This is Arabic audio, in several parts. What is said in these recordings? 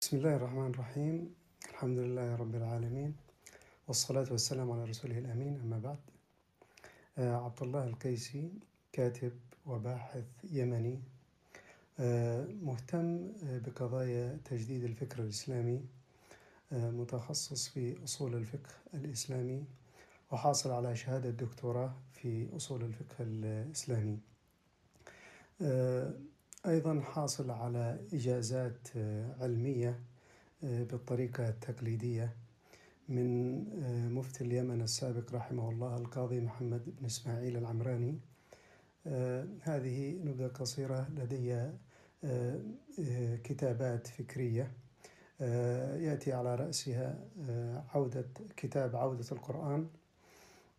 بسم الله الرحمن الرحيم. الحمد لله رب العالمين، والصلاة والسلام على رسوله الأمين، أما بعد. عبد الله القيسي كاتب وباحث يمني مهتم بقضايا تجديد الفكر الإسلامي، متخصص في أصول الفقه الإسلامي، وحاصل على شهادة دكتوراه في أصول الفقه الإسلامي، أيضا حاصل على إجازات علمية بالطريقة التقليدية من مفتي اليمن السابق رحمه الله القاضي محمد بن إسماعيل العمراني. هذه نبذة قصيرة. لدي كتابات فكرية يأتي على رأسها كتاب عودة القرآن،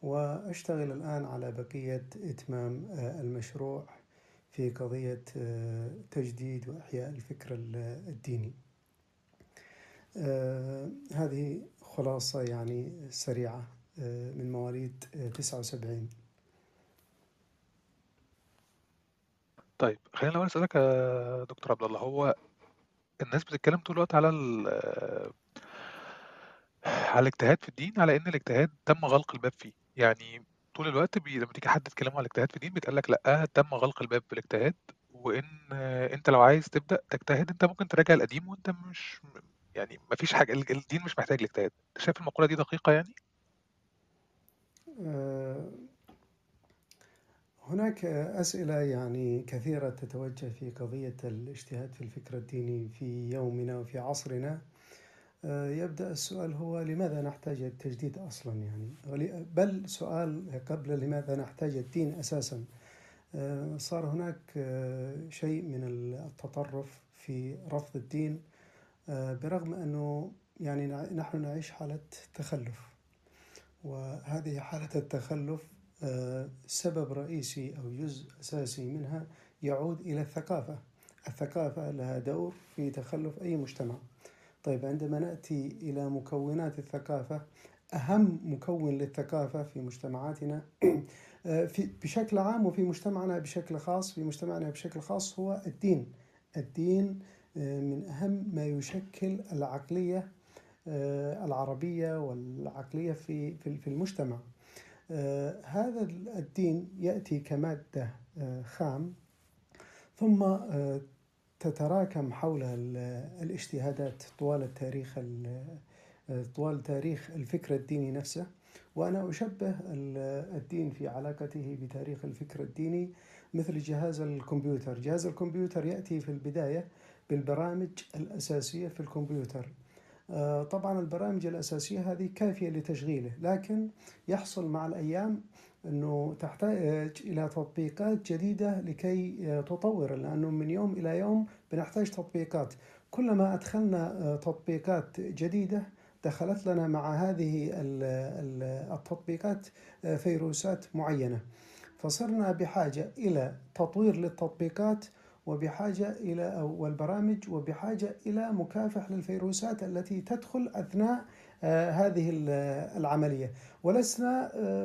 وأشتغل الآن على بقية إتمام المشروع في قضية تجديد وإحياء الفكر الديني. هذه خلاصة سريعة من مواليد 79. طيب، خلينا اسألك يا دكتور عبد الله. هو الناس بتتكلم طول الوقت على على الاجتهاد في الدين، على ان الاجتهاد تم غلق الباب فيه. يعني طول الوقت لما تيجي حد تتكلم على الاجتهاد في الدين بيتقال لك لا، تم غلق الباب في الاجتهاد، وان انت لو عايز تبدا تجتهد انت ممكن تراجع القديم، وانت مش ما فيش حاجه، الدين مش محتاج الاجتهاد. شايف المقوله دي دقيقه؟ هناك أسئلة كثيرة تتوجه في قضية الاجتهاد في الفكر الديني في يومنا وفي عصرنا. يبدأ السؤال هو لماذا نحتاج التجديد أصلا؟ بل سؤال قبل لماذا نحتاج الدين أساسا. صار هناك شيء من التطرف في رفض الدين، برغم أنه نحن نعيش حالة تخلف، وهذه حالة التخلف سبب رئيسي أو جزء أساسي منها يعود إلى الثقافة. الثقافة لها دور في تخلف أي مجتمع. طيب، عندما نأتي إلى مكونات الثقافة، أهم مكون للثقافة في مجتمعاتنا بشكل عام، وفي مجتمعنا بشكل خاص هو الدين. الدين من أهم ما يشكل العقلية العربية والعقلية في المجتمع. هذا الدين يأتي كمادة خام، ثم تتراكم حولها الاجتهادات طوال تاريخ الفكر الديني نفسه. وأنا أشبه الدين في علاقته بتاريخ الفكر الديني مثل جهاز الكمبيوتر. جهاز الكمبيوتر يأتي في البداية بالبرامج الأساسية في الكمبيوتر. طبعا البرامج الأساسية هذه كافية لتشغيله، لكن يحصل مع الأيام أنه تحتاج إلى تطبيقات جديدة لكي تطور، لأنه من يوم إلى يوم بنحتاج تطبيقات. كلما أدخلنا تطبيقات جديدة دخلت لنا مع هذه التطبيقات فيروسات معينة، فصرنا بحاجة إلى تطوير للتطبيقات وبحاجة إلى والبرامج، وبحاجة إلى مكافح للفيروسات التي تدخل أثناء هذه العملية،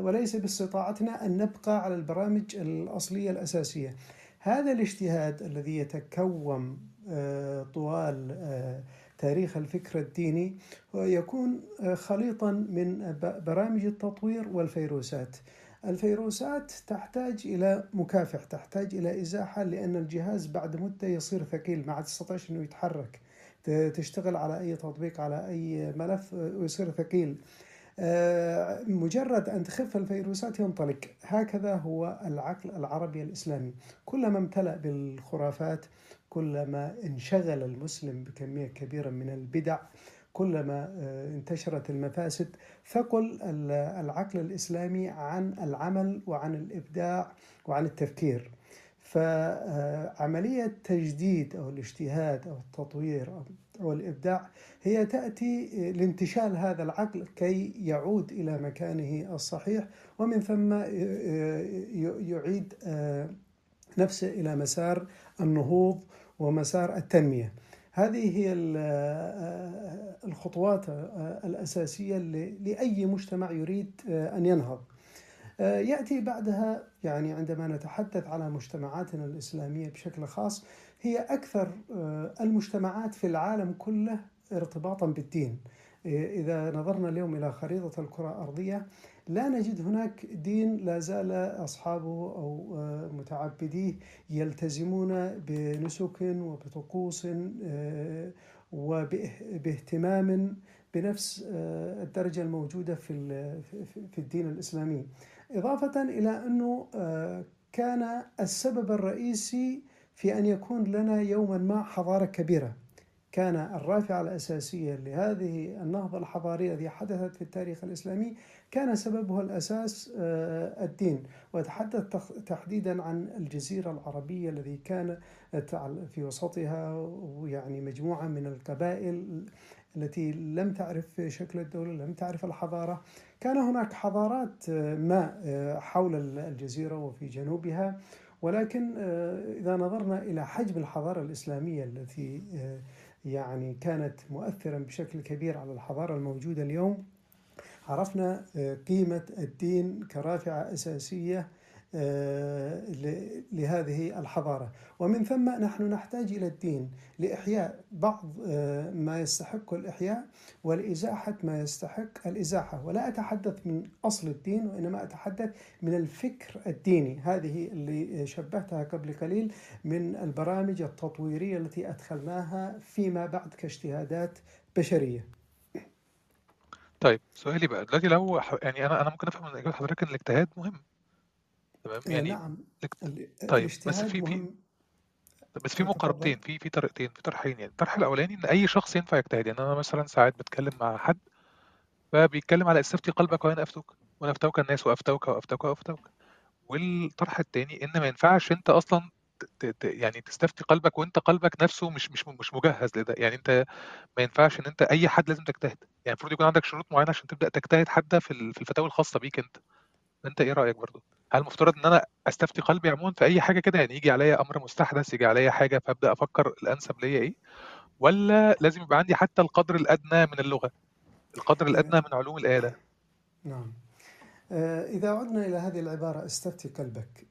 وليس باستطاعتنا أن نبقى على البرامج الأصلية الأساسية. هذا الاجتهاد الذي يتكون طوال تاريخ الفكر الديني يكون خليطا من برامج التطوير والفيروسات. الفيروسات تحتاج إلى مكافح، تحتاج إلى إزاحة، لأن الجهاز بعد مدة يصير ثقيل، ما عاد يستطيعش أنه يتحرك. تشتغل على أي تطبيق، على أي ملف، ويصير ثقيل. مجرد أن تخف الفيروسات ينطلق. هكذا هو العقل العربي الإسلامي. كلما امتلأ بالخرافات، كلما انشغل المسلم بكمية كبيرة من البدع، كلما انتشرت المفاسد، ثقل العقل الإسلامي عن العمل وعن الإبداع وعن التفكير. فعملية تجديد أو الاجتهاد أو التطوير أو الإبداع هي تأتي لانتشال هذا العقل كي يعود إلى مكانه الصحيح، ومن ثم يعيد نفسه إلى مسار النهوض ومسار التنمية. هذه هي الخطوات الأساسية لأي مجتمع يريد أن ينهض. يأتي بعدها، عندما نتحدث على مجتمعاتنا الإسلامية بشكل خاص، هي أكثر المجتمعات في العالم كله ارتباطا بالدين. إذا نظرنا اليوم إلى خريطة الكرة الأرضية لا نجد هناك دين لا زال أصحابه أو متعبديه يلتزمون بنسك وبطقوس وباهتمام بنفس الدرجة الموجودة في الدين الإسلامي، إضافة إلى أنه كان السبب الرئيسي في أن يكون لنا يوما ما حضارة كبيرة. كان الرافعة الأساسية لهذه النهضة الحضارية التي حدثت في التاريخ الإسلامي كان سببها الأساس الدين، وأتحدث تحديدا عن الجزيرة العربية التي كانت في وسطها يعني مجموعة من القبائل التي لم تعرف شكل الدولة، لم تعرف الحضارة. كان هناك حضارات ما حول الجزيرة وفي جنوبها، ولكن إذا نظرنا إلى حجم الحضارة الإسلامية التي يعني كانت مؤثرا بشكل كبير على الحضارة الموجودة اليوم، عرفنا قيمة الدين كرافعة أساسية لهذه الحضارة، ومن ثم نحن نحتاج إلى الدين لإحياء بعض ما يستحق الإحياء والإزاحة ما يستحق الإزاحة. ولا أتحدث من أصل الدين، وإنما أتحدث من الفكر الديني، هذه اللي شبهتها قبل قليل من البرامج التطويرية التي أدخلناها فيما بعد كاجتهادات بشرية. طيب سؤالي بقى دلوقتي، لو يعني أنا ممكن أفهم من إجابة حضرتك أن الاجتهاد مهم، تمام؟ يعني نعم. طيب بس في مقاربتين، في طريقتين، في طرحين. يعني الطرح الاولاني ان اي شخص ينفع يجتهد، يعني انا مثلا ساعات بتكلم مع حد فبيتكلم على استفتي قلبك وانا افتوك، وانا افتوك الناس وافتوك وافتوك وافتوك. والطرح الثاني ان ما ينفعش انت اصلا يعني تستفتي قلبك، وانت قلبك نفسه مش مجهز لده. يعني انت ما ينفعش ان انت اي حد لازم تجتهد، يعني المفروض يكون عندك شروط معينه عشان تبدا تجتهد حتى في الفتاوى الخاصه بيك انت ايه رايك برضه؟ هل المفترض ان انا استفتي قلبي عموما في اي حاجه كده، يعني يجي عليا امر مستحدث، يجي عليا حاجه فابدا افكر الانسب ليا ايه، ولا لازم يبقى عندي حتى القدر الادنى من اللغه، القدر الادنى من علوم الاله؟ نعم. اذا عدنا الى هذه العباره استفتي قلبك،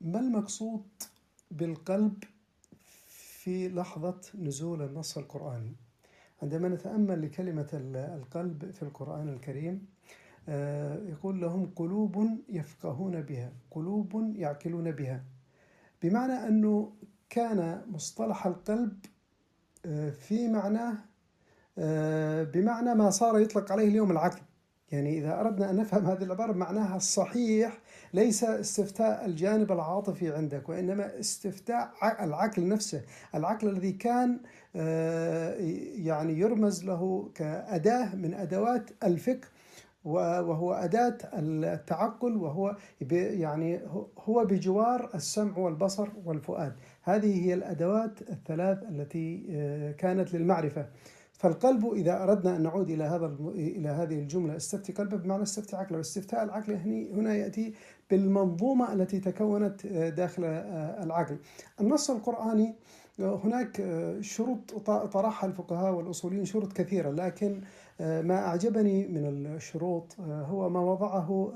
ما المقصود بالقلب في لحظه نزول النص القراني؟ عندما نتامل لكلمه القلب في القران الكريم يقول لهم قلوب يفقهون بها، قلوب يعقلون بها، بمعنى أنه كان مصطلح القلب في معناه بمعنى ما صار يطلق عليه اليوم العقل. يعني إذا أردنا أن نفهم هذه العبارة معناها الصحيح، ليس استفتاء الجانب العاطفي عندك، وإنما استفتاء العقل نفسه، العقل الذي كان يعني يرمز له كأداة من أدوات الفكر، وهو أداة التعقل، وهو يعني هو بجوار السمع والبصر والفؤاد. هذه هي الأدوات الثلاث التي كانت للمعرفة. فالقلب إذا أردنا أن نعود إلى هذه الجملة استفتي قلبه بمعنى استفتي عقله، واستفتاء العقل هنا يأتي بالمنظومة التي تكونت داخل العقل. النص القرآني هناك شروط طرحها الفقهاء والأصوليين، شروط كثيرة، لكن ما أعجبني من الشروط هو ما وضعه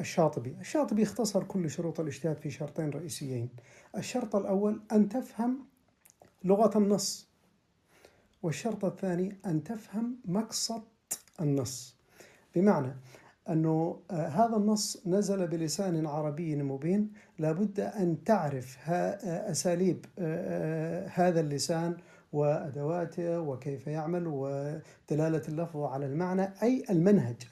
الشاطبي. الشاطبي اختصر كل شروط الاجتهاد في شرطين رئيسيين. الشرط الأول أن تفهم لغة النص، والشرط الثاني أن تفهم مقصد النص، بمعنى أنه هذا النص نزل بلسان عربي مبين، لابد أن تعرف أساليب هذا اللسان وأدواته وكيف يعمل ودلالة اللفظ على المعنى، أي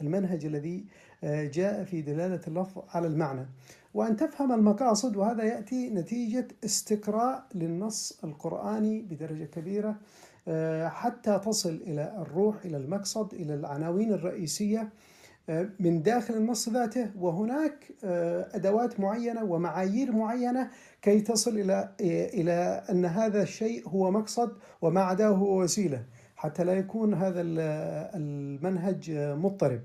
المنهج الذي جاء في دلالة اللفظ على المعنى، وأن تفهم المقاصد. وهذا يأتي نتيجة استقراء للنص القرآني بدرجة كبيرة حتى تصل إلى الروح، إلى المقصد، إلى العناوين الرئيسية من داخل النص ذاته. وهناك أدوات معينة ومعايير معينة كي تصل إلى أن هذا الشيء هو مقصد وما عداه هو وسيلة، حتى لا يكون هذا المنهج مضطرب.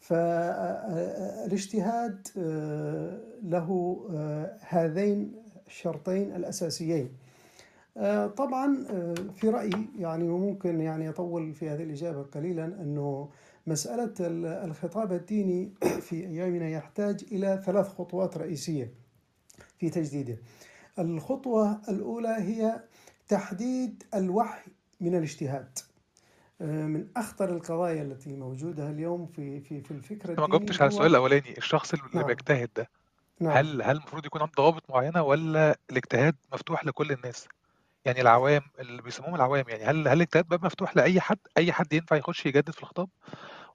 فالاجتهاد له هذين الشرطين الأساسيين. طبعا في رأيي، يعني وممكن يعني أطول في هذه الإجابة قليلا، أنه مسألة الخطاب الديني في أيامنا يحتاج إلى ثلاث خطوات رئيسية في تجديده. الخطوة الأولى هي تحديد الوحي من الاجتهاد. من أخطر القضايا التي موجودة اليوم في الفكرة. أنت ما جاوبتش على السؤال الأولاني، الشخص اللي بيجتهد ده هل المفروض يكون عنده ضوابط معينة ولا الاجتهاد مفتوح لكل الناس؟ يعني العوام اللي بيسموهم العوام، يعني هل الاجتهاد باب مفتوح لأي حد؟ أي حد ينفع يخش يجدد في الخطاب؟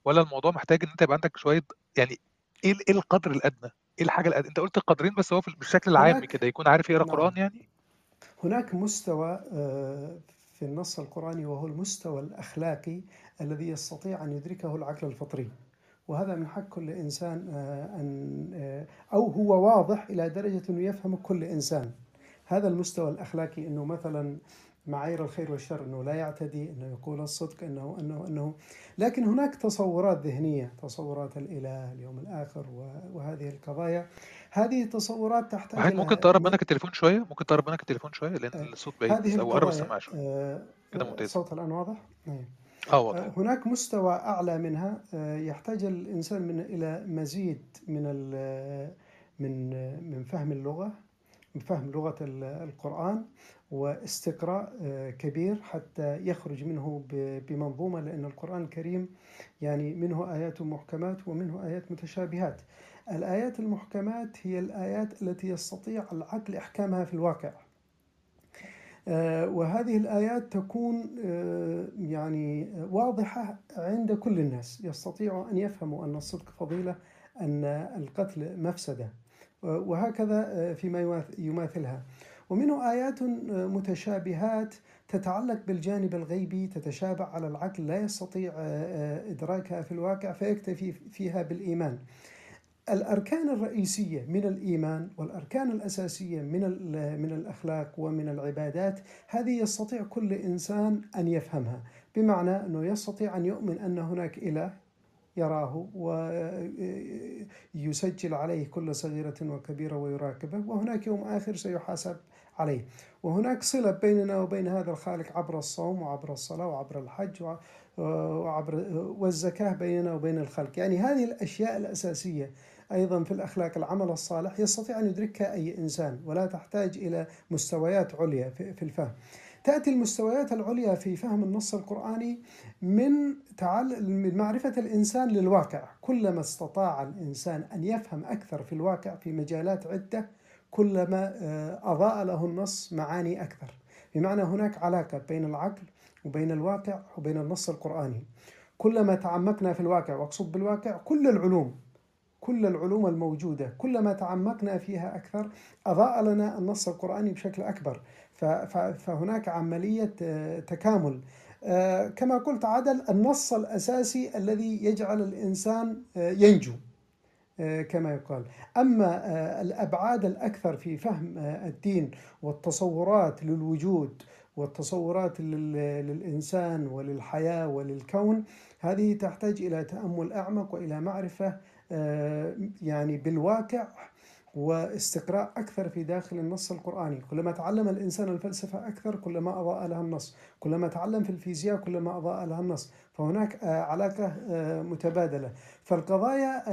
ولا الموضوع محتاج إن أنت يبقى عندك شوية، يعني إيه القدر الأدنى؟ إيه الحاجة الأدنى؟ أنت قلت القدرين بس هو بالشكل العام كده يكون عارف يقرأ قرآن يعني؟ هناك مستوى في النص القرآني وهو المستوى الأخلاقي الذي يستطيع أن يدركه العقل الفطري، وهذا من حق كل إنسان أن أو هو واضح إلى درجة أنه يفهم كل إنسان هذا المستوى الأخلاقي، أنه مثلا معايير الخير والشر، أنه لا يعتدي، أنه يقول الصدق، أنه لكن هناك تصورات ذهنية، تصورات الإله، اليوم الآخر وهذه القضايا، هذه تصورات تحتاج إلى ممكن تقرب منك التليفون شوية، لأن الصوت بعيد أو قرب السماعة شوية كده ممتاز. الصوت الآن واضح؟ واضح. هناك مستوى أعلى منها يحتاج الإنسان إلى مزيد من فهم اللغة، من فهم لغة القرآن واستقراء كبير حتى يخرج منه بمنظومة، لأن القرآن الكريم يعني منه آيات محكمات ومنه آيات متشابهات. الآيات المحكمات هي الآيات التي يستطيع العقل إحكامها في الواقع، وهذه الآيات تكون يعني واضحة عند كل الناس، يستطيع أن يفهموا أن الصدق فضيلة، أن القتل مفسدة، وهكذا فيما يماثلها. ومنه آيات متشابهات تتعلق بالجانب الغيبي، تتشابه على العقل، لا يستطيع إدراكها في الواقع فيكتفي فيها بالإيمان. الأركان الرئيسية من الإيمان والأركان الأساسية من الأخلاق ومن العبادات، هذه يستطيع كل إنسان أن يفهمها، بمعنى أنه يستطيع أن يؤمن أن هناك إله يراه ويسجل عليه كل صغيرة وكبيرة ويراقبه، وهناك يوم آخر سيحاسب عليه، وهناك صلة بيننا وبين هذا الخالق عبر الصوم وعبر الصلاة وعبر الحج والزكاة بيننا وبين الخلق. يعني هذه الأشياء الأساسية أيضا في الأخلاق، العمل الصالح يستطيع أن يدركها أي إنسان، ولا تحتاج إلى مستويات عليا في الفهم. تأتي المستويات العليا في فهم النص القرآني من معرفة الإنسان للواقع. كلما استطاع الإنسان أن يفهم أكثر في الواقع في مجالات عدة، كلما أضاء له النص معاني أكثر، بمعنى هناك علاقة بين العقل وبين الواقع وبين النص القرآني. كلما تعمقنا في الواقع، وأقصد بالواقع كل العلوم الموجودة، كلما تعمقنا فيها أكثر أضاء لنا النص القرآني بشكل أكبر، فهناك عملية تكامل. كما قلت، عدل النص الأساسي الذي يجعل الإنسان ينجو كما يقال. أما الأبعاد الأكثر في فهم الدين والتصورات للوجود والتصورات للإنسان وللحياة وللكون، هذه تحتاج إلى تأمل أعمق وإلى معرفة يعني بالواقع واستقراء أكثر في داخل النص القرآني. كلما تعلم الإنسان الفلسفة أكثر كلما أضاء لها النص، كلما تعلم في الفيزياء كلما أضاء لها النص، فهناك علاقة متبادلة. فالقضايا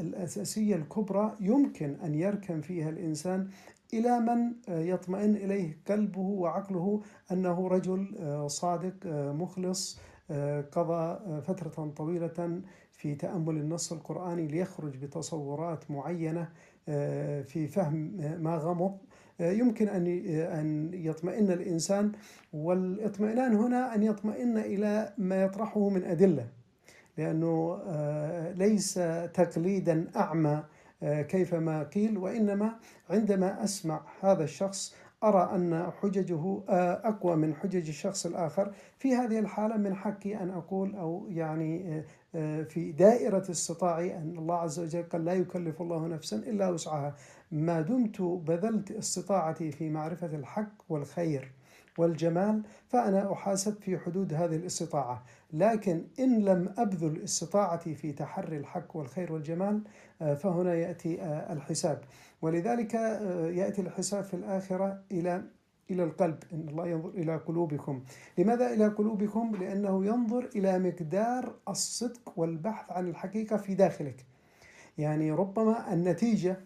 الأساسية الكبرى يمكن أن يركن فيها الإنسان إلى من يطمئن إليه قلبه وعقله أنه رجل صادق مخلص قضى فترة طويلة في تأمل النص القرآني ليخرج بتصورات معينة في فهم ما غمض. يمكن أن يطمئن الإنسان، والاطمئنان هنا أن يطمئن إلى ما يطرحه من أدلة، لأنه ليس تقليدا أعمى كيفما قيل، وإنما عندما أسمع هذا الشخص أرى أن حججه أقوى من حجج الشخص الآخر. في هذه الحالة من حقي أن أقول، أو يعني في دائرة استطاعي، أن الله عز وجل قال لا يكلف الله نفسا إلا وسعها. ما دمت بذلت استطاعتي في معرفة الحق والخير والجمال فأنا أحاسب في حدود هذه الاستطاعة، لكن إن لم أبذل استطاعتي في تحري الحق والخير والجمال فهنا يأتي الحساب. ولذلك يأتي الحساب في الآخرة إلى القلب، إن الله ينظر إلى قلوبكم. لماذا إلى قلوبكم؟ لأنه ينظر إلى مقدار الصدق والبحث عن الحقيقة في داخلك. يعني ربما النتيجة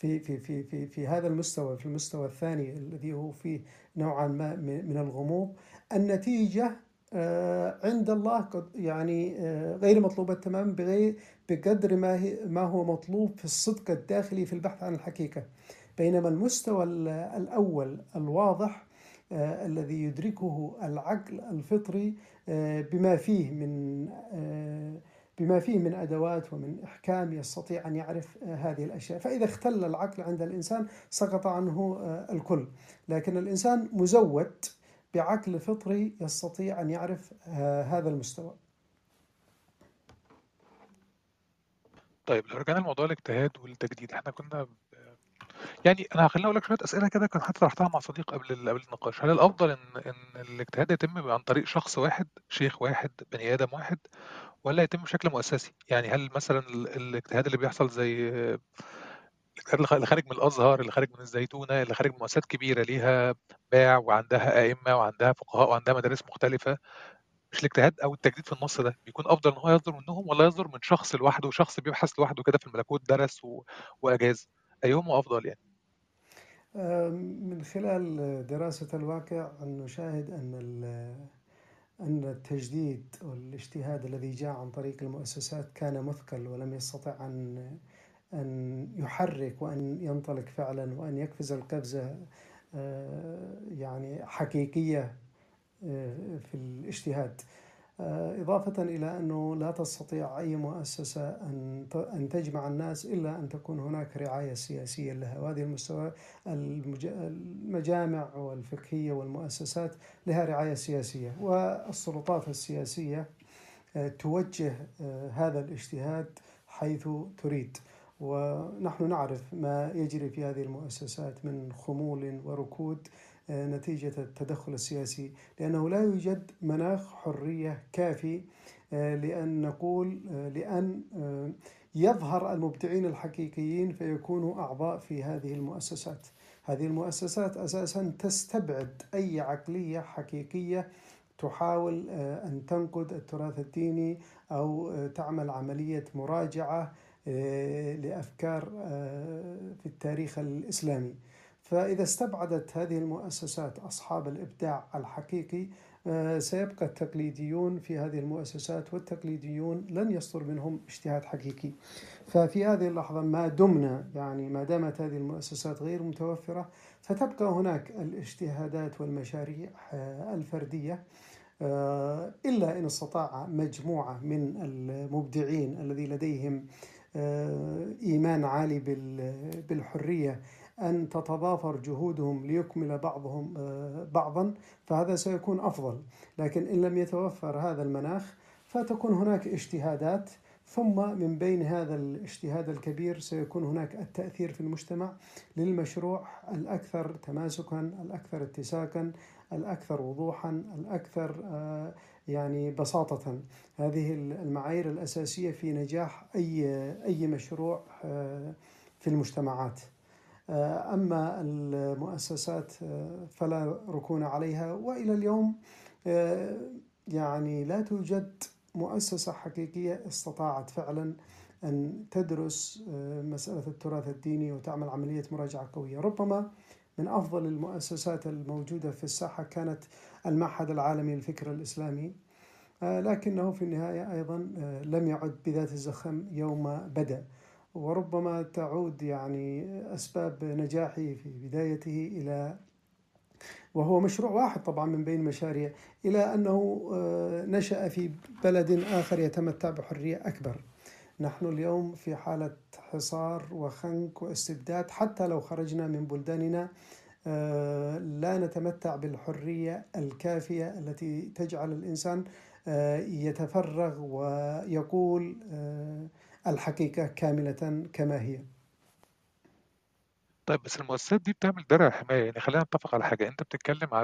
في في في في في هذا المستوى، في المستوى الثاني الذي هو فيه نوعا ما من الغموض، النتيجة عند الله قد يعني غير مطلوبة تماما بقدر ما هو مطلوب في الصدق الداخلي في البحث عن الحقيقة. بينما المستوى الأول الواضح الذي يدركه العقل الفطري بما فيه من أدوات ومن إحكام يستطيع أن يعرف هذه الأشياء، فإذا اختل العقل عند الإنسان سقط عنه الكل، لكن الإنسان مزود بعقل فطري يستطيع أن يعرف هذا المستوى. طيب لو رجعنا لموضوع الاجتهاد والتجديد، احنا كنا يعني انا خليني اقول لك شويه اسئله كده كنت حتى طرحتها مع صديق قبل النقاش. هل الافضل ان الاجتهاد يتم عن طريق شخص واحد، شيخ واحد، بني ادم واحد، ولا يتم بشكل مؤسسي؟ يعني هل مثلا الاجتهاد اللي بيحصل زي الاجتهاد اللي خارج من الازهر، اللي خارج من الزيتونه، اللي خارج من مؤسسات كبيره ليها باع وعندها ائمه وعندها فقهاء وعندها مدارس مختلفه، مش الاجتهاد او التجديد في النص ده بيكون افضل ان هو يصدر منهم، ولا يصدر من شخص لوحده وشخص بيبحث لوحده كده في الملكوت درس واجاز؟ أيهما أفضل يعني؟ من خلال دراسة الواقع نشاهد أن التجديد والاجتهاد الذي جاء عن طريق المؤسسات كان مثقل، ولم يستطع أن يحرك وأن ينطلق فعلا وأن يقفز القفزة يعني حقيقية في الاجتهاد. إضافة إلى أنه لا تستطيع أي مؤسسة أن تجمع الناس إلا أن تكون هناك رعاية سياسية لها، وهذه المجامع والفقهية والمؤسسات لها رعاية سياسية، والسلطات السياسية توجه هذا الاجتهاد حيث تريد. ونحن نعرف ما يجري في هذه المؤسسات من خمول وركود نتيجة التدخل السياسي، لأنه لا يوجد مناخ حرية كافي لأن يظهر المبدعين الحقيقيين فيكونوا أعضاء في هذه المؤسسات. هذه المؤسسات أساساً تستبعد أي عقلية حقيقية تحاول أن تنقد التراث الديني أو تعمل عملية مراجعة لأفكار في التاريخ الإسلامي. فإذا استبعدت هذه المؤسسات أصحاب الإبداع الحقيقي سيبقى التقليديون في هذه المؤسسات، والتقليديون لن يصدر منهم اجتهاد حقيقي. ففي هذه اللحظة ما دامت هذه المؤسسات غير متوفرة فتبقى هناك الاجتهادات والمشاريع الفردية، إلا إن استطاع مجموعة من المبدعين الذي لديهم إيمان عالي بالحرية أن تتضافر جهودهم ليكمل بعضهم بعضا، فهذا سيكون أفضل. لكن إن لم يتوفر هذا المناخ فتكون هناك اجتهادات، ثم من بين هذا الاجتهاد الكبير سيكون هناك التأثير في المجتمع للمشروع الأكثر تماسكا، الأكثر اتساقا، الأكثر وضوحا، الأكثر بساطة. هذه المعايير الأساسية في نجاح أي مشروع في المجتمعات. أما المؤسسات فلا ركون عليها، وإلى اليوم لا توجد مؤسسة حقيقية استطاعت فعلا أن تدرس مسألة التراث الديني وتعمل عملية مراجعة قوية. ربما من أفضل المؤسسات الموجودة في الساحة كانت المعهد العالمي للفكر الإسلامي، لكنه في النهاية أيضا لم يعد بذات الزخم يوم بدأ، وربما تعود أسباب نجاحه في بدايته وهو مشروع واحد طبعا من بين مشاريع، إلى أنه نشأ في بلد آخر يتمتع بحرية أكبر. نحن اليوم في حالة حصار وخنق واستبداد، حتى لو خرجنا من بلداننا لا نتمتع بالحرية الكافية التي تجعل الإنسان يتفرغ ويقول الحقيقة كاملة كما هي. طيب بس المؤسسات دي بتعمل درع حماية، خلينا نتفق على حاجة. انت بتتكلم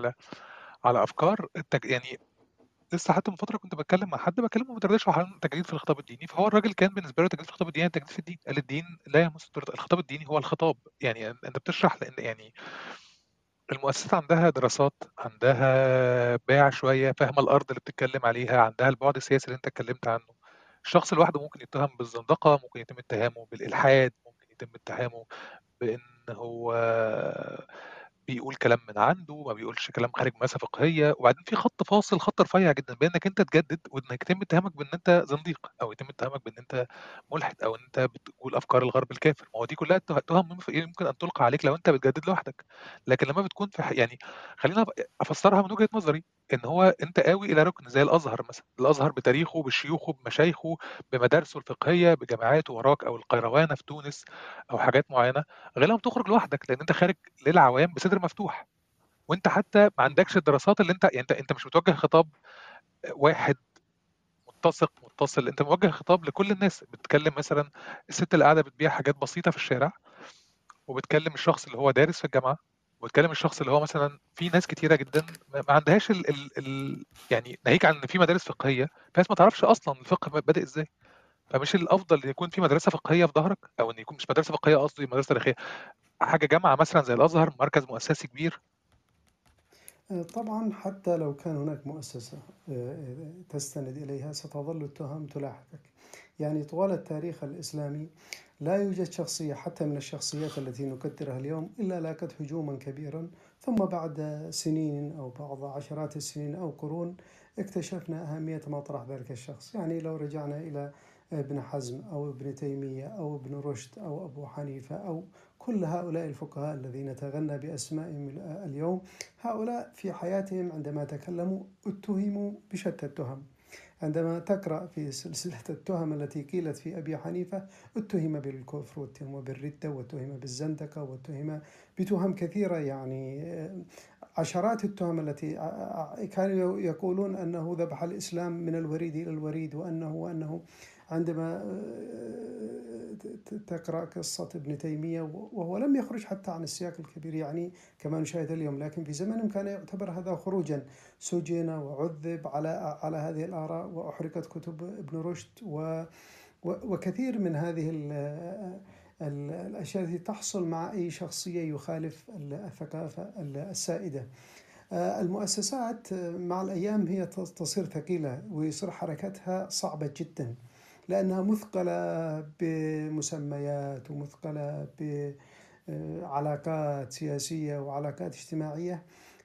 على افكار لسه حتى من فترة كنت بتكلم مع حد، بكلمه ما بيترددش على التجديد في الخطاب الديني، فهو الراجل كان بالنسبة له التجديد في الخطاب الديني التجديد في الدين، قال الدين لا يمس الخطاب الديني هو الخطاب. انت بتشرح لان المؤسسات عندها دراسات، عندها باع شوية، فاهمة الارض اللي بتتكلم عليها، عندها البعد السياسي اللي انت اتكلمت عنه. الشخص الواحد ممكن يتهم بالزندقة، ممكن يتم اتهامه بالإلحاد، ممكن يتم اتهامه بأنه بيقول كلام من عنده، ما بيقولش كلام خارج مسافة فقهية. وبعدين في خط فاصل، خط رفيع جدا بينك انت تجدد وانك يتم اتهامك بان انت زنديق، او يتم اتهامك بان انت ملحد، او ان انت بتقول افكار الغرب الكافر. ما هو دي كلها تهم يمكن ان تلقى عليك لو انت بتجدد لوحدك. لكن لما بتكون في يعني خلينا افسرها من وجهة نظري، ان هو انت قاوي الى ركن زي الازهر مثلا. الازهر بتاريخه، بشيوخه، بمشايخه، بمدارسه الفقهيه، بجامعاته وراك، او القيروانه في تونس، او حاجات معينه. غير لما تخرج لوحدك، لان انت خارج للعوام بصدر مفتوح، وانت حتى ما عندكش الدراسات اللي انت يعني انت مش بتوجه خطاب واحد متصل، انت موجه خطاب لكل الناس. بتتكلم مثلا الست اللي قاعده بتبيع حاجات بسيطه في الشارع، وبتكلم الشخص اللي هو دارس في الجامعه، وبتكلم الشخص اللي هو مثلا في ناس كتيره جدا ما عندهاش يعني ناهيك عن ان في مدارس فقهيه، فناس ما تعرفش اصلا الفقه بادئ ازاي. فمش الافضل ان يكون في مدرسه فقهيه في ظهرك، او ان يكون مش مدرسه فقهيه، قصدي مدرسه تاريخيه، حاجه جامعه مثلا زي الازهر، مركز مؤسسي كبير. طبعا حتى لو كان هناك مؤسسه تستند اليها ستظل التهم تلاحقك. يعني طوال التاريخ الاسلامي لا يوجد شخصية حتى من الشخصيات التي نقدرها اليوم إلا لاقت هجوما كبيرا، ثم بعد سنين أو بعض عشرات السنين أو قرون اكتشفنا أهمية مطرح ذلك الشخص. يعني لو رجعنا إلى ابن حزم أو ابن تيمية أو ابن رشد أو أبو حنيفة أو كل هؤلاء الفقهاء الذين تغنى بأسمائهم اليوم، هؤلاء في حياتهم عندما تكلموا اتهموا بشتى التهم. عندما تقرأ في سلسلة التهم التي قيلت في أبي حنيفة، اتهم بالكفر، واتهم بالردة، واتهم بالزندقة، واتهم بتهم كثيرة، يعني عشرات التهم التي كانوا يقولون أنه ذبح الإسلام من الوريد إلى الوريد. وأنه عندما تقرأ قصة ابن تيمية، وهو لم يخرج حتى عن السياق الكبير يعني كما نشاهد اليوم، لكن في زمنهم كان يعتبر هذا خروجا، سجن وعذب على هذه الآراء، وأحرقت كتب ابن رشد وكثير من هذه الأشياء التي تحصل مع أي شخصية يخالف الثقافة السائدة. المؤسسات مع الأيام هي تصير ثقيلة، ويصير حركتها صعبة جداً، لأنها مثقلة بمسميات ومثقلة بعلاقات سياسية وعلاقات اجتماعية،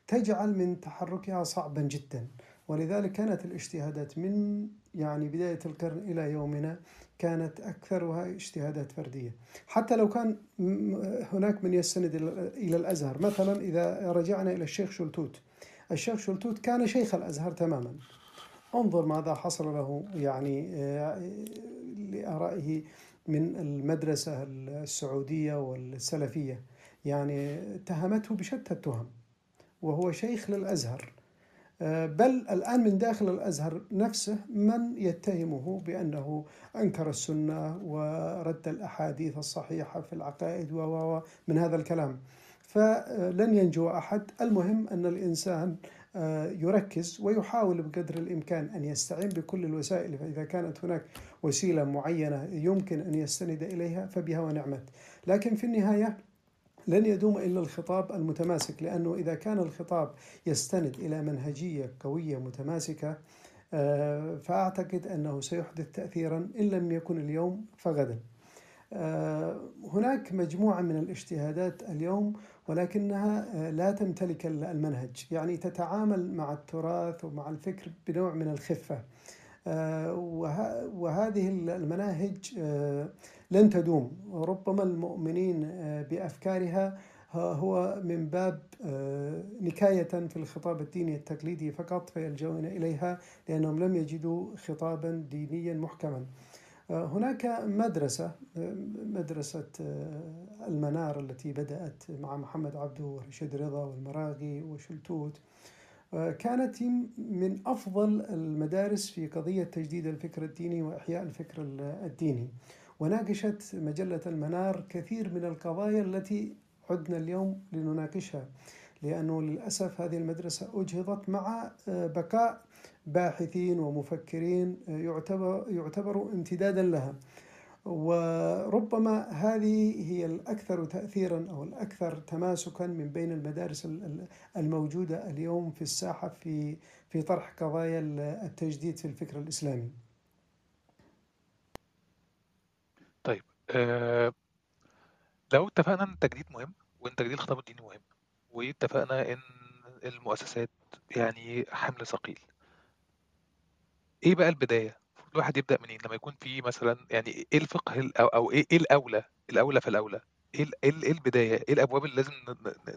تجعل من تحركها صعبا جدا. ولذلك كانت الاجتهادات من يعني بداية القرن إلى يومنا كانت أكثرها اجتهادات فردية، حتى لو كان هناك من يستند إلى الأزهر. مثلا إذا رجعنا إلى الشيخ شلتوت، الشيخ شلتوت كان شيخ الأزهر تماما، انظر ماذا حصل له يعني لآرائه من المدرسة السعودية والسلفية، يعني اتهمته بشتى التهم وهو شيخ للأزهر. بل الآن من داخل الأزهر نفسه من يتهمه بأنه أنكر السنة ورد الأحاديث الصحيحة في العقائد ومن هذا الكلام، فلن ينجو أحد. المهم أن الإنسان يركز ويحاول بقدر الإمكان أن يستعين بكل الوسائل، فإذا كانت هناك وسيلة معينة يمكن أن يستند إليها فبها ونعمت. لكن في النهاية لن يدوم إلا الخطاب المتماسك، لأنه إذا كان الخطاب يستند إلى منهجية قوية متماسكة فأعتقد أنه سيحدث تأثيرا، إن لم يكن اليوم فغدا. هناك مجموعة من الاجتهادات اليوم ولكنها لا تمتلك المنهج، يعني تتعامل مع التراث ومع الفكر بنوع من الخفة، وهذه المناهج لن تدوم. ربما المؤمنين بأفكارها هو من باب نكاية في الخطاب الديني التقليدي فقط فيلجؤون إليها، لأنهم لم يجدوا خطابا دينيا محكما. هناك مدرسة المنار التي بدأت مع محمد عبده ورشيد رضا والمراغي وشلتوت، كانت من أفضل المدارس في قضية تجديد الفكر الديني وإحياء الفكر الديني، وناقشت مجلة المنار كثير من القضايا التي عدنا اليوم لنناقشها، لأنه للأسف هذه المدرسة أجهضت مع بقاء باحثين ومفكرين يعتبروا امتدادا لها. وربما هذه هي الأكثر تأثيرا أو الأكثر تماسكا من بين المدارس الموجودة اليوم في الساحة في طرح قضايا التجديد في الفكر الإسلامي. طيب لو اتفقنا ان التجديد مهم وان تجديد الخطاب الديني مهم، واتفقنا ان المؤسسات يعني حمل ثقيل، ايه بقى البداية؟ الواحد يبدأ منين لما يكون في مثلا يعني ايه الفقه او ايه الاولى، الاولى في الاولى ايه إيه البداية، ايه الابواب اللي لازم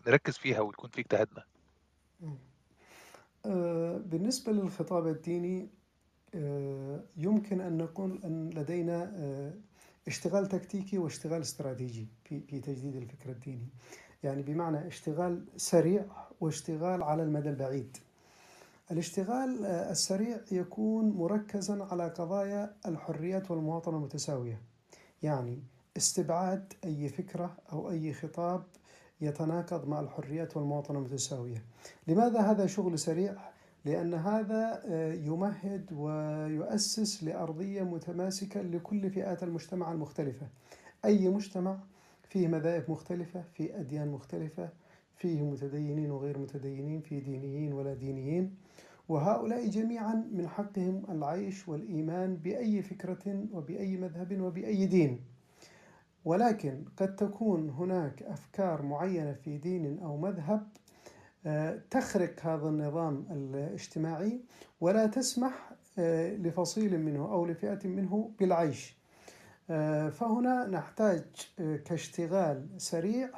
نركز فيها ويكون في اجتهادنا؟ بالنسبة للخطاب الديني يمكن أن نقول أن لدينا اشتغال تكتيكي واشتغال استراتيجي في تجديد الفكر الديني، يعني بمعنى اشتغال سريع واشتغال على المدى البعيد. الاشتغال السريع يكون مركزا على قضايا الحريات والمواطنة المتساوية، يعني استبعاد أي فكرة أو أي خطاب يتناقض مع الحريات والمواطنة المتساوية. لماذا هذا شغل سريع؟ لأن هذا يمهد ويؤسس لأرضية متماسكة لكل فئات المجتمع المختلفة. أي مجتمع فيه مذاهب مختلفة، فيه أديان مختلفة، فيه متدينين وغير متدينين، فيه دينيين ولا دينيين، وهؤلاء جميعا من حقهم العيش والإيمان بأي فكرة وبأي مذهب وبأي دين. ولكن قد تكون هناك أفكار معينة في دين أو مذهب تخرق هذا النظام الاجتماعي ولا تسمح لفصيل منه أو لفئة منه بالعيش، فهنا نحتاج كاشتغال سريع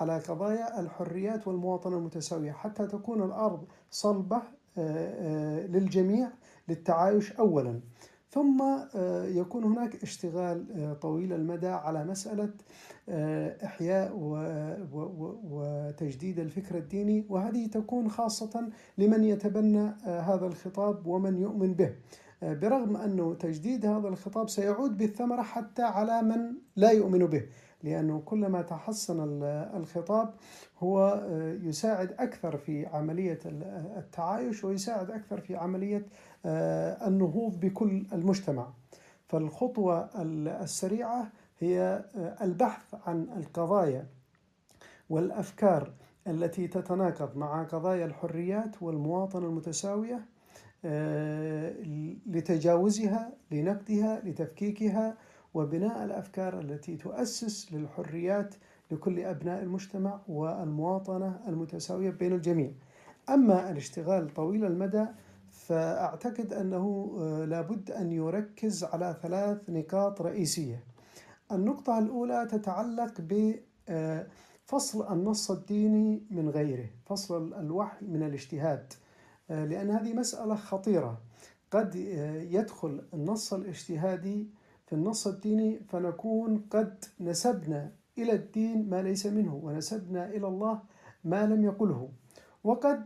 على قضايا الحريات والمواطنة المتساوية حتى تكون الأرض صلبة للجميع للتعايش أولاً، ثم يكون هناك اشتغال طويل المدى على مسألة إحياء وتجديد الفكر الديني، وهذه تكون خاصة لمن يتبنى هذا الخطاب ومن يؤمن به، برغم أنه تجديد هذا الخطاب سيعود بالثمرة حتى على من لا يؤمن به، لأنه كلما تحسن الخطاب هو يساعد أكثر في عملية التعايش ويساعد أكثر في عملية النهوض بكل المجتمع. فالخطوة السريعة هي البحث عن القضايا والأفكار التي تتناقض مع قضايا الحريات والمواطنة المتساوية لتجاوزها، لنقدها، لتفكيكها، وبناء الأفكار التي تؤسس للحريات لكل أبناء المجتمع والمواطنة المتساوية بين الجميع. أما الاشتغال طويل المدى فأعتقد أنه لابد أن يركز على 3 نقاط رئيسية. النقطة الأولى تتعلق بفصل النص الديني من غيره، فصل الوحي من الاجتهاد، لأن هذه مسألة خطيرة، قد يدخل النص الاجتهادي في النص الديني فنكون قد نسبنا إلى الدين ما ليس منه ونسبنا إلى الله ما لم يقله، وقد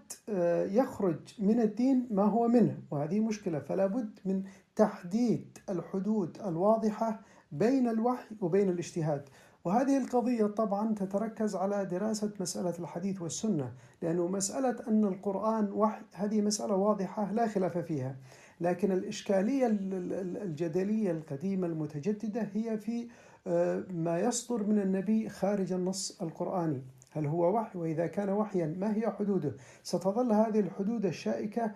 يخرج من الدين ما هو منه، وهذه مشكلة. فلا بد من تحديد الحدود الواضحة بين الوحي وبين الاجتهاد، وهذه القضية طبعا تتركز على دراسة مسألة الحديث والسنة، لأنه مسألة أن القرآن وحي هذه مسألة واضحة لا خلاف فيها، لكن الإشكالية الجدلية القديمة المتجددة هي في ما يصدر من النبي خارج النص القرآني، هل هو وحي؟ وإذا كان وحيا ما هي حدوده؟ ستظل هذه الحدود الشائكة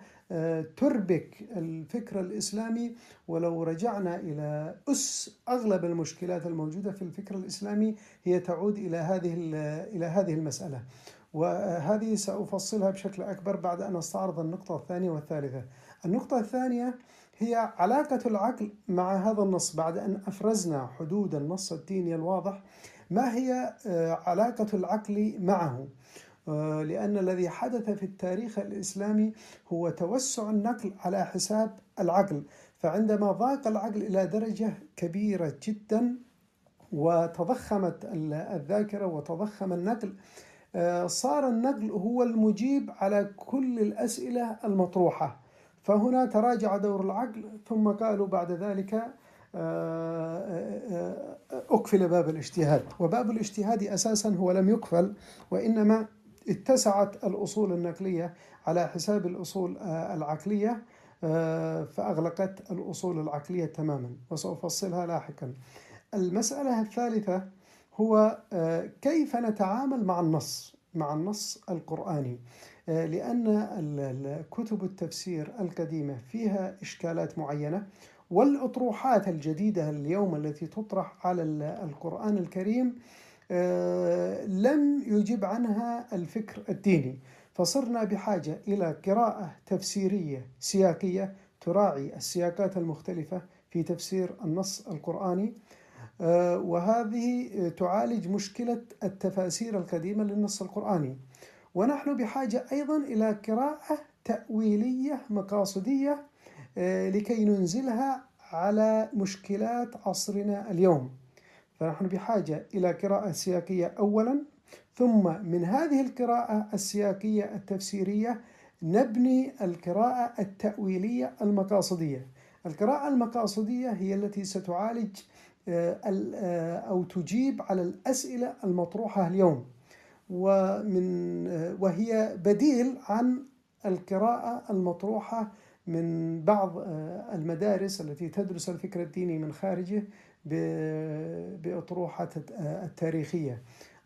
تربك الفكر الإسلامي، ولو رجعنا إلى أس أغلب المشكلات الموجودة في الفكر الإسلامي هي تعود إلى هذه المسألة، وهذه سأفصلها بشكل أكبر بعد أن أستعرض النقطة الثانية والثالثة. النقطة الثانية هي علاقة العقل مع هذا النص. بعد أن أفرزنا حدود النص الديني الواضح، ما هي علاقة العقل معه؟ لأن الذي حدث في التاريخ الإسلامي هو توسع النقل على حساب العقل، فعندما ضاق العقل إلى درجة كبيرة جدا وتضخمت الذاكرة وتضخم النقل، صار النقل هو المجيب على كل الأسئلة المطروحة، فهنا تراجع دور العقل، ثم قالوا بعد ذلك أقفل باب الاجتهاد، وباب الاجتهاد أساسا هو لم يقفل، وإنما اتسعت الأصول النقلية على حساب الأصول العقلية، فأغلقت الأصول العقلية تماما، وسأفصلها لاحقا. المسألة الثالثة هو كيف نتعامل مع النص القرآني، لأن كتب التفسير القديمة فيها إشكالات معينة، والأطروحات الجديدة اليوم التي تطرح على القرآن الكريم لم يجب عنها الفكر الديني، فصرنا بحاجة إلى قراءة تفسيرية سياقية تراعي السياقات المختلفة في تفسير النص القرآني، وهذه تعالج مشكلة التفاسير القديمة للنص القرآني. ونحن بحاجة أيضا إلى قراءة تأويلية مقاصدية لكي ننزلها على مشكلات عصرنا اليوم. فنحن بحاجة إلى قراءة سياقية أولا، ثم من هذه القراءة السياقية التفسيرية نبني القراءة التأويلية المقاصدية. القراءة المقاصدية هي التي ستعالج أو تجيب على الأسئلة المطروحة اليوم، وهي بديل عن القراءة المطروحة من بعض المدارس التي تدرس الفكر الديني من خارجه بأطروحة التاريخية.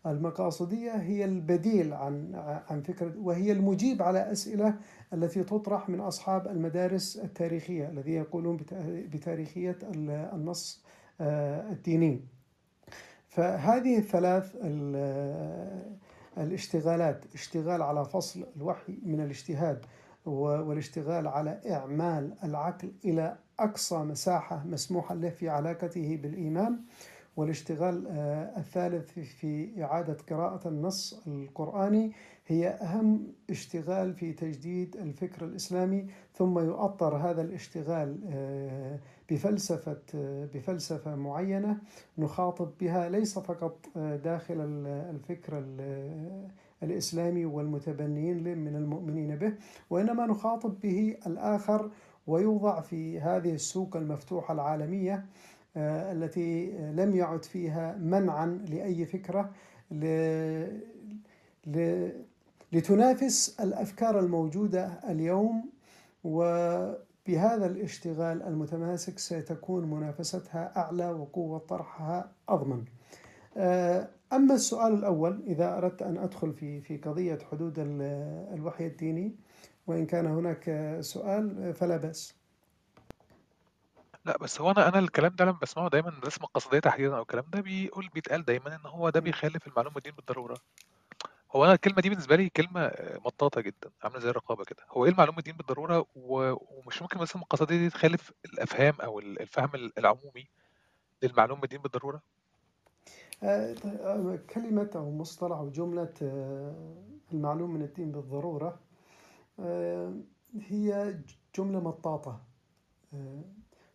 المقاصدية هي البديل عن فكرة، وهي المجيب على أسئلة التي تطرح من أصحاب المدارس التاريخية الذين يقولون بتاريخية النص الديني. فهذه الثلاث الاشتغالات، اشتغال على فصل الوحي من الاجتهاد، والاشتغال على إعمال العقل إلى أقصى مساحة مسموحة له في علاقته بالإيمان، والاشتغال الثالث في إعادة قراءة النص القرآني هي أهم اشتغال في تجديد الفكر الإسلامي، ثم يؤطر هذا الاشتغال بفلسفة معينة نخاطب بها ليس فقط داخل الفكر الإسلامي والمتبنيين له من المؤمنين به، وإنما نخاطب به الآخر ويوضع في هذه السوق المفتوحة العالمية التي لم يعد فيها منعا لأي فكرة لتنافس الأفكار الموجودة اليوم. وبهذا الاشتغال المتماسك ستكون منافستها أعلى وقوة طرحها أضمن. أما السؤال الأول، إذا أردت أن أدخل في قضية حدود الوحي الديني، وإن كان هناك سؤال فلا بأس. لا، بس هو انا الكلام ده لما بسمعه دايما الرسم القصديه تحديدا او الكلام ده بيتقال دايما ان هو ده بيخالف المعلومه الدين بالضروره. هو انا الكلمه دي بالنسبه لي كلمه مطاطه جدا، عامله زي الرقابه كده. هو ايه المعلومه الدين بالضروره؟ ومش ممكن مثلا القصديه دي تخالف الافهام او الفهم العمومي للمعلومه الدين بالضروره. كلمه او مصطلح او جمله المعلوم من الدين بالضروره هي جمله مطاطه.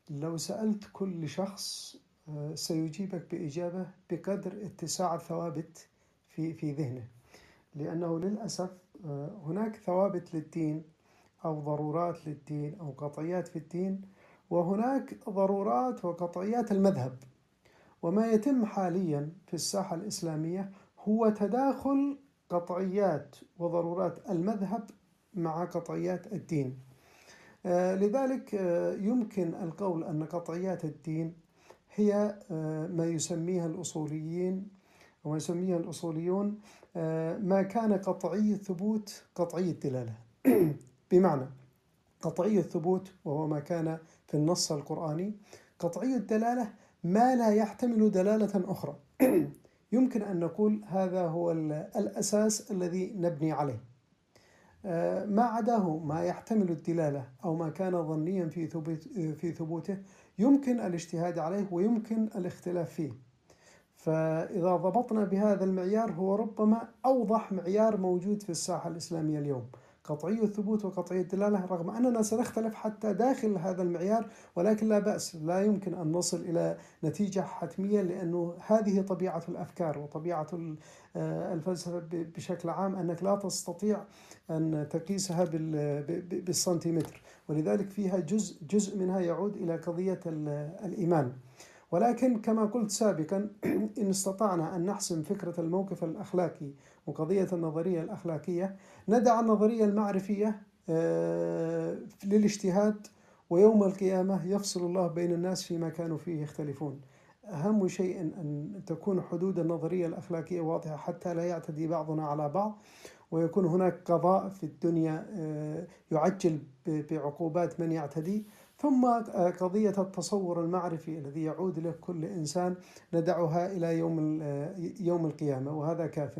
لو سألت كل شخص سيجيبك بإجابة بقدر اتساع ثوابت في ذهنه، لأنه للأسف هناك ثوابت للدين أو ضرورات للدين أو قطعيات في الدين، وهناك ضرورات وقطعيات المذهب. وما يتم حاليا في الساحة الإسلامية هو تداخل قطعيات وضرورات المذهب مع قطعيات الدين. لذلك يمكن القول أن قطعيات الدين هي ما يسميها الأصوليين وما يسميها الأصوليون ما كان قطعي الثبوت قطعي الدلالة. بمعنى قطعي الثبوت وهو ما كان في النص القرآني، قطعي الدلالة ما لا يحتمل دلالة أخرى. يمكن أن نقول هذا هو الأساس الذي نبني عليه، ما عداه ما يحتمل الدلالة أو ما كان ظنيا في ثبوته يمكن الاجتهاد عليه ويمكن الاختلاف فيه. فإذا ضبطنا بهذا المعيار هو ربما أوضح معيار موجود في الساحة الإسلامية اليوم، قطعي الثبوت وقطعي الدلالة، رغم أننا سنختلف حتى داخل هذا المعيار، ولكن لا بأس، لا يمكن أن نصل إلى نتيجة حتمية، لأنه هذه طبيعة الأفكار وطبيعة الفلسفة بشكل عام، أنك لا تستطيع أن تقيسها بالسنتيمتر، ولذلك فيها جزء منها يعود إلى قضية الإيمان. ولكن كما قلت سابقا، إن استطعنا أن نحسم فكرة الموقف الأخلاقي وقضية النظرية الأخلاقية، ندع النظرية المعرفية للاجتهاد، ويوم القيامة يفصل الله بين الناس فيما كانوا فيه يختلفون. أهم شيء أن تكون حدود النظرية الأخلاقية واضحة حتى لا يعتدي بعضنا على بعض، ويكون هناك قضاء في الدنيا يعجل بعقوبات من يعتدي، ثم قضية التصور المعرفي الذي يعود له كل إنسان ندعها إلى يوم القيامة، وهذا كاف.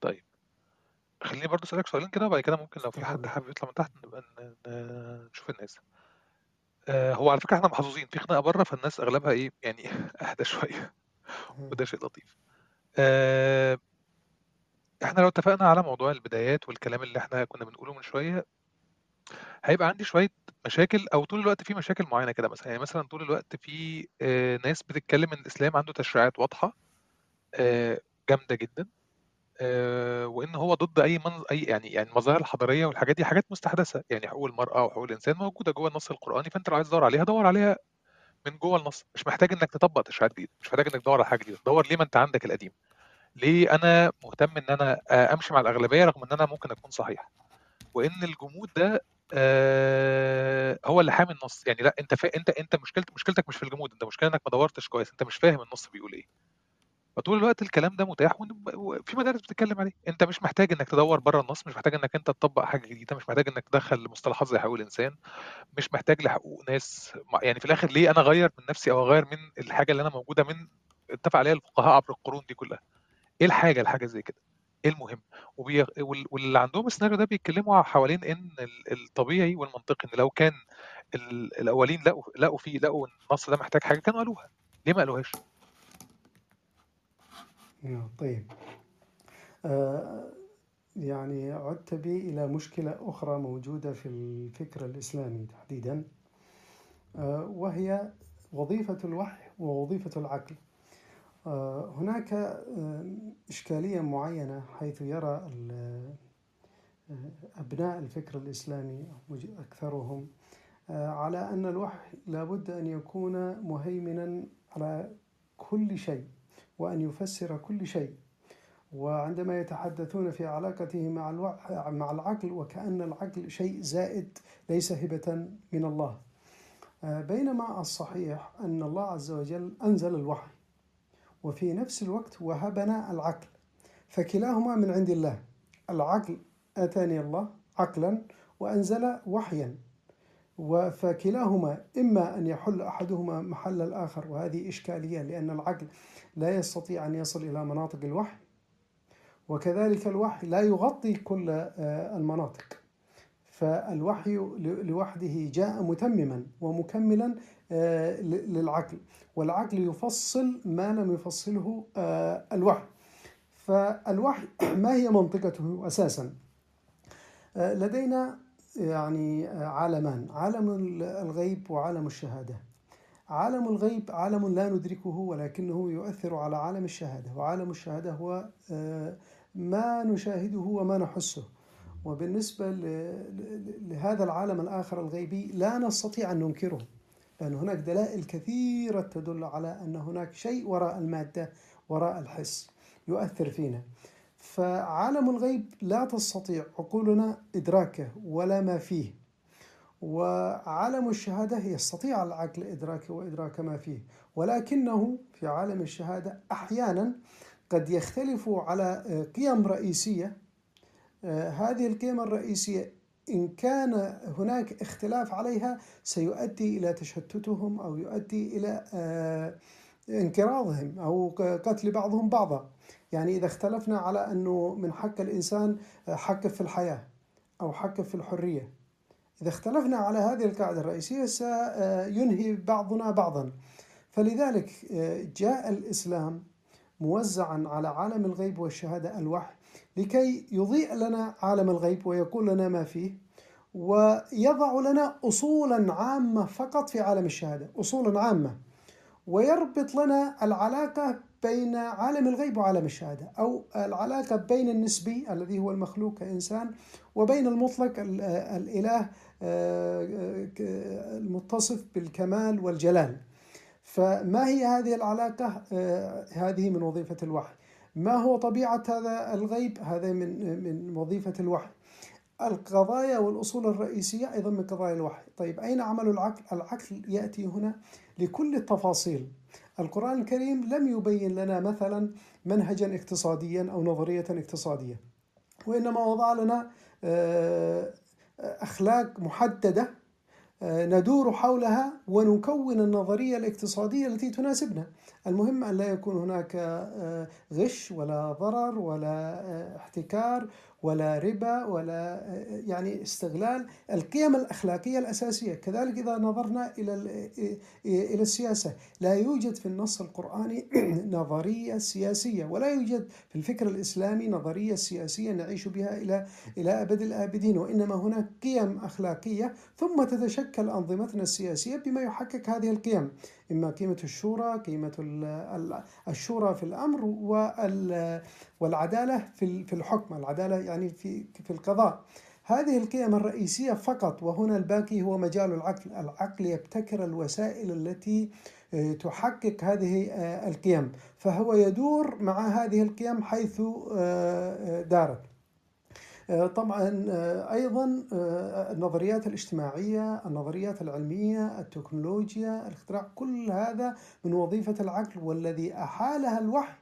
طيب خليني برضه أسألك سؤالين كده، وبعد كده ممكن لو في حد حابب يطلع من تحت نبقى نشوف الناس. هو على فكرة احنا محظوظين في خناقة بره، فالناس أغلبها إيه يعني أهدى شوية وده شيء لطيف. احنا لو اتفقنا على موضوع البدايات والكلام اللي احنا كنا بنقوله من شوية، هيبقى عندي شوية مشاكل، أو طول الوقت في مشاكل معينة كده. مثلا يعني مثلا طول الوقت في ناس بتتكلم إن الإسلام عنده تشريعات واضحة جامدة جدا، وإن هو ضد أي يعني المظاهر الحضارية والحاجات دي حاجات مستحدثة. يعني حقوق المرأة وحقوق الإنسان موجودة جوه النص القرآني، فأنت لو عايز تدور عليها دور عليها من جوه النص، مش محتاج إنك تطبق تشريعات جديدة، مش محتاج إنك تدور على حاجة جديدة. دور ليه ما أنت عندك القديم. ليه أنا مهتم إن أنا أمشي مع الأغلبية رغم إن أنا ممكن أكون صحيح، وإن الجمود ده هو اللي حامي النص. يعني لا، انت مشكلتك مش في الجمود، انت مشكلة انك ما دورتش كويس، انت مش فاهم النص بيقول ايه. فطول الوقت الكلام ده متاح وفي مدارس بتتكلم عليه. انت مش محتاج انك تدور بره النص، مش محتاج انك انت تطبق حاجه جديده، مش محتاج انك تدخل مصطلحات زي حقوق الانسان، مش محتاج لحقوق ناس. يعني في الاخر ليه انا اغير من نفسي او اغير من الحاجه اللي انا موجوده من اتفق عليها الفقهاء عبر القرون دي كلها؟ ايه الحاجه زي كده؟ ايه المهم؟ واللي عندهم السيناريو ده بيتكلموا حوالين ان الطبيعي والمنطقي ان لو كان الاولين لقوا النص ده محتاج حاجه كانوا قالوها، ليه ما قالوهاش؟ طيب يعني عدت بي الى مشكله اخرى موجوده في الفكر الاسلامي تحديدا، وهي وظيفه الوحي ووظيفه العقل. هناك إشكالية معينة حيث يرى أبناء الفكر الإسلامي أكثرهم على أن الوحي لابد أن يكون مهيمنا على كل شيء وأن يفسر كل شيء، وعندما يتحدثون في علاقته مع العقل وكأن العقل شيء زائد ليس هبة من الله، بينما الصحيح أن الله عز وجل أنزل الوحي وفي نفس الوقت وهبنا العقل، فكلاهما من عند الله. العقل أتاني الله عقلا وأنزل وحيا، فكلاهما إما أن يحل أحدهما محل الآخر، وهذه إشكالية لأن العقل لا يستطيع أن يصل إلى مناطق الوحي، وكذلك الوحي لا يغطي كل المناطق، فالوحي لوحده جاء متمما ومكملا للعقل، والعقل يفصل ما لم يفصله الوحي. فالوحي ما هي منطقته أساسا؟ لدينا يعني عالمان، عالم الغيب وعالم الشهادة. عالم الغيب عالم لا ندركه ولكنه يؤثر على عالم الشهادة، وعالم الشهادة هو ما نشاهده وما نحسه. وبالنسبة لهذا العالم الآخر الغيبي لا نستطيع أن ننكره، لأن هناك دلائل كثيرة تدل على أن هناك شيء وراء المادة وراء الحس يؤثر فينا. فعالم الغيب لا تستطيع عقولنا إدراكه ولا ما فيه، وعالم الشهادة يستطيع العقل إدراكه وإدراك ما فيه، ولكنه في عالم الشهادة أحيانا قد يختلف على قيم رئيسية. هذه القيم الرئيسية إن كان هناك اختلاف عليها سيؤدي إلى تشتتهم أو يؤدي إلى انقراضهم أو قتل بعضهم بعضا. يعني إذا اختلفنا على أنه من حق الإنسان حق في الحياة أو حق في الحرية، إذا اختلفنا على هذه القاعدة الرئيسية سينهي بعضنا بعضا. فلذلك جاء الإسلام موزعا على عالم الغيب والشهادة الوحي لكي يضيء لنا عالم الغيب ويقول لنا ما فيه، ويضع لنا أصولا عامة فقط في عالم الشهادة، أصولا عامة، ويربط لنا العلاقة بين عالم الغيب وعالم الشهادة، أو العلاقة بين النسبي الذي هو المخلوق كإنسان وبين المطلق الإله المتصف بالكمال والجلال. فما هي هذه العلاقة؟ هذه من وظيفة الوحي. ما هو طبيعة هذا الغيب؟ هذا من وظيفة الوحي. القضايا والأصول الرئيسية أيضا من قضايا الوحي. طيب أين عمل العقل؟ العقل يأتي هنا لكل التفاصيل. القرآن الكريم لم يبين لنا مثلا منهجا اقتصاديا أو نظرية اقتصادية، وإنما وضع لنا أخلاق محددة ندور حولها ونكون النظرية الاقتصادية التي تناسبنا. المهم أن لا يكون هناك غش ولا ضرر ولا احتكار ولا ربا ولا يعني استغلال القيم الأخلاقية الأساسية. كذلك إذا نظرنا إلى السياسة، لا يوجد في النص القرآني نظرية سياسية، ولا يوجد في الفكر الإسلامي نظرية سياسية نعيش بها إلى أبد الآبدين، وإنما هناك قيم أخلاقية ثم تتشكل أنظمتنا السياسية بما يحقق هذه القيم، إما قيمة الشورى، قيمة الشورى في الأمر، والعدالة في الحكم، العدالة يعني في القضاء. هذه القيم الرئيسية فقط، وهنا الباقي هو مجال العقل. العقل يبتكر الوسائل التي تحقق هذه القيم، فهو يدور مع هذه القيم حيث دارت. طبعا أيضا النظريات الاجتماعية، النظريات العلمية، التكنولوجيا، الاختراع، كل هذا من وظيفة العقل، والذي أحالها الوحي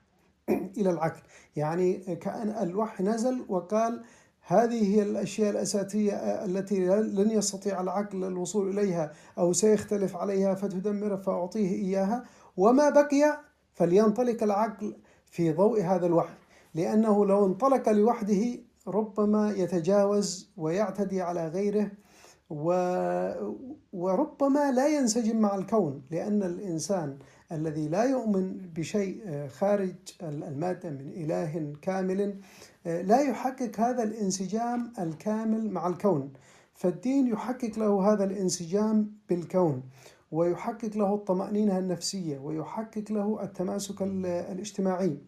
إلى العقل. يعني كأن الوحي نزل وقال هذه هي الأشياء الأساسية التي لن يستطيع العقل الوصول إليها أو سيختلف عليها فتدمر، فأعطيه إياها، وما بقي فلينطلق العقل في ضوء هذا الوحي، لأنه لو انطلق لوحده ربما يتجاوز ويعتدي على غيره، وربما لا ينسجم مع الكون، لأن الإنسان الذي لا يؤمن بشيء خارج المادة من إله كامل لا يحقق هذا الانسجام الكامل مع الكون، فالدين يحقق له هذا الانسجام بالكون، ويحقق له الطمأنينة النفسية، ويحقق له التماسك الاجتماعي.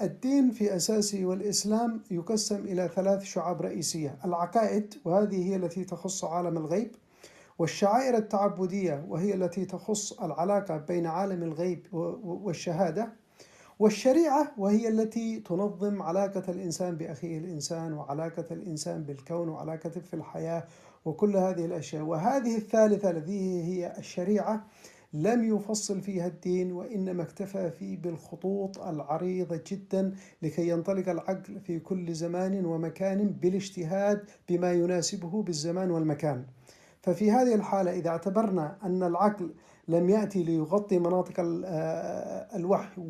الدين في أساسه والإسلام يقسم إلى 3 شعب رئيسية: العقائد، وهذه هي التي تخص عالم الغيب، والشعائر التعبدية، وهي التي تخص العلاقة بين عالم الغيب والشهادة، والشريعة، وهي التي تنظم علاقة الإنسان بأخيه الإنسان، وعلاقة الإنسان بالكون، وعلاقته في الحياة، وكل هذه الأشياء. وهذه الثالثة التي هي الشريعة لم يفصل فيها الدين، وإنما اكتفى فيه بالخطوط العريضة جدا لكي ينطلق العقل في كل زمان ومكان بالاجتهاد بما يناسبه بالزمان والمكان. ففي هذه الحالة إذا اعتبرنا أن العقل لم يأتي ليغطي مناطق الوحي،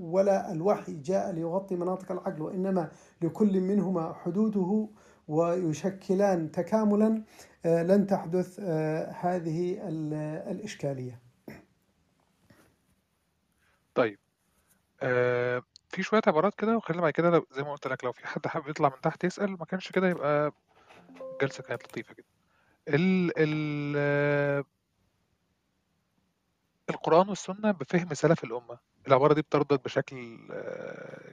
ولا الوحي جاء ليغطي مناطق العقل، وإنما لكل منهما حدوده ويشكلان تكاملا، لن تحدث هذه الإشكالية. طيب في شوية عبارات كده، وخلينا بعد كده زي ما قلت لك لو في حد حابب يطلع من تحت يسأل، ما كانش كده يبقى جلسة كانت لطيفة جدا. القرآن والسنة بفهم سلف الأمة، العبارة دي بتردد بشكل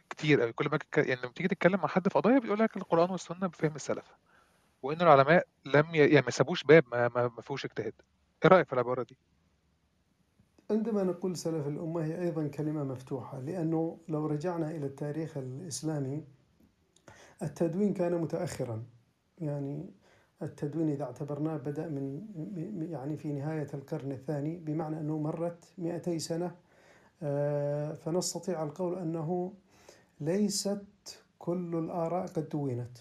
كتير قوي. كل ما يعني لما تيجي تتكلم مع حد في قضية بيقول لك القرآن والسنة بفهم السلف، وإن العلماء لم يعني ما سابوش باب ما فيهوش اجتهاد. إيه رأيك في العبارة دي؟ عندما نقول سلف الأمة هي أيضا كلمة مفتوحة، لأنه لو رجعنا إلى التاريخ الإسلامي التدوين كان متأخرا، يعني التدوين إذا اعتبرناه بدأ من يعني في نهاية القرن الثاني، بمعنى أنه مرت 200 سنة، فنستطيع القول أنه ليست كل الآراء قد دوينت،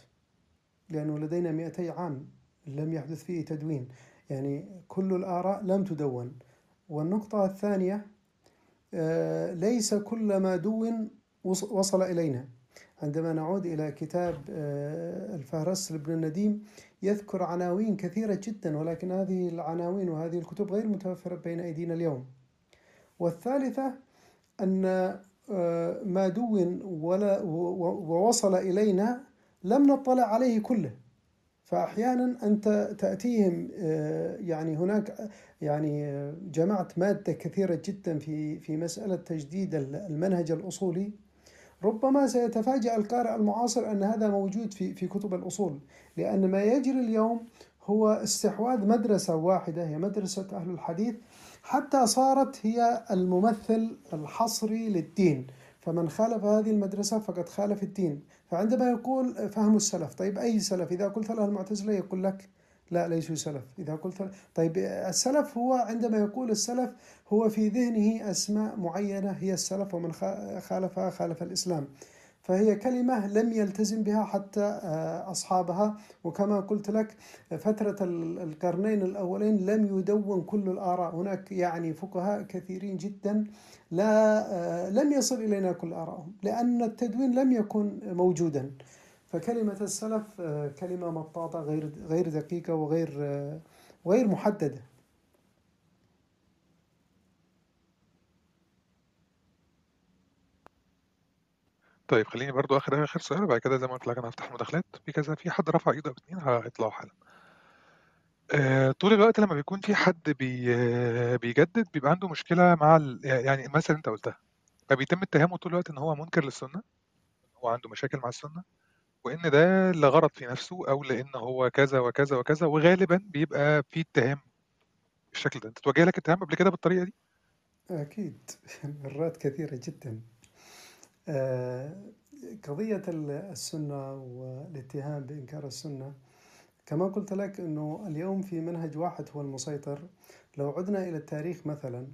لأنه لدينا 200 عام لم يحدث فيه تدوين، يعني كل الآراء لم تدون. والنقطة الثانية، ليس كل ما دون وصل إلينا. عندما نعود إلى كتاب الفهرس لابن النديم يذكر عناوين كثيرة جدا، ولكن هذه العناوين وهذه الكتب غير متوفرة بين أيدينا اليوم. والثالثة أن ما دون ووصل إلينا لم نطلع عليه كله، فأحيانا أنت تأتيهم يعني هناك يعني جمعت مادة كثيرة جدا في مسألة تجديد المنهج الأصولي، ربما سيتفاجأ القارئ المعاصر أن هذا موجود في كتب الأصول، لأن ما يجري اليوم هو استحواذ مدرسة واحدة هي مدرسة أهل الحديث، حتى صارت هي الممثل الحصري للدين، فمن خالف هذه المدرسة فقد خالف الدين. فعندما يقول فهم السلف، طيب أي سلف؟ إذا قلت له المعتزلة يقول لك لا ليسوا سلف. إذا قلت طيب السلف، هو عندما يقول السلف هو في ذهنه أسماء معينة هي السلف، ومن خالفها خالف الإسلام. فهي كلمة لم يلتزم بها حتى أصحابها. وكما قلت لك فترة القرنين الأولين لم يدون كل الآراء، هناك يعني فقهاء كثيرين جدا لم يصل إلينا كل آرائهم لأن التدوين لم يكن موجودا. فكلمة السلف كلمة مطاطة غير دقيقة وغير محددة. طيب خليني برضو اخر سؤال، وبعد كده زي ما قلت لك انا هفتح مداخلات في كذا. في حد رفع ايده باثنين هيطلعوا حالا. طول الوقت لما بيكون في حد بيجدد بيبقى عنده مشكله مع يعني مثلا انت قلتها، فبيتم اتهامه طول الوقت ان هو منكر للسنه، هو عنده مشاكل مع السنه، وان ده لغرض في نفسه او لان هو كذا وكذا وكذا، وغالبا بيبقى في اتهام بالشكل ده. انت توجه لك اتهام قبل كده بالطريقه دي؟ اكيد مرات كثيره جدا. قضية السنة والاتهام بإنكار السنة كما قلت لك أنه اليوم في منهج واحد هو المسيطر. لو عدنا إلى التاريخ مثلا،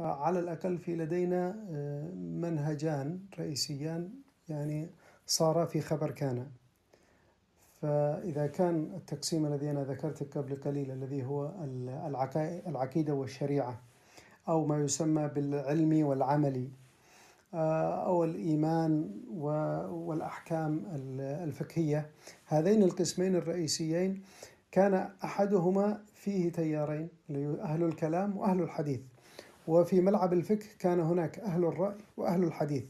على الأقل في لدينا منهجان رئيسيان يعني صار في خبر كان. فإذا كان التقسيم الذي أنا ذكرته قبل قليل الذي هو العقيدة والشريعة، أو ما يسمى بالعلمي والعملي، أو الإيمان والأحكام الفقهية، هذين القسمين الرئيسيين كان أحدهما فيه تيارين، أهل الكلام وأهل الحديث. وفي ملعب الفقه كان هناك أهل الرأي وأهل الحديث.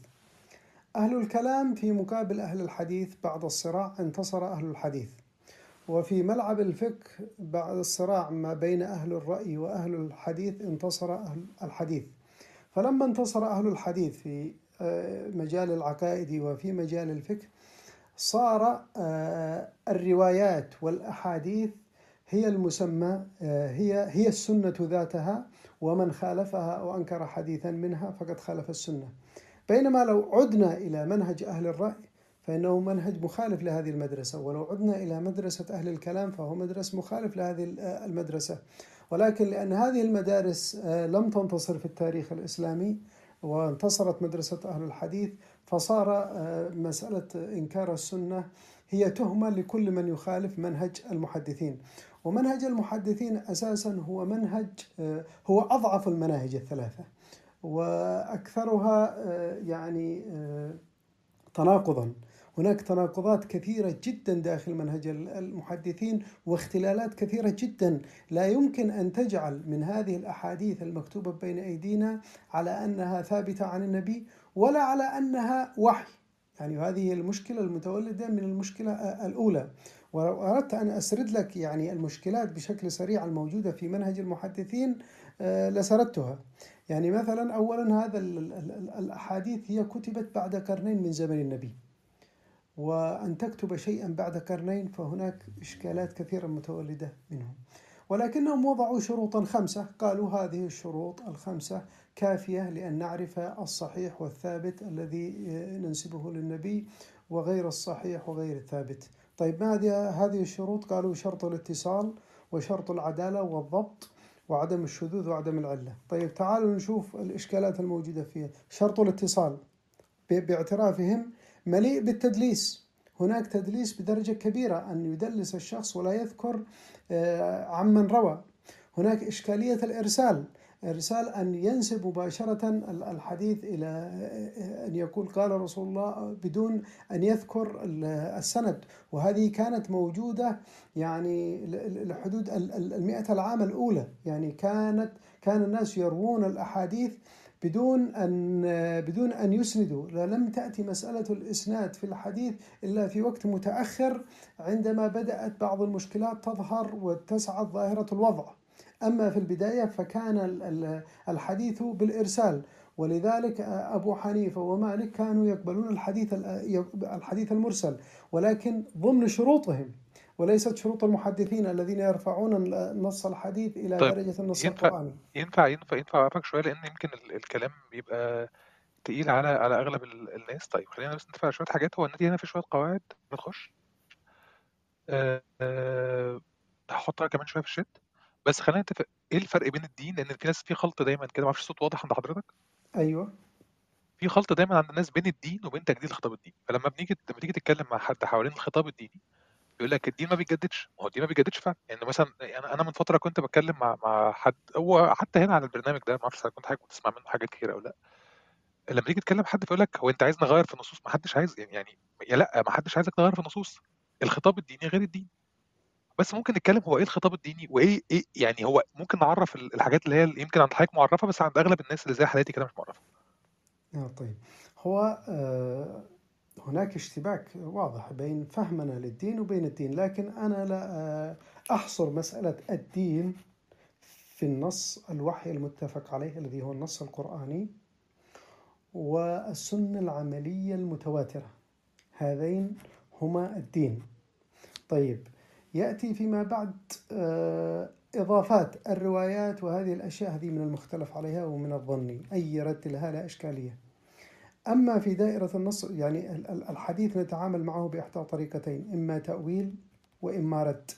أهل الكلام في مقابل أهل الحديث، بعد الصراع انتصر أهل الحديث. وفي ملعب الفقه بعد الصراع ما بين أهل الرأي وأهل الحديث انتصر أهل الحديث. فلما انتصر أهل الحديث في مجال العقائد وفي مجال الفقه، صار الروايات والأحاديث هي المسمى، هي السنة ذاتها، ومن خالفها أو أنكر حديثا منها فقد خالف السنة. بينما لو عدنا إلى منهج أهل الرأي فإنه منهج مخالف لهذه المدرسة، ولو عدنا إلى مدرسة أهل الكلام فهو مدرسة مخالف لهذه المدرسة. ولكن لأن هذه المدارس لم تنتصر في التاريخ الإسلامي وانتصرت مدرسة أهل الحديث، فصار مسألة إنكار السنة هي تهمة لكل من يخالف منهج المحدثين. ومنهج المحدثين أساسا هو منهج هو أضعف المناهج الثلاثة، وأكثرها يعني تناقضا. هناك تناقضات كثيرة جدا داخل منهج المحدثين، واختلالات كثيرة جدا. لا يمكن أن تجعل من هذه الأحاديث المكتوبة بين أيدينا على أنها ثابتة عن النبي، ولا على أنها وحي. يعني هذه المشكلة المتولدة من المشكلة الأولى. ولو أردت أن أسرد لك يعني المشكلات بشكل سريع الموجودة في منهج المحدثين لسردتها. يعني مثلا أولا، هذا الأحاديث هي كتبت بعد قرنين من زمن النبي، وأن تكتب شيئا بعد قرنين فهناك إشكالات كثيرة متولدة منهم. ولكنهم وضعوا شروطا 5، قالوا هذه الشروط ال5 كافية لأن نعرف الصحيح والثابت الذي ننسبه للنبي وغير الصحيح وغير الثابت. طيب ما هذه الشروط؟ قالوا شرط الاتصال وشرط العدالة والضبط وعدم الشذوذ وعدم العلة. طيب تعالوا نشوف الإشكالات الموجودة فيها. شرط الاتصال باعترافهم مليء بالتدليس، هناك تدليس بدرجة كبيرة، أن يدلس الشخص ولا يذكر عمن روى. هناك إشكالية الإرسال، إرسال أن ينسب مباشرة الحديث إلى أن يقول قال رسول الله بدون أن يذكر السند، وهذه كانت موجودة يعني لحدود 100 العام الأولى. يعني كان الناس يروون الأحاديث بدون أن يسندوا. لم تأتي مسألة الإسناد في الحديث إلا في وقت متأخر عندما بدأت بعض المشكلات تظهر واتسعت ظاهرة الوضع. أما في البداية فكان الحديث بالإرسال، ولذلك أبو حنيفة ومالك كانوا يقبلون الحديث المرسل، ولكن ضمن شروطهم وليست شروط المحدثين الذين يرفعون نص الحديث إلى درجة النص القرآني. ينفع أوقفك شوية لأن يمكن الكلام بيبقى تقيل على أغلب الناس. طيب خلينا بس ندفع شوية حاجات. هو النادي هنا في شوية قواعد بتخش هحطها كمان شوية في الشات، بس خلينا نتفق إيه الفرق بين الدين، لأن في ناس في خلط دايما كده. معرفش الصوت واضح عند حضرتك؟ أيوه. في خلط دايما عند الناس بين الدين وبين تجديد الخطاب الديني. فلما لما تيجي تتكلم مع حد حوالين الخطاب الديني يقول لك الدين ما بيتجددش. ما هو الدين ما بيتجددش فعلا. يعني مثلا انا من فتره كنت بتكلم مع حد، هو حتى هنا على البرنامج ده، ما اعرفش اذا كنت تسمع منه حاجات كتير او لا. لما تيجي تتكلم حد فيقول لك هو انت عايز نغير في النصوص؟ ما حدش عايز، يعني يا لا، ما حدش عايزك تغير في النصوص. الخطاب الديني غير الدين، بس ممكن نتكلم هو ايه الخطاب الديني وايه ايه، يعني هو ممكن نعرف الحاجات اللي هي يمكن عند حضرتك معرفه، بس عند اغلب الناس اللي زي حالاتي كده مش معرفه. طيب، هو هناك اشتباك واضح بين فهمنا للدين وبين الدين، لكن أنا لا أحصر مسألة الدين في النص الوحي المتفق عليه الذي هو النص القرآني والسنة العملية المتواترة، هذين هما الدين. طيب، يأتي فيما بعد إضافات الروايات، وهذه الأشياء هذه من المختلف عليها ومن الظني، أي رد لها لا إشكالية. أما في دائرة النص، يعني الحديث نتعامل معه بإحدى طريقتين، إما تأويل وإما رد.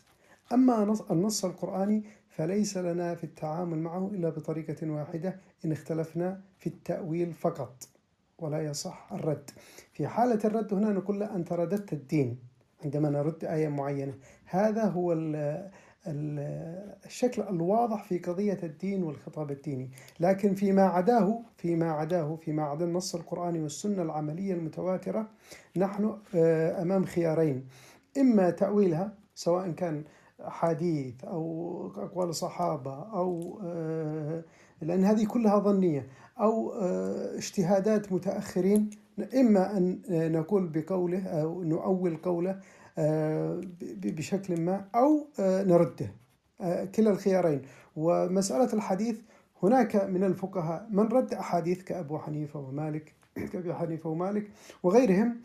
أما النص القرآني فليس لنا في التعامل معه إلا بطريقة واحدة، إن اختلفنا في التأويل فقط، ولا يصح الرد. في حالة الرد هنا نقول له أنت رددت الدين عندما نرد آية معينة. هذا هو الشكل الواضح في قضية الدين والخطاب الديني، لكن فيما عدا النص القرآني والسنة العملية المتواترة، نحن أمام خيارين: إما تأويلها، سواء كان حديث أو أقوال صحابة، أو لأن هذه كلها ظنية، أو اجتهادات متأخرين. إما أن نقول بقوله أو نؤول قوله بشكل ما، أو نرده، كلا الخيارين. ومسألة الحديث هناك من الفقهاء من رد أحاديث كأبو حنيفة ومالك وغيرهم،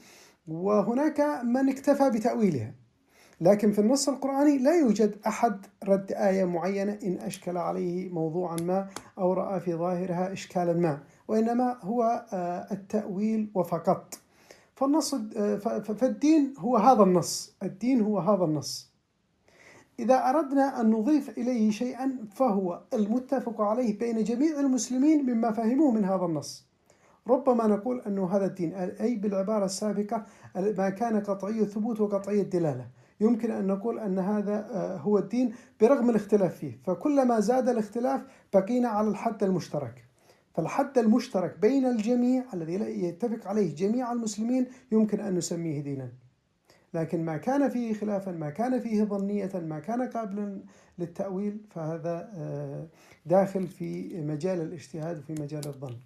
وهناك من اكتفى بتأويلها. لكن في النص القرآني لا يوجد أحد رد آية معينة إن أشكل عليه موضوعا ما أو رأى في ظاهرها إشكالا ما، وإنما هو التأويل وفقط. فالدين هو هذا النص، إذا أردنا أن نضيف إليه شيئا فهو المتفق عليه بين جميع المسلمين مما فهموه من هذا النص. ربما نقول أنه هذا الدين، أي بالعبارة السابقة ما كان قطعي الثبوت وقطعي الدلالة، يمكن أن نقول أن هذا هو الدين برغم الاختلاف فيه. فكلما زاد الاختلاف بقينا على الحد المشترك، فالحد المشترك بين الجميع الذي يتفق عليه جميع المسلمين يمكن أن نسميه دينا. لكن ما كان فيه خلافا، ما كان فيه ظنية، ما كان قابلا للتأويل، فهذا داخل في مجال الاجتهاد وفي مجال الظن.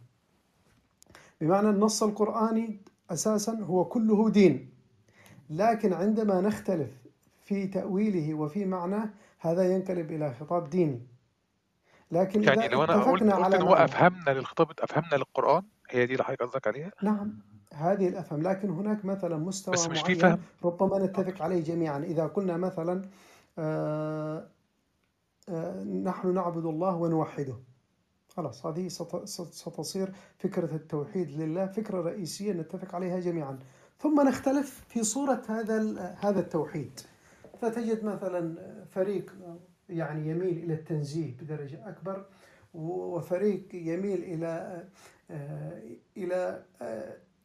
بمعنى النص القرآني أساسا هو كله دين، لكن عندما نختلف في تأويله وفي معناه هذا ينقلب إلى خطاب ديني. لكن يعني لو أنا قلت إن هو أفهمنا للخطاب، أفهمنا للقرآن، هي دي اللي حضرتك قصدك عليها؟ نعم، هذه الأفهم. لكن هناك مثلا مستوى معين ربما نتفق عليه جميعا. إذا قلنا مثلا نحن نعبد الله ونوحده، خلاص هذه ستصير فكرة التوحيد لله فكرة رئيسية نتفق عليها جميعا، ثم نختلف في صورة هذا التوحيد. فتجد مثلا فريق يعني يميل إلى التنزيه بدرجة أكبر، وفريق يميل إلى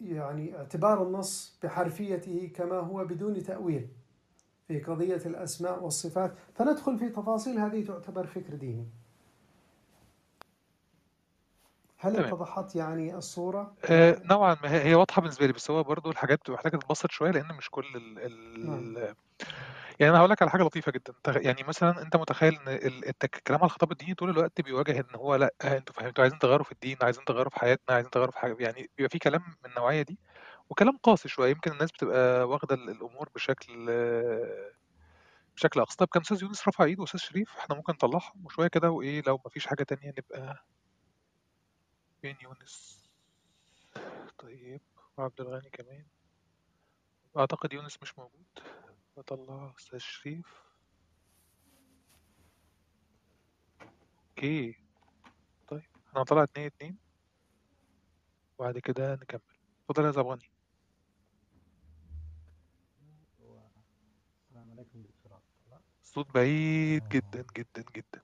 يعني اعتبار النص بحرفيته كما هو بدون تأويل في قضية الأسماء والصفات. فندخل في تفاصيل هذه تعتبر فكر ديني. هل اتضحت يعني الصورة؟ نوعا ما هي واضحة بالنسبة لي، بس هو برضه الحاجات محتاجة تتبسط شوية، لأن مش كل يعني انا هقول لك على حاجه لطيفه جدا. يعني مثلا انت متخيل ان الكلام على الخطاب الديني طول الوقت بيواجه ان هو لا انتوا فهمتوا، عايزين تغيروا في الدين، عايزين تغيروا في حياتنا، عايزين تغيروا في حاجه، يعني بيبقى في كلام من النوعيه دي، وكلام قاسي شويه. يمكن الناس بتبقى واخده الامور بشكل اقصى. طب كان استاذ يونس رفع ايده واستاذ شريف، احنا ممكن نطلعهم وشويه كده، وايه لو مفيش حاجه تانية نبقى فين يونس. طيب، وعبد الغني كمان، اعتقد يونس مش موجود. بطلع أستاذ شريف. اوكي، طيب احنا هنطلع 2 وبعد كده نكمل. اتفضل يا زبغاني. السلام عليكم دكتور عبد الله. الصوت بعيد جدا جدا جدا.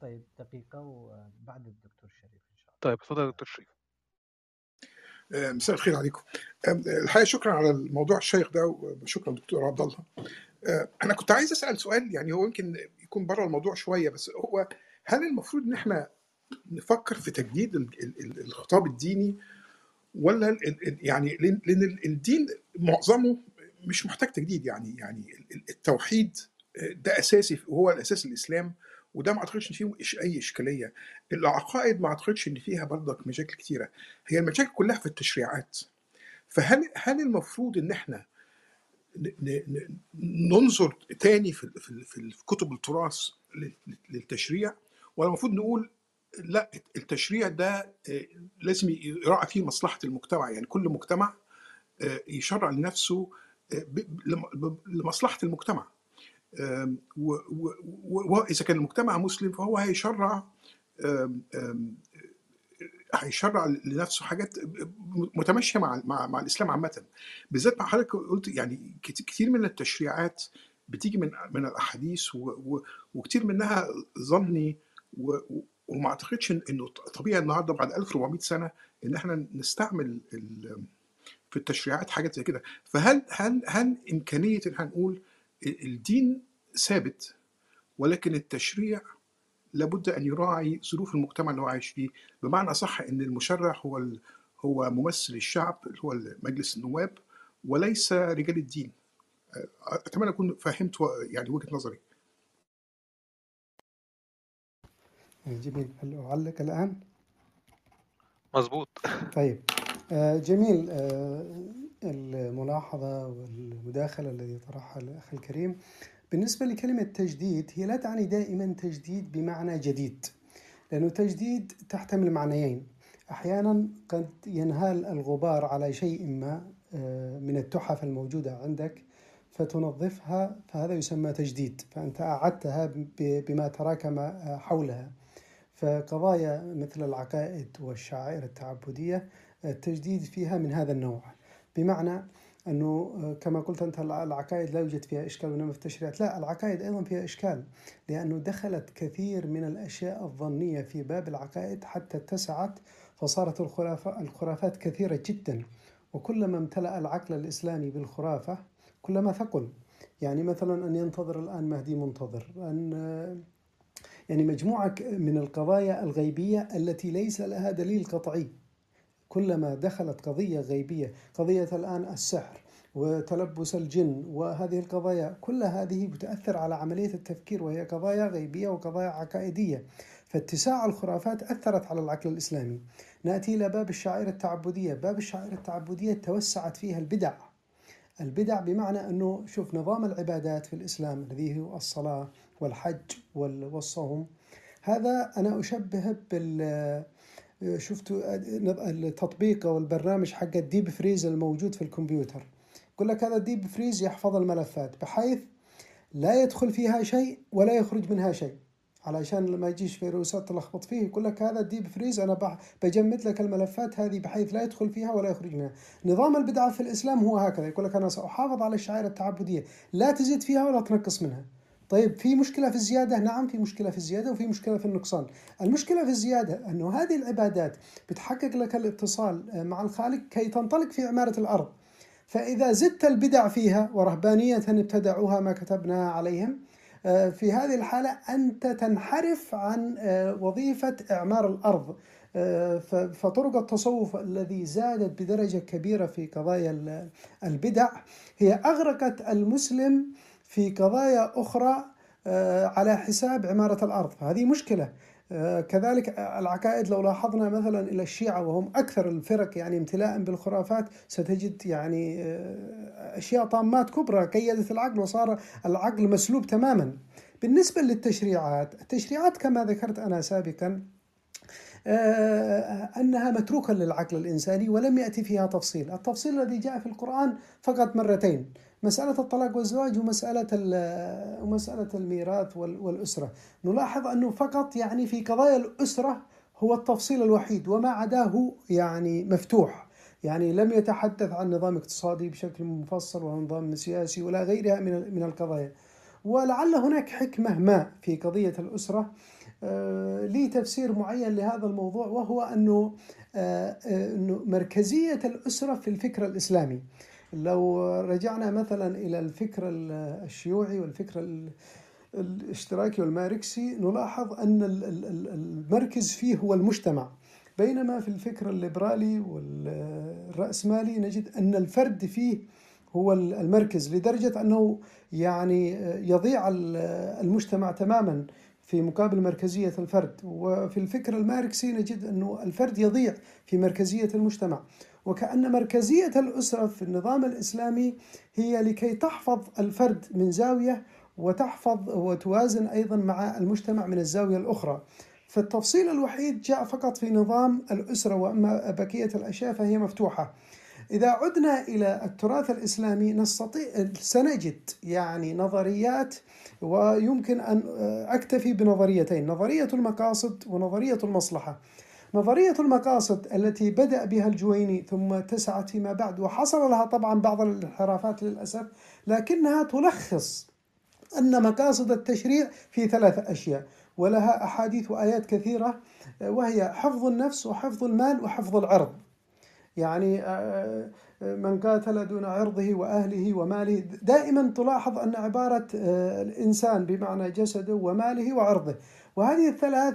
طيب دقيقة وبعد الدكتور شريف ان شاء الله. طيب اتفضل يا دكتور شريف. مساء الخير عليكم. الحقيقه شكرا على الموضوع الشيق ده، وشكرا دكتور عبد الله. انا كنت عايز اسال سؤال، يعني هو يمكن يكون بره الموضوع شويه، بس هو هل المفروض ان احنا نفكر في تجديد الخطاب الديني، ولا يعني لان الدين معظمه مش محتاج تجديد، يعني التوحيد ده اساسي، وهو الاساس الاسلام، وده ما اعتقدش ان فيه اي اشكاليه. العقائد ما اعتقدش ان فيها برضك مشاكل كتيره، هي المشاكل كلها في التشريعات. فهل المفروض ان احنا ننظر تاني في كتب التراث للتشريع، ولا المفروض نقول لا، التشريع ده لازم يراعي فيه مصلحه المجتمع، يعني كل مجتمع يشرع لنفسه لمصلحه المجتمع، وإذا كان المجتمع مسلم فهو هيشرع لنفسه حاجات متماشية مع الإسلام عامة، بالذات مع حضرتك قلت يعني كتير من التشريعات بتيجي من الأحاديث، وكتير منها ظني، وما أعتقدش إنه طبيعي النهارده بعد 1400 سنة إن إحنا نستعمل في التشريعات حاجات زي كده. فهل إمكانية إن هنقول الدين ثابت، ولكن التشريع لابد ان يراعي ظروف المجتمع اللي هو عايش فيه، بمعنى صح ان المشرع هو ممثل الشعب اللي هو مجلس النواب، وليس رجال الدين. اتمنى اكون فهمت يعني وجهة نظري. جميل، هل اعلق الان؟ مظبوط. طيب جميل، الملاحظة والمداخلة التي طرحها الأخ الكريم. بالنسبة لكلمة تجديد، هي لا تعني دائما تجديد بمعنى جديد، لأنه تجديد تحتمل معنيين. أحيانا قد ينهال الغبار على شيء ما من التحف الموجودة عندك فتنظفها، فهذا يسمى تجديد، فأنت أعدتها بما تراكم حولها. فقضايا مثل العقائد والشعائر التعبدية التجديد فيها من هذا النوع، بمعنى أنه كما قلت أنت العقائد لا يوجد فيها إشكال، وإنما في التشريعات لا، العقائد أيضا فيها إشكال، لأنه دخلت كثير من الأشياء الظنية في باب العقائد حتى اتسعت، فصارت الخرافات كثيرة جدا، وكلما امتلأ العقل الإسلامي بالخرافة كلما ثقل. يعني مثلا أن ينتظر الآن مهدي منتظر، أن يعني مجموعة من القضايا الغيبية التي ليس لها دليل قطعي، كلما دخلت قضية غيبية، قضية الآن السحر وتلبس الجن وهذه القضايا، كل هذه بتأثر على عملية التفكير، وهي قضايا غيبية وقضايا عقائدية، فاتساع الخرافات أثرت على العقل الإسلامي. نأتي إلى باب الشعائر التعبدية، باب الشعائر التعبدية توسعت فيها البدع، البدع بمعنى أنه شوف نظام العبادات في الإسلام الذي هو الصلاة والحج والصوم، هذا أنا أشبهه بال شفت التطبيق او البرنامج حق الديب فريز الموجود في الكمبيوتر، يقول لك هذا الديب فريز يحفظ الملفات بحيث لا يدخل فيها شيء ولا يخرج منها شيء، علشان لما يجيش فيروسات تلخبط فيه، يقول لك هذا الديب فريز انا بجمد لك الملفات هذه بحيث لا يدخل فيها ولا يخرج منها. نظام البدعه في الاسلام هو هكذا، يقول لك انا ساحافظ على الشعائر التعبديه، لا تزيد فيها ولا تنقص منها. طيب في مشكلة في الزيادة؟ نعم في مشكلة في الزيادة، وفي مشكلة في النقصان. المشكلة في الزيادة أنه هذه العبادات بتحقق لك الاتصال مع الخالق كي تنطلق في عمارة الأرض، فإذا زدت البدع فيها ورهبانية ابتدعوها ما كتبناها عليهم، في هذه الحالة أنت تنحرف عن وظيفة إعمار الأرض. فطرق التصوف الذي زادت بدرجة كبيرة في قضايا البدع هي أغرقت المسلم في قضايا أخرى على حساب عمارة الأرض، هذه مشكلة. كذلك العقائد، لو لاحظنا مثلا إلى الشيعة وهم أكثر الفرق يعني امتلاء بالخرافات، ستجد يعني أشياء طامات كبرى كيدت العقل وصار العقل مسلوب تماما. بالنسبة للتشريعات، التشريعات كما ذكرت أنا سابقا أنها متروكة للعقل الإنساني ولم يأتي فيها تفصيل. التفصيل الذي جاء في القرآن فقط مرتين، مسألة الطلاق والزواج ومسألة الميراث والأسرة. نلاحظ أنه فقط يعني في قضايا الأسرة هو التفصيل الوحيد، وما عداه يعني مفتوح، يعني لم يتحدث عن نظام اقتصادي بشكل مفصل ولا نظام سياسي ولا غيرها من القضايا. ولعل هناك حكمة ما في قضية الأسرة لي تفسير معين لهذا الموضوع، وهو أنه مركزية الأسرة في الفكر الإسلامي. لو رجعنا مثلا إلى الفكر الشيوعي والفكر الاشتراكي والماركسي نلاحظ أن المركز فيه هو المجتمع، بينما في الفكر الليبرالي والرأسمالي نجد أن الفرد فيه هو المركز، لدرجة أنه يعني يضيع المجتمع تماما في مقابل مركزية الفرد. وفي الفكر الماركسي نجد أنه الفرد يضيع في مركزية المجتمع، وكأن مركزية الأسرة في النظام الإسلامي هي لكي تحفظ الفرد من زاوية وتحفظ وتوازن أيضا مع المجتمع من الزاوية الأخرى. فالتفصيل الوحيد جاء فقط في نظام الأسرة، وأما بقية الأشياء فهي مفتوحة. إذا عدنا إلى التراث الإسلامي سنجد يعني نظريات، ويمكن أن أكتفي بنظريتين: نظرية المقاصد ونظرية المصلحة. نظرية المقاصد التي بدأ بها الجويني ثم تسعت فيما بعد، وحصل لها طبعا بعض الانحرافات للأسف، لكنها تلخص أن مقاصد التشريع في ثلاث أشياء، ولها أحاديث وآيات كثيرة، وهي حفظ النفس وحفظ المال وحفظ العرض. يعني من قاتل دون عرضه وأهله وماله، دائما تلاحظ أن عبارة الإنسان بمعنى جسده وماله وعرضه، وهذه الثلاث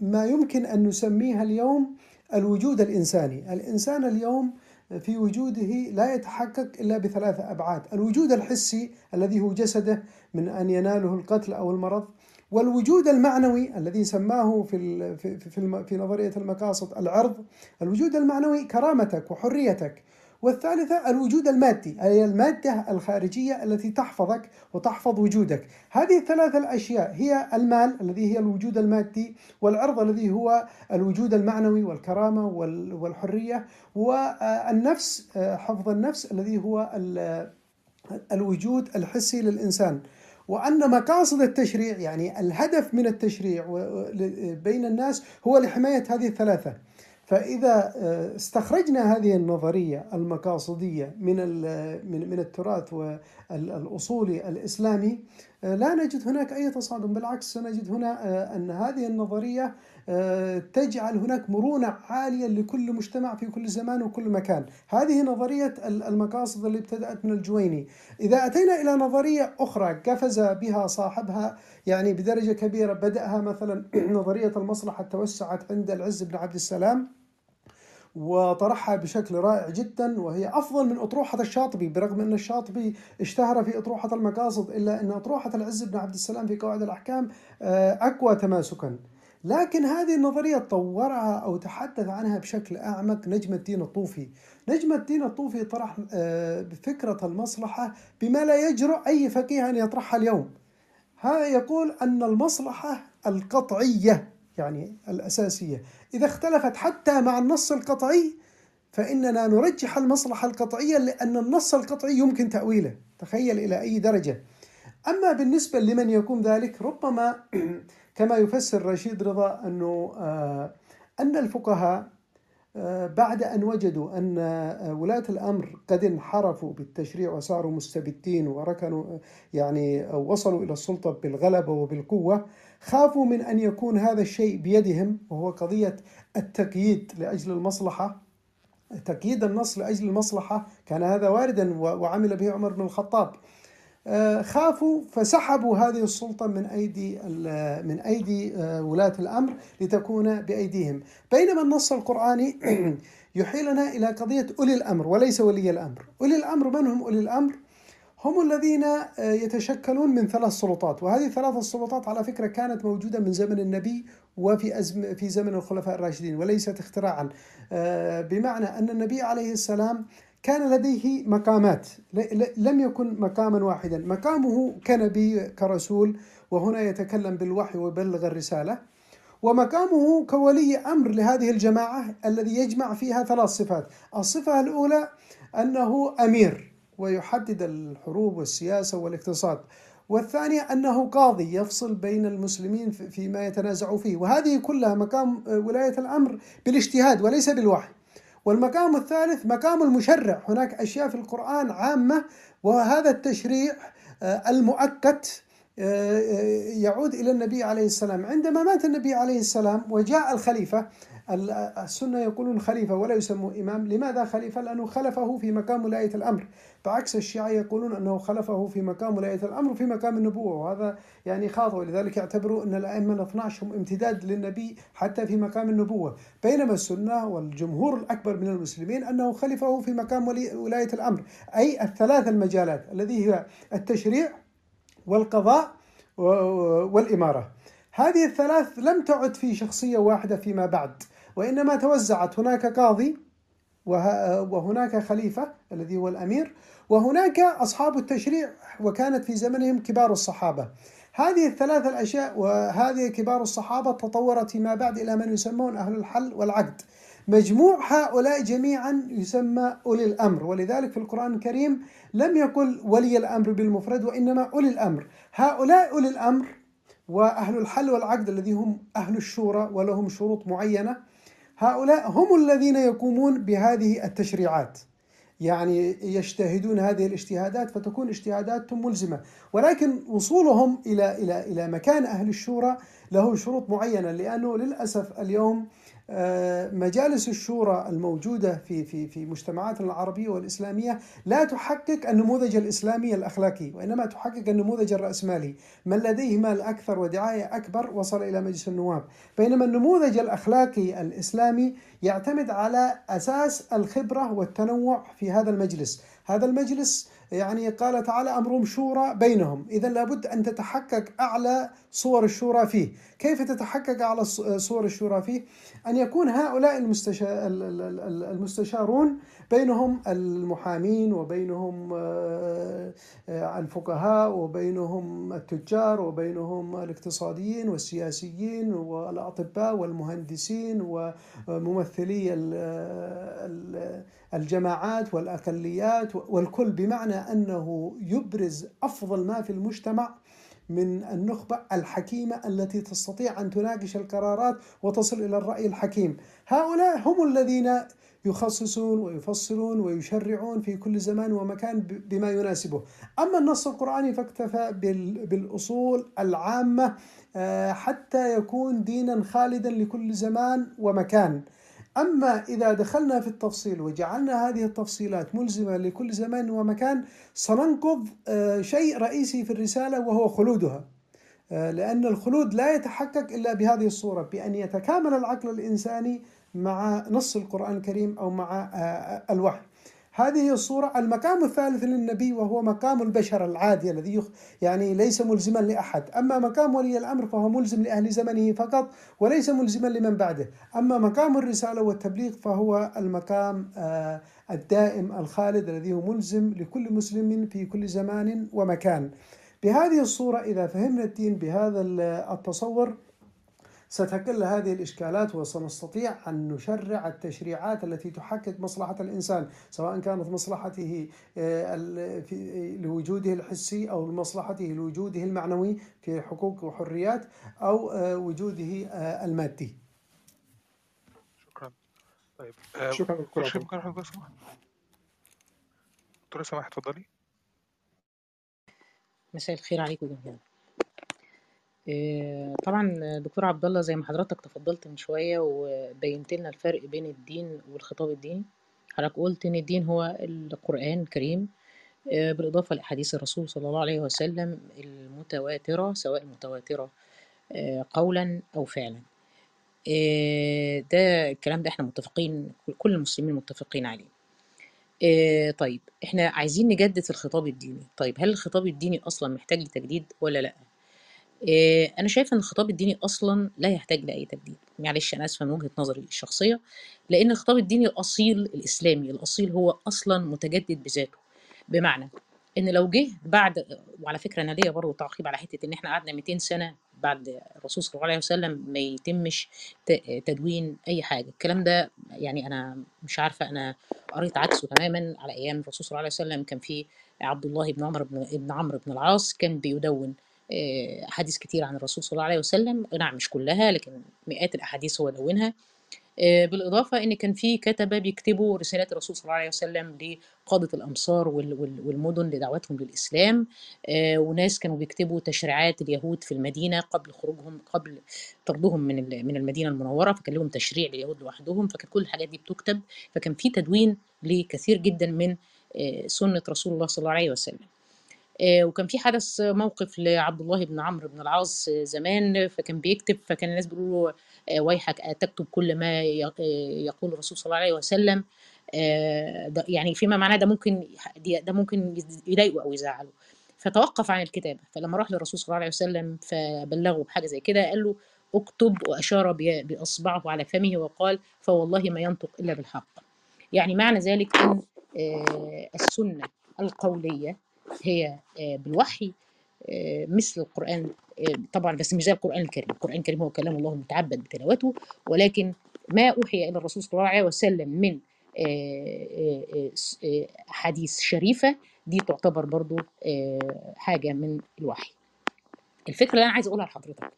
ما يمكن أن نسميها اليوم الوجود الإنساني. الإنسان اليوم في وجوده لا يتحقق إلا بثلاثة أبعاد: الوجود الحسي الذي هو جسده من أن يناله القتل أو المرض، والوجود المعنوي الذي سماه في نظرية المقاصد العرض، الوجود المعنوي كرامتك وحريتك، والثالثة الوجود المادي، أي المادة الخارجية التي تحفظك وتحفظ وجودك. هذه الثلاثة الأشياء هي المال الذي هي الوجود المادي، والعرض الذي هو الوجود المعنوي والكرامة والحرية، والنفس حفظ النفس الذي هو الوجود الحسي للإنسان. وأن مقاصد التشريع يعني الهدف من التشريع بين الناس هو لحماية هذه الثلاثة. فإذا استخرجنا هذه النظرية المقاصدية من التراث والأصولي الإسلامي لا نجد هناك أي تصادم، بالعكس سنجد هنا أن هذه النظرية تجعل هناك مرونة عالية لكل مجتمع في كل زمان وكل مكان. هذه نظرية المقاصد اللي ابتدأت من الجويني. إذا أتينا إلى نظرية أخرى قفز بها صاحبها يعني بدرجة كبيرة، بدأها مثلا نظرية المصلحة، توسعت عند العز بن عبد السلام وطرحها بشكل رائع جدا، وهي أفضل من أطروحة الشاطبي، برغم أن الشاطبي اشتهر في أطروحة المقاصد، إلا أن أطروحة العز بن عبد السلام في قواعد الأحكام أقوى تماسكا. لكن هذه النظرية طورها أو تحدث عنها بشكل أعمق نجم الدين الطوفي. نجم الدين الطوفي طرح فكرة المصلحة بما لا يجرؤ أي فقيه أن يطرحها اليوم. هذا يقول أن المصلحة القطعية يعني الأساسية إذا اختلفت حتى مع النص القطعي فإننا نرجح المصلحة القطعية، لأن النص القطعي يمكن تأويله، تخيل إلى أي درجة. أما بالنسبة لمن يكون ذلك، ربما كما يفسر رشيد رضا أن الفقهاء بعد أن وجدوا أن ولاة الأمر قد انحرفوا بالتشريع وصاروا مستبدين وركنوا يعني وصلوا إلى السلطة بالغلبة وبالقوة، خافوا من أن يكون هذا الشيء بيدهم، وهو قضية التقييد لأجل المصلحة، تقييد النص لأجل المصلحة. كان هذا واردا وعمل به عمر بن الخطاب. خافوا فسحبوا هذه السلطة من أيدي ولاة الأمر لتكون بأيديهم. بينما النص القرآني يحيلنا إلى قضية أولي الأمر وليس ولي الأمر. أولي الأمر من هم أولي الأمر؟ هم الذين يتشكلون من ثلاث سلطات، وهذه الثلاث السلطات على فكرة كانت موجودة من زمن النبي وفي زمن الخلفاء الراشدين، وليست اختراعا، بمعنى أن النبي عليه السلام كان لديه مقامات، لم يكن مقاما واحدا، مقامه كنبي كرسول، وهنا يتكلم بالوحي ويبلغ الرسالة، ومقامه كولي أمر لهذه الجماعة الذي يجمع فيها ثلاث صفات. الصفة الأولى أنه أمير ويحدد الحروب والسياسة والاقتصاد، والثانية أنه قاضي يفصل بين المسلمين فيما يتنازعوا فيه، وهذه كلها مقام ولاية الأمر بالاجتهاد وليس بالوحي. والمقام الثالث مقام المشرع، هناك أشياء في القرآن عامة، وهذا التشريع المؤقت يعود إلى النبي عليه السلام. عندما مات النبي عليه السلام وجاء الخليفة، السنة يقولون خليفة ولا يسموه إمام. لماذا خليفة؟ لأنه خلفه في مقام ولاية الأمر، بعكس الشيعة يقولون أنه خلفه في مقام ولاية الأمر في مقام النبوة، وهذا يعني خاطئ. لذلك يعتبروا أن الأئمة 12 هم امتداد للنبي حتى في مقام النبوة، بينما السنة والجمهور الأكبر من المسلمين أنه خلفه في مقام ولاية الأمر، أي الثلاث المجالات الذي هي التشريع والقضاء والإمارة. هذه الثلاث لم تعد في شخصية واحدة فيما بعد، وإنما توزعت، هناك قاضي وهناك خليفة الذي هو الأمير، وهناك أصحاب التشريع، وكانت في زمنهم كبار الصحابة. هذه الثلاث الأشياء وهذه كبار الصحابة تطورت فيما بعد إلى من يسمون أهل الحل والعقد. مجموع هؤلاء جميعا يسمى أولي الأمر، ولذلك في القرآن الكريم لم يقل ولي الأمر بالمفرد، وإنما أولي الأمر. هؤلاء أولي الأمر وأهل الحل والعقد الذي هم أهل الشورى ولهم شروط معينة، هؤلاء هم الذين يقومون بهذه التشريعات، يعني يجتهدون هذه الاجتهادات فتكون اجتهاداتهم ملزمة. ولكن وصولهم إلى مكان أهل الشورى له شروط معينة، لأنه للأسف اليوم مجالس الشورى الموجودة في مجتمعاتنا العربية والإسلامية لا تحقق النموذج الإسلامي الأخلاقي، وإنما تحقق النموذج الرأسمالي، من لديه مال أكثر ودعاية أكبر وصل إلى مجلس النواب، بينما النموذج الأخلاقي الإسلامي يعتمد على أساس الخبرة والتنوع في هذا المجلس. هذا المجلس يعني قال تعالى أمرهم شورى بينهم، إذن لابد أن تتحقق أعلى صور الشورى فيه. كيف تتحقق أعلى صور الشورى فيه؟ أن يكون هؤلاء المستشارون بينهم المحامين وبينهم الفقهاء وبينهم التجار وبينهم الاقتصاديين والسياسيين والأطباء والمهندسين وممثلي الجماعات والأقليات والكل، بمعنى أنه يبرز أفضل ما في المجتمع من النخبة الحكيمة التي تستطيع أن تناقش القرارات وتصل إلى الرأي الحكيم. هؤلاء هم الذين يخصصون ويفصلون ويشرعون في كل زمان ومكان بما يناسبه. أما النص القرآني فاكتفى بالأصول العامة حتى يكون دينا خالدا لكل زمان ومكان. أما إذا دخلنا في التفصيل وجعلنا هذه التفصيلات ملزمة لكل زمان ومكان سننقض شيء رئيسي في الرسالة وهو خلودها، لأن الخلود لا يتحقق إلا بهذه الصورة، بأن يتكامل العقل الإنساني مع نص القرآن الكريم أو مع الوحي. هذه الصورة. المقام الثالث للنبي وهو مقام البشر العادي الذي يعني ليس ملزما لأحد. أما مقام ولي الأمر فهو ملزم لأهل زمنه فقط وليس ملزما لمن بعده. أما مقام الرسالة والتبليغ فهو المقام الدائم الخالد الذي هو ملزم لكل مسلم في كل زمان ومكان. بهذه الصورة إذا فهمنا الدين بهذا التصور ستقل هذه الإشكالات، وسنستطيع أن نشرع التشريعات التي تحقق مصلحة الإنسان، سواء كانت مصلحته لوجوده الحسي أو مصلحته لوجوده المعنوي في حقوق وحريات أو وجوده المادي. شكرا. طيب شكرا. دكتورة سماح تفضلي. مساء الخير عليكم جميعا. طبعا دكتور عبد الله زي ما حضرتك تفضلت من شويه وبينت لنا الفرق بين الدين والخطاب الديني، حضرتك قلت ان الدين هو القرآن الكريم بالاضافه لاحاديث الرسول صلى الله عليه وسلم المتواتره، سواء متواتره قولا او فعلا. ده الكلام ده احنا متفقين، كل المسلمين متفقين عليه. طيب احنا عايزين نجدد في الخطاب الديني. طيب هل الخطاب الديني اصلا محتاج لتجديد ولا لا؟ أنا شايفة أن الخطاب الديني أصلا لا يحتاج لأي تجديد، معلش أنا أسفة من وجهة نظري الشخصية، لأن الخطاب الديني الأصيل الإسلامي الأصيل هو أصلا متجدد بذاته. بمعنى أن لو جه بعد، وعلى فكرة أنا ليا برضه تعقيب على حتة أن إحنا قعدنا 200 سنة بعد الرسول صلى الله عليه وسلم ما يتمش تدوين أي حاجة، الكلام ده يعني أنا مش عارفة، أنا قريت عكسه تماما. على أيام الرسول صلى الله عليه وسلم كان في عبد الله بن عمرو بن العاص كان بيدون أحاديث كتير عن الرسول صلى الله عليه وسلم، نعم مش كلها لكن مئات الأحاديث هو دونها. بالاضافه ان كان في كتبه بيكتبوا رسالات الرسول صلى الله عليه وسلم لقاده الامصار والمدن لدعوتهم للاسلام، وناس كانوا بيكتبوا تشريعات اليهود في المدينه قبل خروجهم، قبل طردهم من المدينه المنوره، فكان لهم تشريع لليهود لوحدهم، فكان كل الحاجات دي بتكتب، فكان في تدوين لكثير جدا من سنه رسول الله صلى الله عليه وسلم. وكان في حدث موقف لعبد الله بن عمرو بن العاص زمان، فكان بيكتب، فكان الناس بيقولوا له ويحك تكتب كل ما يقول الرسول صلى الله عليه وسلم، ده يعني فيما معناه ده ممكن يضايقه او يزعله، فتوقف عن الكتابه. فلما راح للرسول صلى الله عليه وسلم فبلغه بحاجه زي كده، قال له اكتب، واشار باصبعه على فمه وقال فوالله ما ينطق الا بالحق. يعني معنى ذلك ان السنه القوليه هي بالوحي مثل القرآن طبعا، بس مش زي القرآن الكريم. القرآن الكريم هو كلام الله المتعبد بتلاوته، ولكن ما أوحي إلى الرسول صلى الله عليه وسلم من حديث شريفة دي تعتبر برضو حاجة من الوحي. الفكرة اللي أنا عايز أقولها لحضرتك،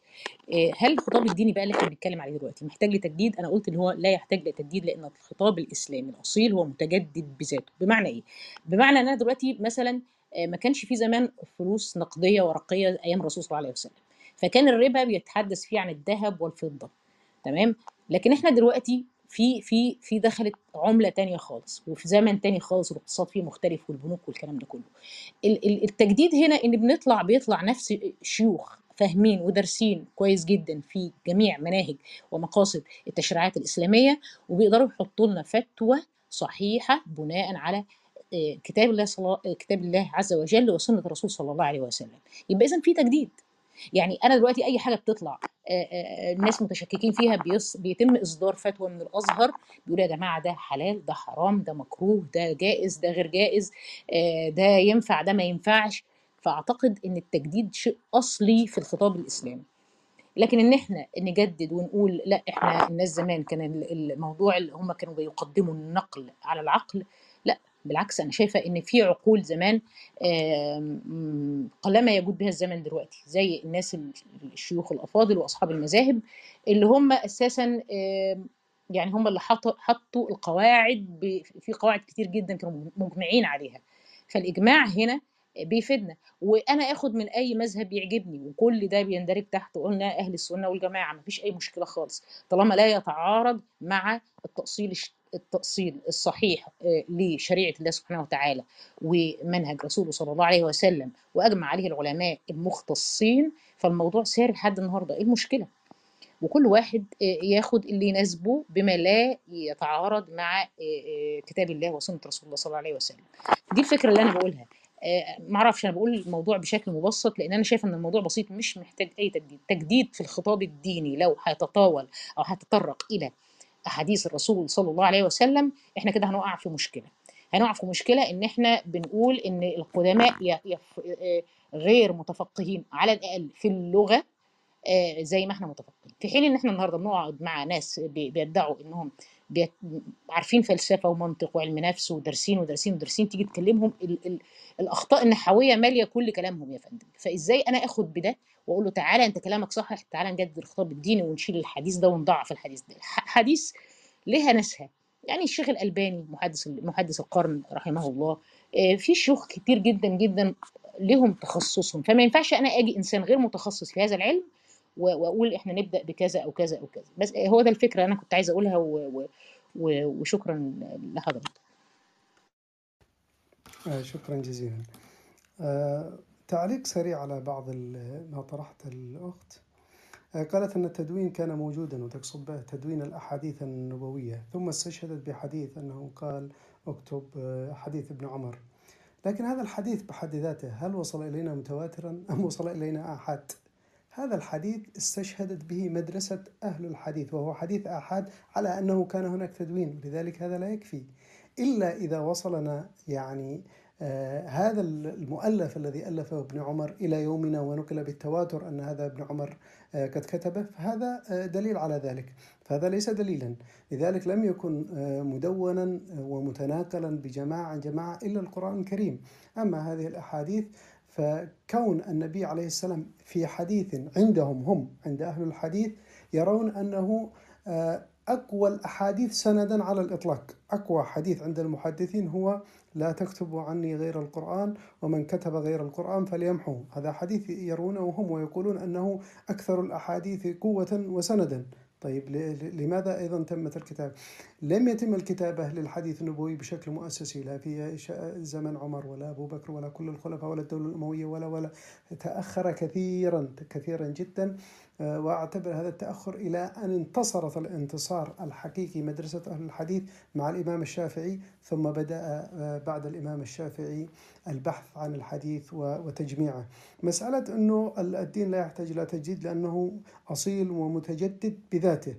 هل الخطاب الديني بقى اللي احنا بنتكلم عليه دلوقتي محتاج لتجديد؟ أنا قلت إن هو لا يحتاج لتجديد، لأن الخطاب الإسلامي الأصيل هو متجدد بذاته. بمعنى إيه؟ بمعنى أنا دلوقتي مثلا ما كانش في زمان فلوس نقديه ورقيه ايام الرسول صلى الله عليه وسلم، فكان الربا بيتحدث فيه عن الذهب والفضه، تمام. لكن احنا دلوقتي في دخلت عمله تانية خالص، وفي زمن تاني خالص، والاقتصاد فيه مختلف، والبنوك والكلام ده كله. التجديد هنا ان بيطلع نفس شيوخ فاهمين ودارسين كويس جدا في جميع مناهج ومقاصد التشريعات الاسلاميه، وبيقدروا يحطوا لنا فتوى صحيحه بناء على كتاب الله عز وجل وسنة الرسول صلى الله عليه وسلم. يبقى إذن في تجديد. يعني أنا دلوقتي أي حاجة بتطلع الناس متشككين فيها بيتم إصدار فتوى من الأزهر بيقول يا جماعة ده حلال، ده حرام، ده مكروه، ده جائز، ده غير جائز، ده ينفع، ده ما ينفعش. فأعتقد إن التجديد شيء أصلي في الخطاب الإسلامي. لكن ان احنا نجدد ونقول لا، احنا الناس زمان كان الموضوع اللي هم كانوا بيقدموا النقل على العقل، لا بالعكس، انا شايفه ان في عقول زمان قلما يجود بها الزمن دلوقتي، زي الناس الشيوخ الافاضل واصحاب المذاهب اللي هم اساسا يعني هم اللي حطوا القواعد، في قواعد كتير جدا كانوا مجمعين عليها، فالاجماع هنا بيفيدنا، وانا اخد من اي مذهب يعجبني، وكل ده بيندرج تحت قلنا اهل السنه والجماعه، مفيش اي مشكله خالص طالما لا يتعارض مع التأصيل الصحيح لشريعه الله سبحانه وتعالى ومنهج رسوله صلى الله عليه وسلم، واجمع عليه العلماء المختصين، فالموضوع سار لحد النهارده. ايه المشكله؟ وكل واحد ياخد اللي يناسبه بما لا يتعارض مع كتاب الله وسنه رسول الله صلى الله عليه وسلم. دي الفكره اللي انا بقولها. معرفش، انا بقول الموضوع بشكل مبسط لان انا شايفه ان الموضوع بسيط، مش محتاج اي تجديد في الخطاب الديني. لو هيتطاول او هيتطرق الى احاديث الرسول صلى الله عليه وسلم احنا كده هنقع في مشكله ان احنا بنقول ان القدماء غير متفقهين على الاقل في اللغه زي ما احنا متفقين، في حين ان احنا النهارده بنقعد مع ناس بيدعوا انهم عارفين فلسفه ومنطق وعلم نفس ودارسين، تيجي تكلمهم الاخطاء النحويه ماليه كل كلامهم يا فندم. فازاي انا اخد بده واقول له تعالى انت كلامك صح، تعالى نجدد الخطاب الديني ونشيل الحديث ده ونضعف الحديث ده؟ حديث ليها ناسها. يعني الشيخ الالباني محدث القرن رحمه الله، في شيوخ كتير جدا جدا لهم تخصصهم، فما ينفعش انا اجي انسان غير متخصص في هذا العلم واقول احنا نبدا بكذا او كذا او كذا. بس هو ده الفكره انا كنت عايزه اقولها، وشكرا لحضرتك. شكرا جزيلا. تعليق سريع على بعض ما طرحته الاخت. قالت ان التدوين كان موجودا، وتقصد به تدوين الاحاديث النبويه، ثم استشهدت بحديث انه قال اكتب حديث ابن عمر، لكن هذا الحديث بحد ذاته هل وصل الينا متواترا ام وصل الينا احاد؟ هذا الحديث استشهدت به مدرسة أهل الحديث، وهو حديث آحاد، على أنه كان هناك تدوين، لذلك هذا لا يكفي، إلا إذا وصلنا يعني هذا المؤلف الذي ألفه ابن عمر إلى يومنا ونقل بالتواتر أن هذا ابن عمر قد كتبه، فهذا دليل على ذلك، فهذا ليس دليلا. لذلك لم يكن مدونا ومتناقلا بجماعة عن جماعة إلا القرآن الكريم. أما هذه الأحاديث فكون النبي عليه السلام في حديث عندهم هم، عند أهل الحديث يرون أنه أقوى الأحاديث سندا على الإطلاق، أقوى حديث عند المحدثين هو لا تكتبوا عني غير القرآن ومن كتب غير القرآن فليمحوه، هذا حديث يرونه هم ويقولون أنه أكثر الأحاديث قوة وسندا. طيب لماذا أيضا تمت الكتابة؟ لم يتم الكتابة للحديث النبوي بشكل مؤسسي، لا في زمن عمر ولا أبو بكر ولا كل الخلفاء ولا الدولة الأموية ولا تأخر كثيرا جدا، وأعتبر هذا التأخر إلى أن انتصرت الانتصار الحقيقي مدرسة أهل الحديث مع الإمام الشافعي، ثم بدأ بعد الإمام الشافعي البحث عن الحديث وتجميعه. مسألة أنه الدين لا يحتاج إلى تجديد لأنه أصيل ومتجدد بذاته،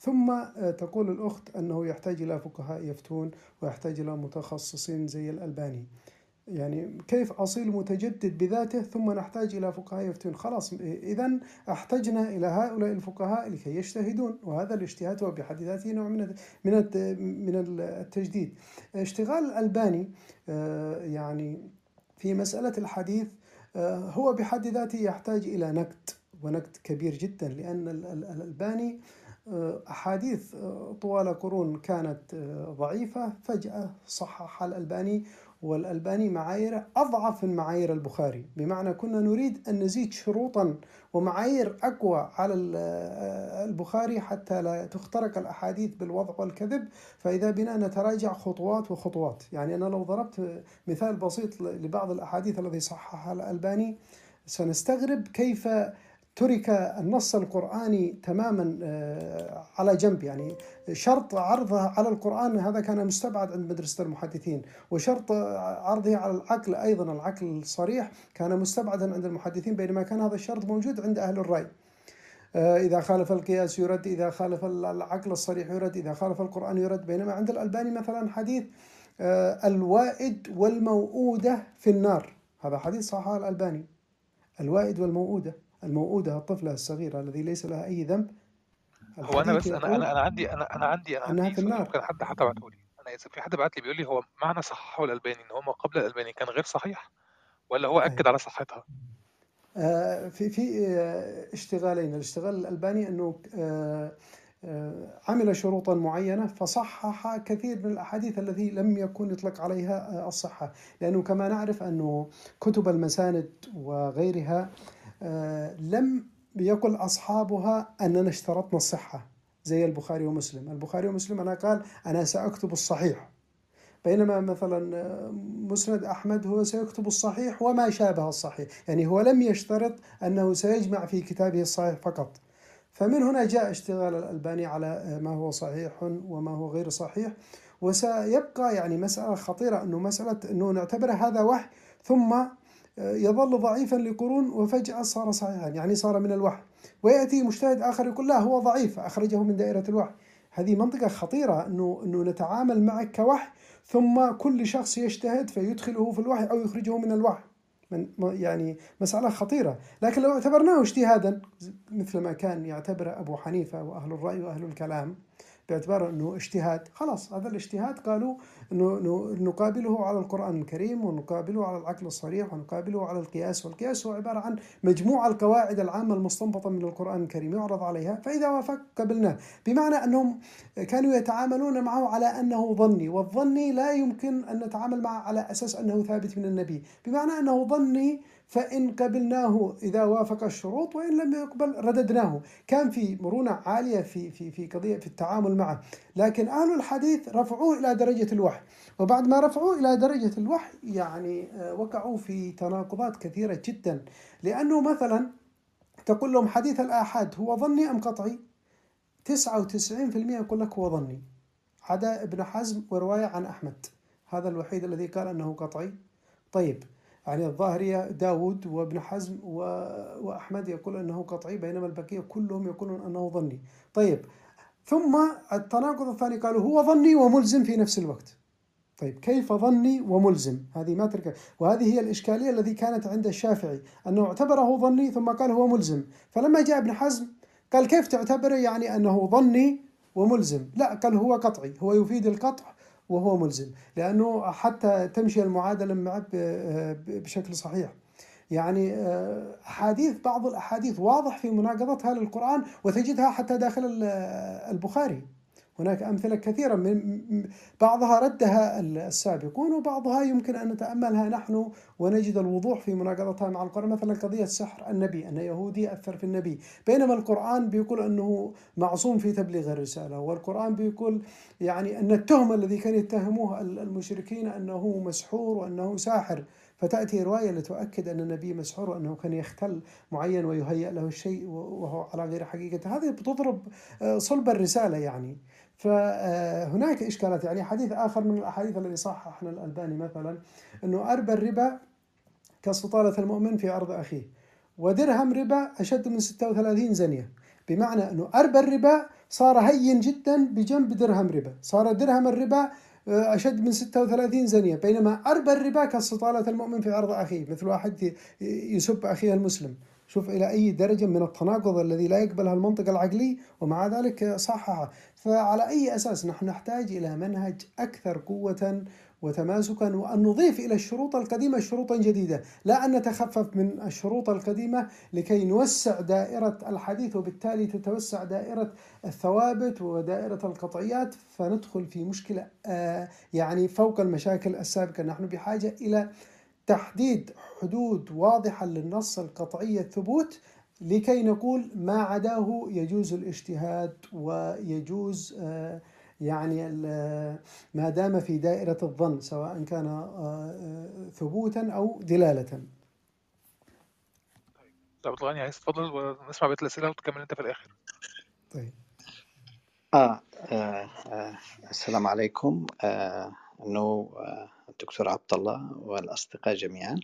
ثم تقول الأخت أنه يحتاج إلى فقهاء يفتون ويحتاج إلى متخصصين زي الألباني. يعني كيف أصيل متجدد بذاته ثم نحتاج إلى فقهاء يفتون؟ خلاص إذن احتجنا إلى هؤلاء الفقهاء لكي يجتهدون، وهذا الاجتهاد هو بحد ذاته نوع من التجديد. اشتغال الألباني يعني في مسألة الحديث هو بحد ذاته يحتاج إلى نقد، ونقد كبير جدا، لأن الألباني أحاديث طوال قرون كانت ضعيفة، فجأة صحح الألباني، والألباني معاييره أضعف من معايير البخاري، بمعنى كنا نريد أن نزيد شروطا ومعايير أقوى على البخاري حتى لا تخترق الأحاديث بالوضع والكذب، فإذا بنا نتراجع خطوات وخطوات. يعني أنا لو ضربت مثال بسيط لبعض الأحاديث الذي صححها الألباني سنستغرب كيف ترك النص القرآني تماما على جنب. يعني شرط عرضه على القرآن هذا كان مستبعد عند مدرسة المحدثين، وشرط عرضه على العقل أيضا، العقل الصريح، كان مستبعدا عند المحدثين، بينما كان هذا الشرط موجود عند أهل الرأي. إذا خالف القياس يرد، إذا خالف العقل الصريح يرد، إذا خالف القرآن يرد، بينما عند الألباني مثلا حديث الوائد والموؤودة في النار، هذا حديث صححه الألباني. الوائد والموؤودة، الموؤودة الطفلة الصغيرة الذي ليس لها أي ذنب. هو أنا بس أنا عندي في النار. كان حد بعته لي، أنا آسف، في حد بعت لي بيقول لي هو معنى صححه الألباني إن هو ما قبل الألباني كان غير صحيح، ولا هو أكد على صحتها؟ في اشتغالين. الاشتغال الألباني أنه عمل شروطا معينة فصحح كثير من الأحاديث التي لم يكن يطلق عليها الصحة، لأنه كما نعرف أنه كتب المساند وغيرها لم يقل أصحابها أننا اشترطنا الصحة زي البخاري ومسلم. البخاري ومسلم أنا قال أنا سأكتب الصحيح، بينما مثلا مسند أحمد هو سيكتب الصحيح وما شابه الصحيح، يعني هو لم يشترط أنه سيجمع في كتابه الصحيح فقط. فمن هنا جاء اشتغال الألباني على ما هو صحيح وما هو غير صحيح. وسيبقى يعني مسألة خطيرة، أنه مسألة أنه نعتبر هذا وحي ثم يظل ضعيفا لقرون وفجأة صار صحيحا، يعني صار من الوحي، ويأتي مجتهد آخر يقول لا هو ضعيف أخرجه من دائرة الوحي. هذه منطقة خطيرة، أنه نتعامل معك كوحي ثم كل شخص يجتهد فيدخله في الوحي أو يخرجه من الوحي، يعني مسألة خطيرة. لكن لو اعتبرناه اجتهادا مثل ما كان يعتبر أبو حنيفة وأهل الرأي وأهل الكلام باعتبار أنه اجتهاد، خلاص هذا الاجتهاد قالوا أنه نقابله على القرآن الكريم، ونقابله على العقل الصريح، ونقابله على القياس، والقياس هو عبارة عن مجموعة القواعد العامة المستنبطة من القرآن الكريم يعرض عليها، فإذا وافق قبلناه، بمعنى أنهم كانوا يتعاملون معه على أنه ظني، والظني لا يمكن أن نتعامل معه على أساس أنه ثابت من النبي، بمعنى أنه ظني، فإن قبلناه إذا وافق الشروط، وإن لم يقبل رددناه. كان في مرونة عالية في قضية في التعامل معه. لكن أهل الحديث رفعوه إلى درجة الوحي، وبعد ما رفعوه إلى درجة الوحي يعني وقعوا في تناقضات كثيرة جدا، لأنه مثلا تقول لهم حديث الآحاد هو ظني أم قطعي؟ 99% يقول لك هو ظني، عدا ابن حزم ورواية عن أحمد، هذا الوحيد الذي قال أنه قطعي. طيب يعني الظاهرية داود وابن حزم وأحمد يقول أنه قطعي، بينما البقية كلهم يقولون أنه ظني. طيب ثم التناقض الثاني قالوا هو ظني وملزم في نفس الوقت. طيب كيف ظني وملزم؟ هذه ما ترك، وهذه هي الإشكالية التي كانت عند الشافعي، أنه اعتبره ظني ثم قال هو ملزم، فلما جاء ابن حزم قال كيف تعتبره يعني أنه ظني وملزم؟ لا، قال هو قطعي، هو يفيد القطع وهو ملزم، لأنه حتى تمشي المعادلة معه بشكل صحيح. يعني حديث بعض الأحاديث واضح في مناقضتها للقرآن، وتجدها حتى داخل البخاري. هناك أمثلة كثيرة، من بعضها ردها السابقون وبعضها يمكن أن نتأملها نحن ونجد الوضوح في مناقضتها مع القرآن، مثلا قضية سحر النبي، أن يهودي أثر في النبي، بينما القرآن بيقول أنه معصوم في تبليغ الرسالة، والقرآن بيقول يعني أن التهمة الذي كان يتهموه المشركين أنه مسحور وأنه ساحر، فتأتي رواية لتؤكد أن النبي مسحور وأنه كان يختل معين ويهيأ له الشيء وهو على غير حقيقة، هذه بتضرب صلب الرسالة يعني. فهناك إشكالات. يعني حديث آخر من الأحاديث الذي صححنا الألباني مثلا أنه أربع الربا كاستطالة المؤمن في أرض أخيه، ودرهم ربا أشد من 36 زنية، بمعنى أنه أربع الربا صار هين جدا بجنب درهم ربا، صار درهم الربا أشد من 36 زنية، بينما أربع الربا كاستطالة المؤمن في أرض أخيه، مثل واحد يسب أخيه المسلم. شوف إلى أي درجة من التناقض الذي لا يقبلها المنطق العقلي ومع ذلك صححه. فعلى أي أساس نحن نحتاج إلى منهج أكثر قوة وتماسكا، وأن نضيف إلى الشروط القديمة شروطا جديدة، لا أن نتخفف من الشروط القديمة لكي نوسع دائرة الحديث، وبالتالي تتوسع دائرة الثوابت ودائرة القطعيات، فندخل في مشكلة يعني فوق المشاكل السابقة. نحن بحاجة إلى تحديد حدود واضحة للنص القطعي الثبوت، لكي نقول ما عداه يجوز الاجتهاد ويجوز يعني ما دام في دائرة الظن، سواء كان ثبوتا أو دلالة. طيب الغني عايز تفضل ونسمع بيت الأسئلة وتكمل أنت في الآخر. طيب السلام عليكم. أنه الدكتور عبد الله والأصدقاء جميعا،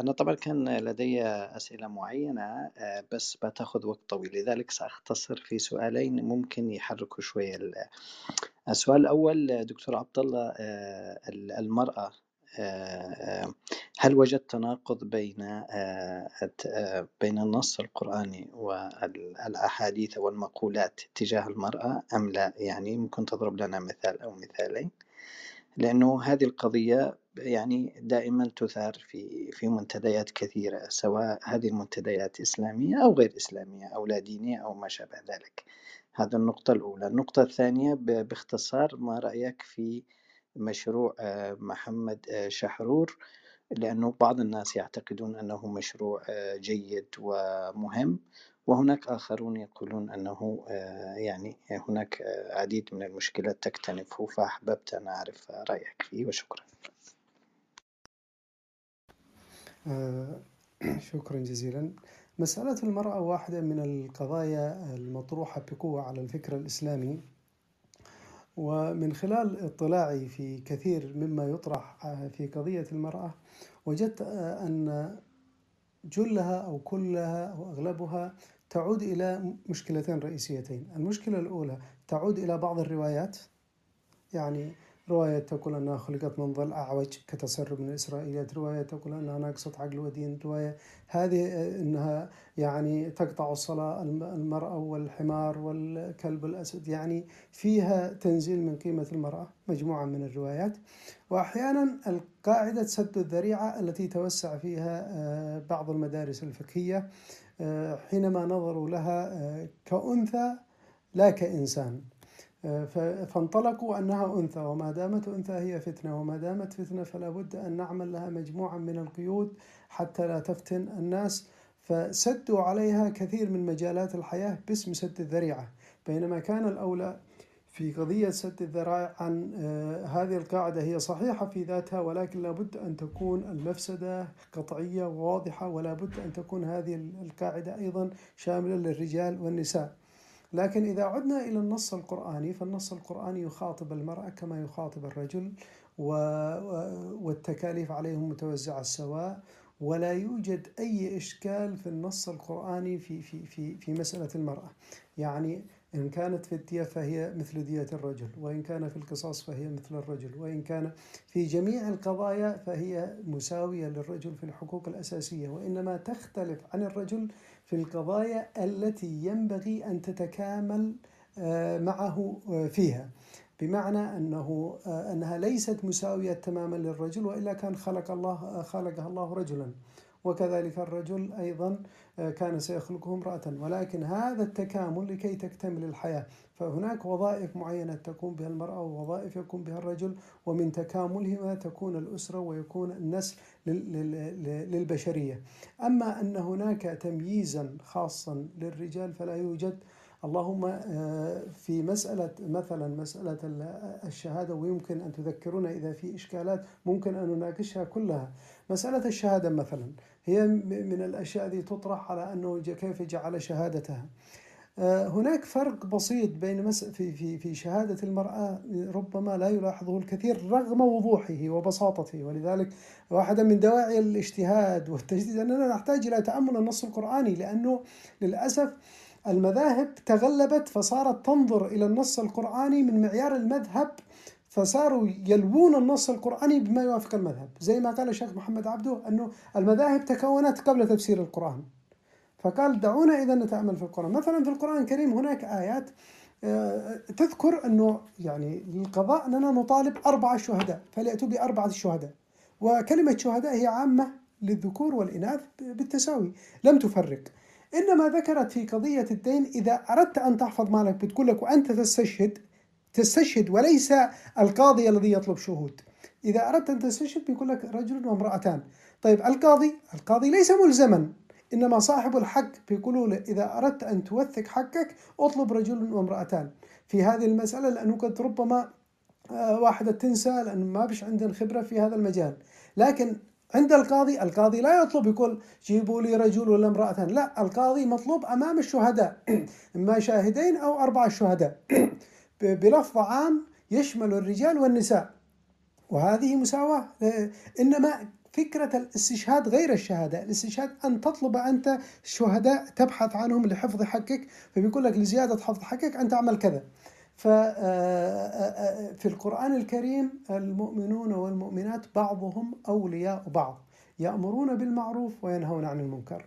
أنا طبعا كان لدي أسئلة معينة بس بتأخذ وقت طويل، لذلك سأختصر في سؤالين ممكن يحركوا شوية. السؤال الأول دكتور عبد الله، المرأة، هل وجدت تناقض بين النص القرآني والأحاديث والمقولات تجاه المرأة أم لا؟ يعني ممكن تضرب لنا مثال أو مثالين، لأنه هذه القضية يعني دائما تثار في منتديات كثيرة، سواء هذه المنتديات إسلامية أو غير إسلامية أو لا دينية أو ما شابه ذلك. هذا النقطة الأولى. النقطة الثانية باختصار، ما رأيك في مشروع محمد شحرور؟ لأنه بعض الناس يعتقدون أنه مشروع جيد ومهم، وهناك آخرون يقولون أنه يعني هناك عديد من المشكلات تكتنفه، فأحببت أن أعرف رأيك فيه، وشكرا. شكرا جزيلا. مسألة المرأة واحدة من القضايا المطروحة بقوة على الفكر الإسلامي، ومن خلال اطلاعي في كثير مما يطرح في قضية المرأة وجدت أن جلها أو كلها أو أغلبها تعود إلى مشكلتين رئيسيتين. المشكلة الأولى تعود إلى بعض الروايات، يعني رواية تقول أنها خلقت من ظل أعوج كتسرب من الإسرائيليات، رواية تقول أنها ناقصة عقل ودين، رواية هذه أنها يعني تقطع الصلاة المرأة والحمار والكلب الأسد، يعني فيها تنزيل من قيمة المرأة، مجموعة من الروايات. وأحيانا القاعدة سد الذريعة التي توسع فيها بعض المدارس الفقهية حينما نظروا لها كأنثى لا كإنسان، فانطلقوا أنها أنثى، وما دامت أنثى هي فتنة، وما دامت فتنة فلا بد أن نعمل لها مجموعة من القيود حتى لا تفتن الناس، فسدوا عليها كثير من مجالات الحياة باسم سد الذريعة، بينما كان الأولى في قضية سد الذرائع عن هذه القاعدة. هي صحيحة في ذاتها، ولكن لابد أن تكون المفسدة قطعية وواضحة، ولابد أن تكون هذه القاعدة أيضا شاملة للرجال والنساء. لكن إذا عدنا إلى النص القرآني، فالنص القرآني يخاطب المرأة كما يخاطب الرجل، والتكاليف عليهم متوزعة السواء، ولا يوجد أي إشكال في النص القرآني في في في في مسألة المرأة. يعني إن كانت في الدية فهي مثل دية الرجل، وإن كان في القصاص فهي مثل الرجل، وإن كان في جميع القضايا فهي مساوية للرجل في الحقوق الأساسية، وإنما تختلف عن الرجل في القضايا التي ينبغي أن تتكامل معه فيها، بمعنى أنها ليست مساوية تماما للرجل، وإلا كان خلقها الله رجلا، وكذلك الرجل أيضا كان سيخلقه امرأة، ولكن هذا التكامل لكي تكتمل الحياة، فهناك وظائف معينة تقوم بها المرأة ووظائف يقوم بها الرجل، ومن تكاملهما تكون الأسرة ويكون النسل للبشرية. أما أن هناك تمييزا خاصا للرجال فلا يوجد. اللهم في مسألة مثلا مسألة الشهادة، ويمكن أن تذكرونا إذا في إشكالات ممكن أن نناقشها كلها. مسألة الشهادة مثلا هي من الأشياء التي تطرح على أنه كيف جعل شهادتها. هناك فرق بسيط بين في شهادة المرأة ربما لا يلاحظه الكثير رغم وضوحه وبساطته، ولذلك واحدة من دواعي الاجتهاد والتجديد أننا نحتاج إلى تأمل النص القرآني، لأنه للأسف المذاهب تغلبت فصارت تنظر إلى النص القرآني من معيار المذهب، فصاروا يلوون النص القرآني بما يوافق المذهب، زي ما قال الشيخ محمد عبده أنه المذاهب تكونت قبل تفسير القرآن، فقال دعونا إذا نتأمل في القرآن. مثلا في القرآن الكريم هناك آيات تذكر أنه يعني للقضاء أننا نطالب 4 شهداء، فليأتوا ب4 شهداء، وكلمة شهداء هي عامة للذكور والإناث بالتساوي لم تفرق، إنما ذكرت في قضية الدين إذا أردت أن تحفظ مالك بتقول لك وأنت تستشهد وليس القاضي الذي يطلب شهود، إذا أردت أن تستشهد بيقول لك رجل وامرأتان. طيب القاضي ليس ملزما، إنما صاحب الحق بيقولوا له إذا أردت أن توثق حقك أطلب رجل وامرأتان في هذه المسألة، لأنه قد ربما واحدة تنسى لأنه ما بش عندنا خبرة في هذا المجال. لكن عند القاضي لا يطلب يقول جيبوا لي رجل ولا امرأتان، لا، القاضي مطلوب أمام الشهداء إما شاهدين أو 4 شهداء بلفظ عام يشمل الرجال والنساء، وهذه مساواة. إنما فكرة الاستشهاد غير الشهادة، الاستشهاد أن تطلب أنت شهداء تبحث عنهم لحفظ حقك، فبيقول لك لزيادة حفظ حقك أن تعمل كذا. ففي القرآن الكريم المؤمنون والمؤمنات بعضهم أولياء بعض، يأمرون بالمعروف وينهون عن المنكر،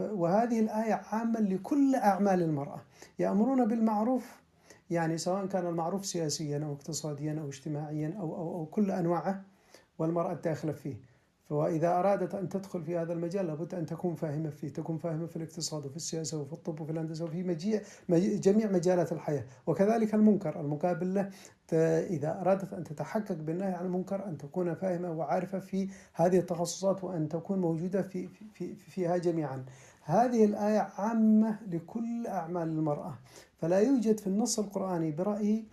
وهذه الآية عامة لكل أعمال المرأة. يأمرون بالمعروف يعني سواء كان المعروف سياسيا أو اقتصاديا أو اجتماعيا أو كل أنواعه، والمرأة داخلة فيه، فإذا أرادت أن تدخل في هذا المجال لابد أن تكون فاهمة فيه، تكون فاهمة في الاقتصاد وفي السياسة وفي الطب وفي الهندسة وفي جميع مجالات الحياة. وكذلك المنكر المقابل له، إذا أرادت أن تتحقق بالنهي عن المنكر أن تكون فاهمة وعارفة في هذه التخصصات، وأن تكون موجودة في في فيها جميعا. هذه الآية عامة لكل أعمال المرأة، فلا يوجد في النص القرآني برأيي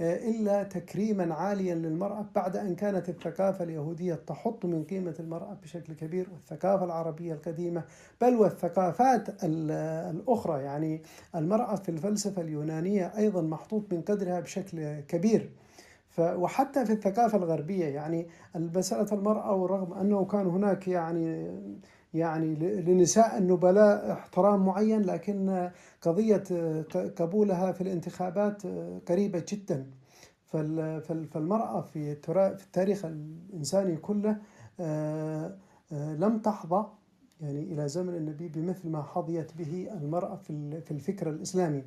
إلا تكريما عاليا للمرأة، بعد أن كانت الثقافة اليهودية تحط من قيمة المرأة بشكل كبير، والثقافة العربية القديمة، بل والثقافات الأخرى. يعني المرأة في الفلسفة اليونانية أيضا محطوط من قدرها بشكل كبير، وحتى في الثقافة الغربية. يعني مسألة المرأة، ورغم أنه كان هناك يعني لنساء النبلاء احترام معين، لكن قضية قبولها في الانتخابات قريبة جدا. فالمرأة في التاريخ الإنساني كله لم تحظى يعني إلى زمن النبي بمثل ما حظيت به المرأة في الفكر الإسلامي.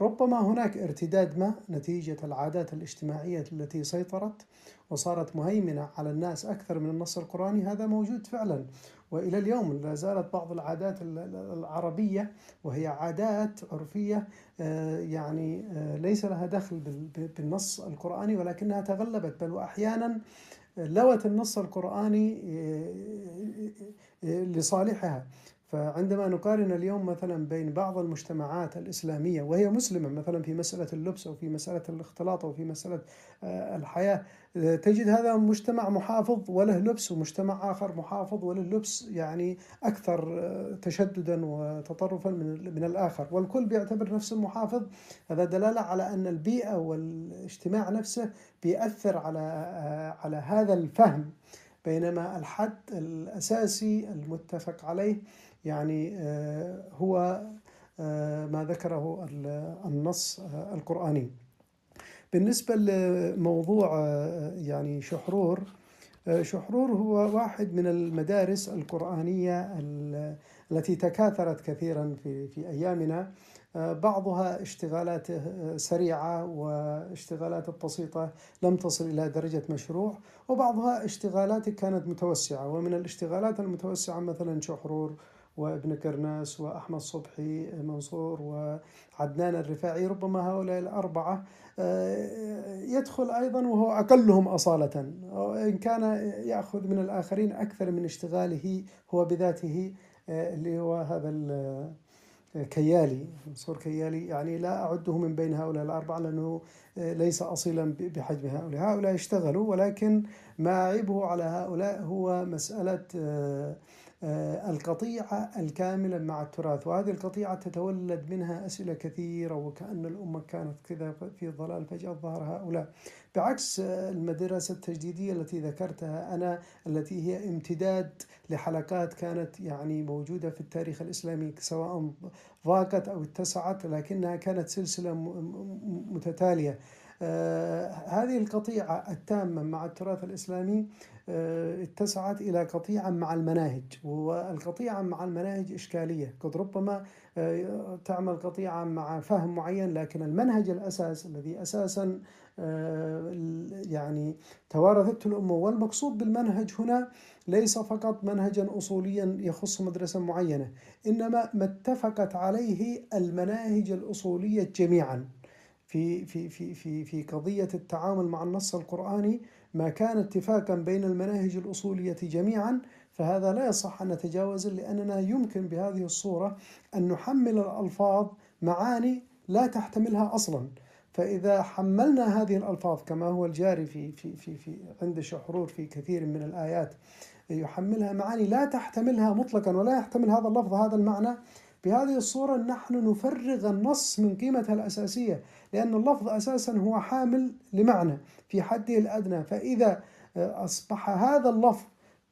ربما هناك ارتداد ما نتيجة العادات الاجتماعية التي سيطرت وصارت مهيمنة على الناس أكثر من النص القرآني، هذا موجود فعلا، وإلى اليوم لا زالت بعض العادات العربية وهي عادات عرفية يعني ليس لها دخل بالنص القرآني، ولكنها تغلبت، بل وأحيانا لوت النص القرآني لصالحها. فعندما نقارن اليوم مثلا بين بعض المجتمعات الإسلامية وهي مسلمة، مثلا في مسألة اللبس أو في مسألة الاختلاط أو في مسألة الحياة، تجد هذا مجتمع محافظ وله لبس، ومجتمع آخر محافظ وله لبس يعني أكثر تشددا وتطرفا من الآخر، والكل بيعتبر نفسه محافظ. هذا دلالة على أن البيئة والاجتماع نفسه بيأثر على هذا الفهم، بينما الحد الأساسي المتفق عليه يعني هو ما ذكره النص القرآني. بالنسبة لموضوع يعني شحرور هو واحد من المدارس القرآنية التي تكاثرت كثيرا في أيامنا، بعضها اشتغالات سريعة واشتغالات بسيطة لم تصل إلى درجة مشروع، وبعضها اشتغالات كانت متوسعة. ومن الاشتغالات المتوسعة مثلا شحرور وابن كرناس وأحمد صبحي منصور وعدنان الرفاعي، ربما هؤلاء الأربعة يدخل أيضا وهو أقلهم أصالة، إن كان يأخذ من الآخرين أكثر من اشتغاله هو بذاته، اللي هو هذا كيالي، منصور كيالي، يعني لا أعده من بين هؤلاء الأربعة لأنه ليس أصيلا بحجم هؤلاء اشتغلوا. ولكن ما عيبه على هؤلاء هو مسألة القطيعة الكاملة مع التراث، وهذه القطيعة تتولد منها أسئلة كثيرة، وكأن الأمة كانت كذا في ضلال فجأة ظهر هؤلاء، بعكس المدرسة التجديدية التي ذكرتها أنا، التي هي امتداد لحلقات كانت يعني موجودة في التاريخ الإسلامي، سواء ضاقت أو اتسعت لكنها كانت سلسلة متتالية. هذه القطيعة التامة مع التراث الإسلامي اتسعت إلى قطيعة مع المناهج، والقطيعة مع المناهج إشكالية، قد ربما تعمل قطيعة مع فهم معين، لكن المنهج الأساس الذي أساسا يعني توارثته الأمة، والمقصود بالمنهج هنا ليس فقط منهجا أصوليا يخص مدرسة معينة، إنما ما اتفقت عليه المناهج الأصولية جميعا في في في في في قضية التعامل مع النص القرآني، ما كان اتفاقا بين المناهج الأصولية جميعا، فهذا لا يصح أن نتجاوزه، لأننا يمكن بهذه الصورة أن نحمل الألفاظ معاني لا تحتملها أصلا. فإذا حملنا هذه الألفاظ كما هو الجاري في في في في عند شحرور في كثير من الآيات، يحملها معاني لا تحتملها مطلقا، ولا يحتمل هذا اللفظ هذا المعنى، بهذه الصورة نحن نفرغ النص من قيمته الأساسية، لأن اللفظ أساسا هو حامل لمعنى في حده الأدنى، فإذا أصبح هذا اللفظ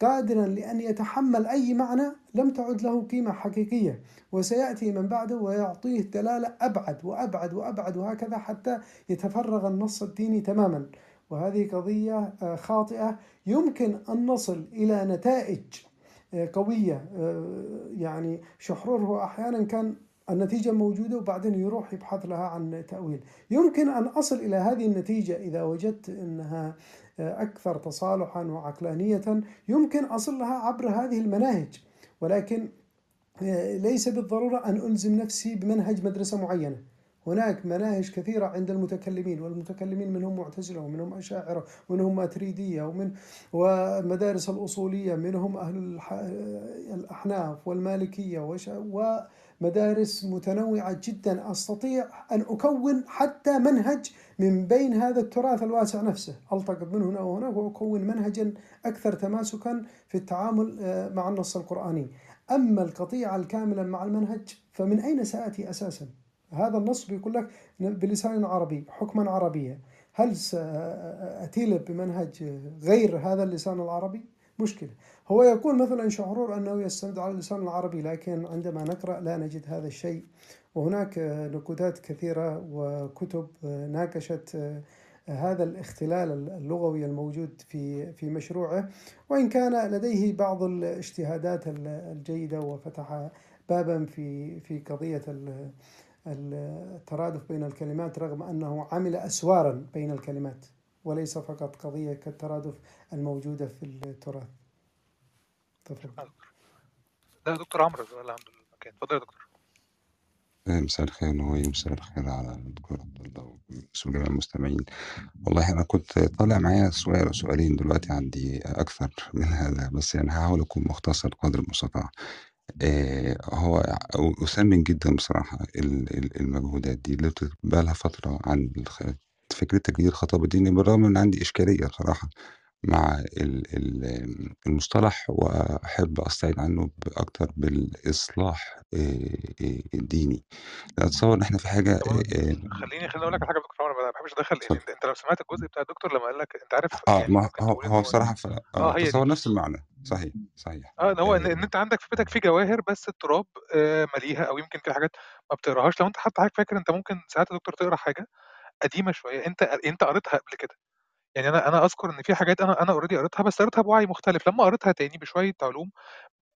قادرا لأن يتحمل أي معنى لم تعد له قيمة حقيقية، وسيأتي من بعده ويعطيه دلالة أبعد وأبعد وأبعد، وهكذا حتى يتفرغ النص الديني تماما. وهذه قضية خاطئة، يمكن أن نصل إلى نتائج قوية. يعني شحرور هو أحيانا كان النتيجة موجودة وبعدين يروح يبحث لها عن تأويل، يمكن أن أصل إلى هذه النتيجة إذا وجدت أنها أكثر تصالحا وعقلانية، يمكن أصل لها عبر هذه المناهج، ولكن ليس بالضرورة أن ألزم نفسي بمنهج مدرسة معينة. هناك مناهج كثيرة عند المتكلمين، والمتكلمين منهم معتزلة ومنهم أشاعرة ومنهم ماتريدية ومدارس الأصولية، منهم أهل الأحناف والمالكية ومدارس متنوعة جدا. أستطيع أن أكون حتى منهج من بين هذا التراث الواسع نفسه، ألتقط من هنا وهناك وأكون منهجا أكثر تماسكا في التعامل مع النص القرآني. أما القطيعة الكاملة مع المنهج فمن أين سأتي أساسا؟ هذا النص بيقول لك بلسان عربي حكما عربيا، هل سأتيلب بمنهج غير هذا اللسان العربي؟ مشكلة. هو يقول مثلا شحرور أنه يستند على اللسان العربي، لكن عندما نقرأ لا نجد هذا الشيء. وهناك نقودات كثيرة وكتب ناقشت هذا الاختلال اللغوي الموجود في مشروعه، وإن كان لديه بعض الاجتهادات الجيدة، وفتح بابا في قضية الترادف بين الكلمات، رغم أنه عمل أسوارا بين الكلمات وليس فقط قضية كالترادف الموجودة في التراث. تفضل. ده دكتور عمرو الحمد لله. تفضل يا دكتور. مساء الخير نويل، مساء الخير على الدكتور عبد الله وجميع المستمعين. والله أنا كنت طالع معايا سؤال وسؤالين، دلوقتي عندي أكثر من هذا، بس يعني هحاول أكون مختصر قدر المستطاع. هو أسمن جدا بصراحة المجهودات دي اللي بقالها فترة عن فكرة تجديد الخطاب الديني، بالرغم من عندي إشكالية بصراحة مع المصطلح، وأحب أستعيد عنه أكتر بالإصلاح الديني. أتصور إن إحنا في حاجة خليني أقول لك حاجة دكتور عمر، ما بحبش أدخل. أنت لو سمعت الجزء بتاع الدكتور لما قال لك أنت عارف هو بصراحة تصور نفس المعنى. صحيح. هو ان انت عندك في بيتك في جواهر، بس التراب مليها، او يمكن في حاجات ما بتقراهاش. لو انت حتى حضرتك فاكر، انت ممكن ساعات يا دكتور تقرا حاجه قديمه شويه انت قريتها قبل كده. يعني انا اذكر ان في حاجات انا اوريدي قريتها، بس قريتها بوعي مختلف. لما قريتها تاني بشويه علوم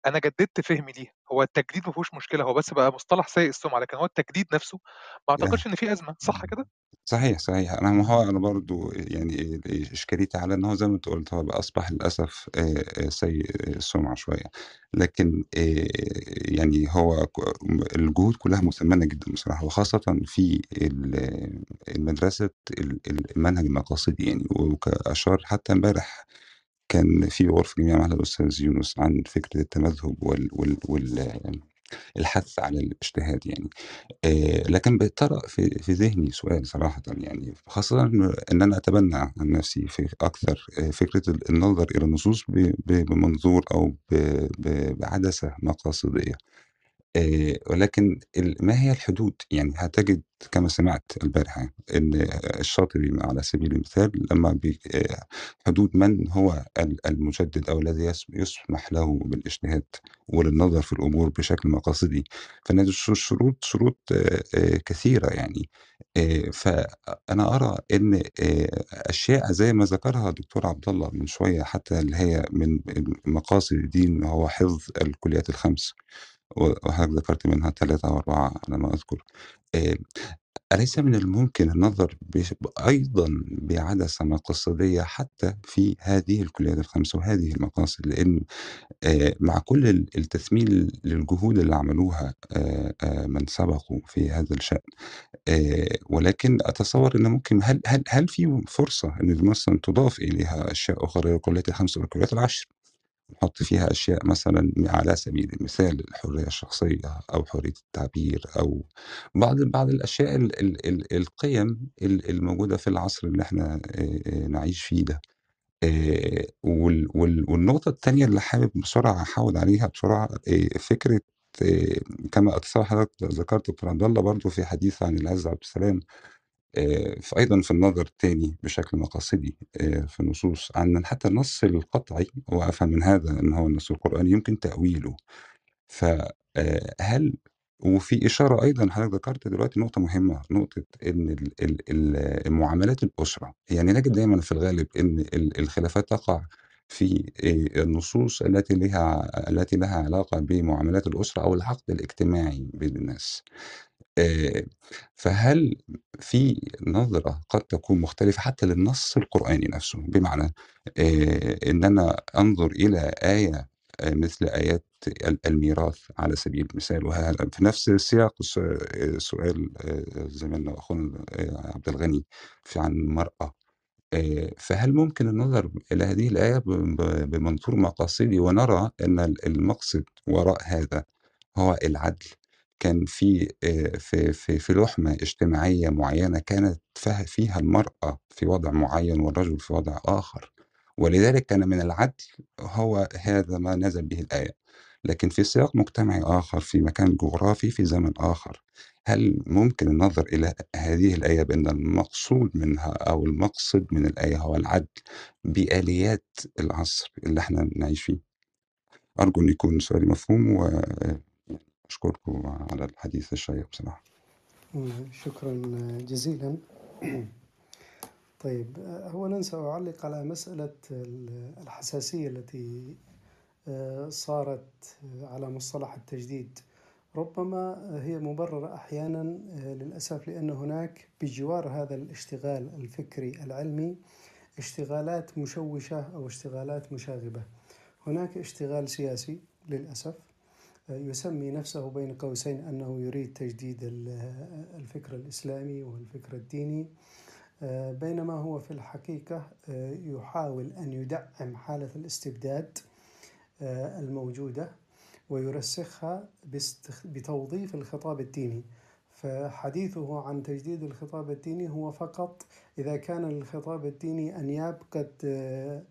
انا جددت فهمي ليها. هو التجديد ما فيهوش مشكله، هو بس بقى مصطلح سيء السمعه، لكن هو التجديد نفسه ما اعتقدش ان في ازمه، صح كده؟ صحيح صحيح. انا ما هو انا برضو يعني اشكاليتي على ان هو زي ما انت قلت هو بقى اصبح للاسف سيء السمعه شويه، لكن يعني هو الجهود كلها مثمنه جدا بصراحه، وخاصه في المدرسه المنهج المقاصدي يعني. وكأشار حتى امبارح كان في غرفة جميع مع الأستاذ يونس عن فكرة التمذهب والحث على الاجتهاد يعني. لكن بيطرأ في ذهني سؤال صراحة يعني، خاصة إن أنا أتبنى عن نفسي في أكثر فكرة النظر إلى النصوص بمنظور أو بعدسة مقاصدية. ولكن ما هي الحدود يعني؟ هتجد كما سمعت البارحة إن الشاطبي على سبيل المثال لما حدود من هو المجدد أو الذي يسمح له بالاجتهاد وللنظر في الأمور بشكل مقاصدي، فإن هذه شروط كثيرة يعني. فأنا أرى إن أشياء زي ما ذكرها دكتور عبد الله من شوية، حتى اللي هي من مقاصد الدين هو حفظ الكليات الخمس، وحضرتك ذكرت منها 3 أو 4 على ما أذكر. آه، أليس من الممكن النظر أيضا بعدسة مقصدية حتى في هذه الكليات الخمسة وهذه المقاصد؟ لأن مع كل التثمين للجهود اللي عملوها من سبقوا في هذا الشأن، ولكن أتصور أن ممكن هل في فرصة أن مثلا تضاف إليها أشياء أخرى للكليات الخمسة والكليات العشر؟ نحط فيها أشياء مثلا على سبيل المثال الحرية الشخصية أو حرية التعبير أو بعض الأشياء القيم الموجودة في العصر اللي احنا نعيش فيه ده. والنقطة الثانية اللي حابب بسرعة أحاول عليها بسرعة فكرة كما أتصور حضرتك ذكرت دكتور عبد الله برضه في حديث عن العز بن عبد السلام، فأيضا في النظر الثاني بشكل مقاصدي في النصوص، عن حتى النص القطعي وأفهم من هذا أن هو النص القرآني يمكن تأويله. فهل وفي إشارة أيضا حضرتك ذكرت دلوقتي نقطة مهمة، نقطة إن المعاملات الأسرة، يعني نجد دايما في الغالب إن الخلافات تقع في النصوص التي لها علاقة بمعاملات الأسرة أو العقد الاجتماعي بين الناس. فهل في نظرة قد تكون مختلفة حتى للنص القرآني نفسه، بمعنى إن أنا أنظر إلى آية مثل آيات الميراث على سبيل المثال، وهذا في نفس السياق سؤال زميلنا وأخونا عبد الغني عن المرأة، فهل ممكن النظر إلى هذه الآية بمنظور مقاصدي ونرى أن المقصد وراء هذا هو العدل؟ كان في لحمة اجتماعية معينة كانت فيها المرأة في وضع معين والرجل في وضع آخر، ولذلك كان من العدل هو هذا ما نزل به الآية، لكن في سياق مجتمعي آخر في مكان جغرافي في زمن آخر. هل ممكن النظر إلى هذه الآية بأن المقصود منها أو المقصد من الآية هو العدل بآليات العصر اللي احنا نعيش فيه؟ أرجو أن يكون سؤالي مفهوم، وأشكركم على الحديث الشيق بصراحة. شكرا جزيلا. طيب، أولا سأعلق على مسألة الحساسية التي صارت على مصطلح التجديد، ربما هي مبررة أحيانا للأسف، لأن هناك بجوار هذا الاشتغال الفكري العلمي اشتغالات مشوشة أو اشتغالات مشاغبة. هناك اشتغال سياسي للأسف يسمي نفسه بين قوسين أنه يريد تجديد الفكر الإسلامي والفكر الديني، بينما هو في الحقيقة يحاول أن يدعم حالة الاستبداد الموجودة ويرسخها بتوظيف الخطاب الديني. فحديثه عن تجديد الخطاب الديني هو فقط إذا كان الخطاب الديني أنياب قد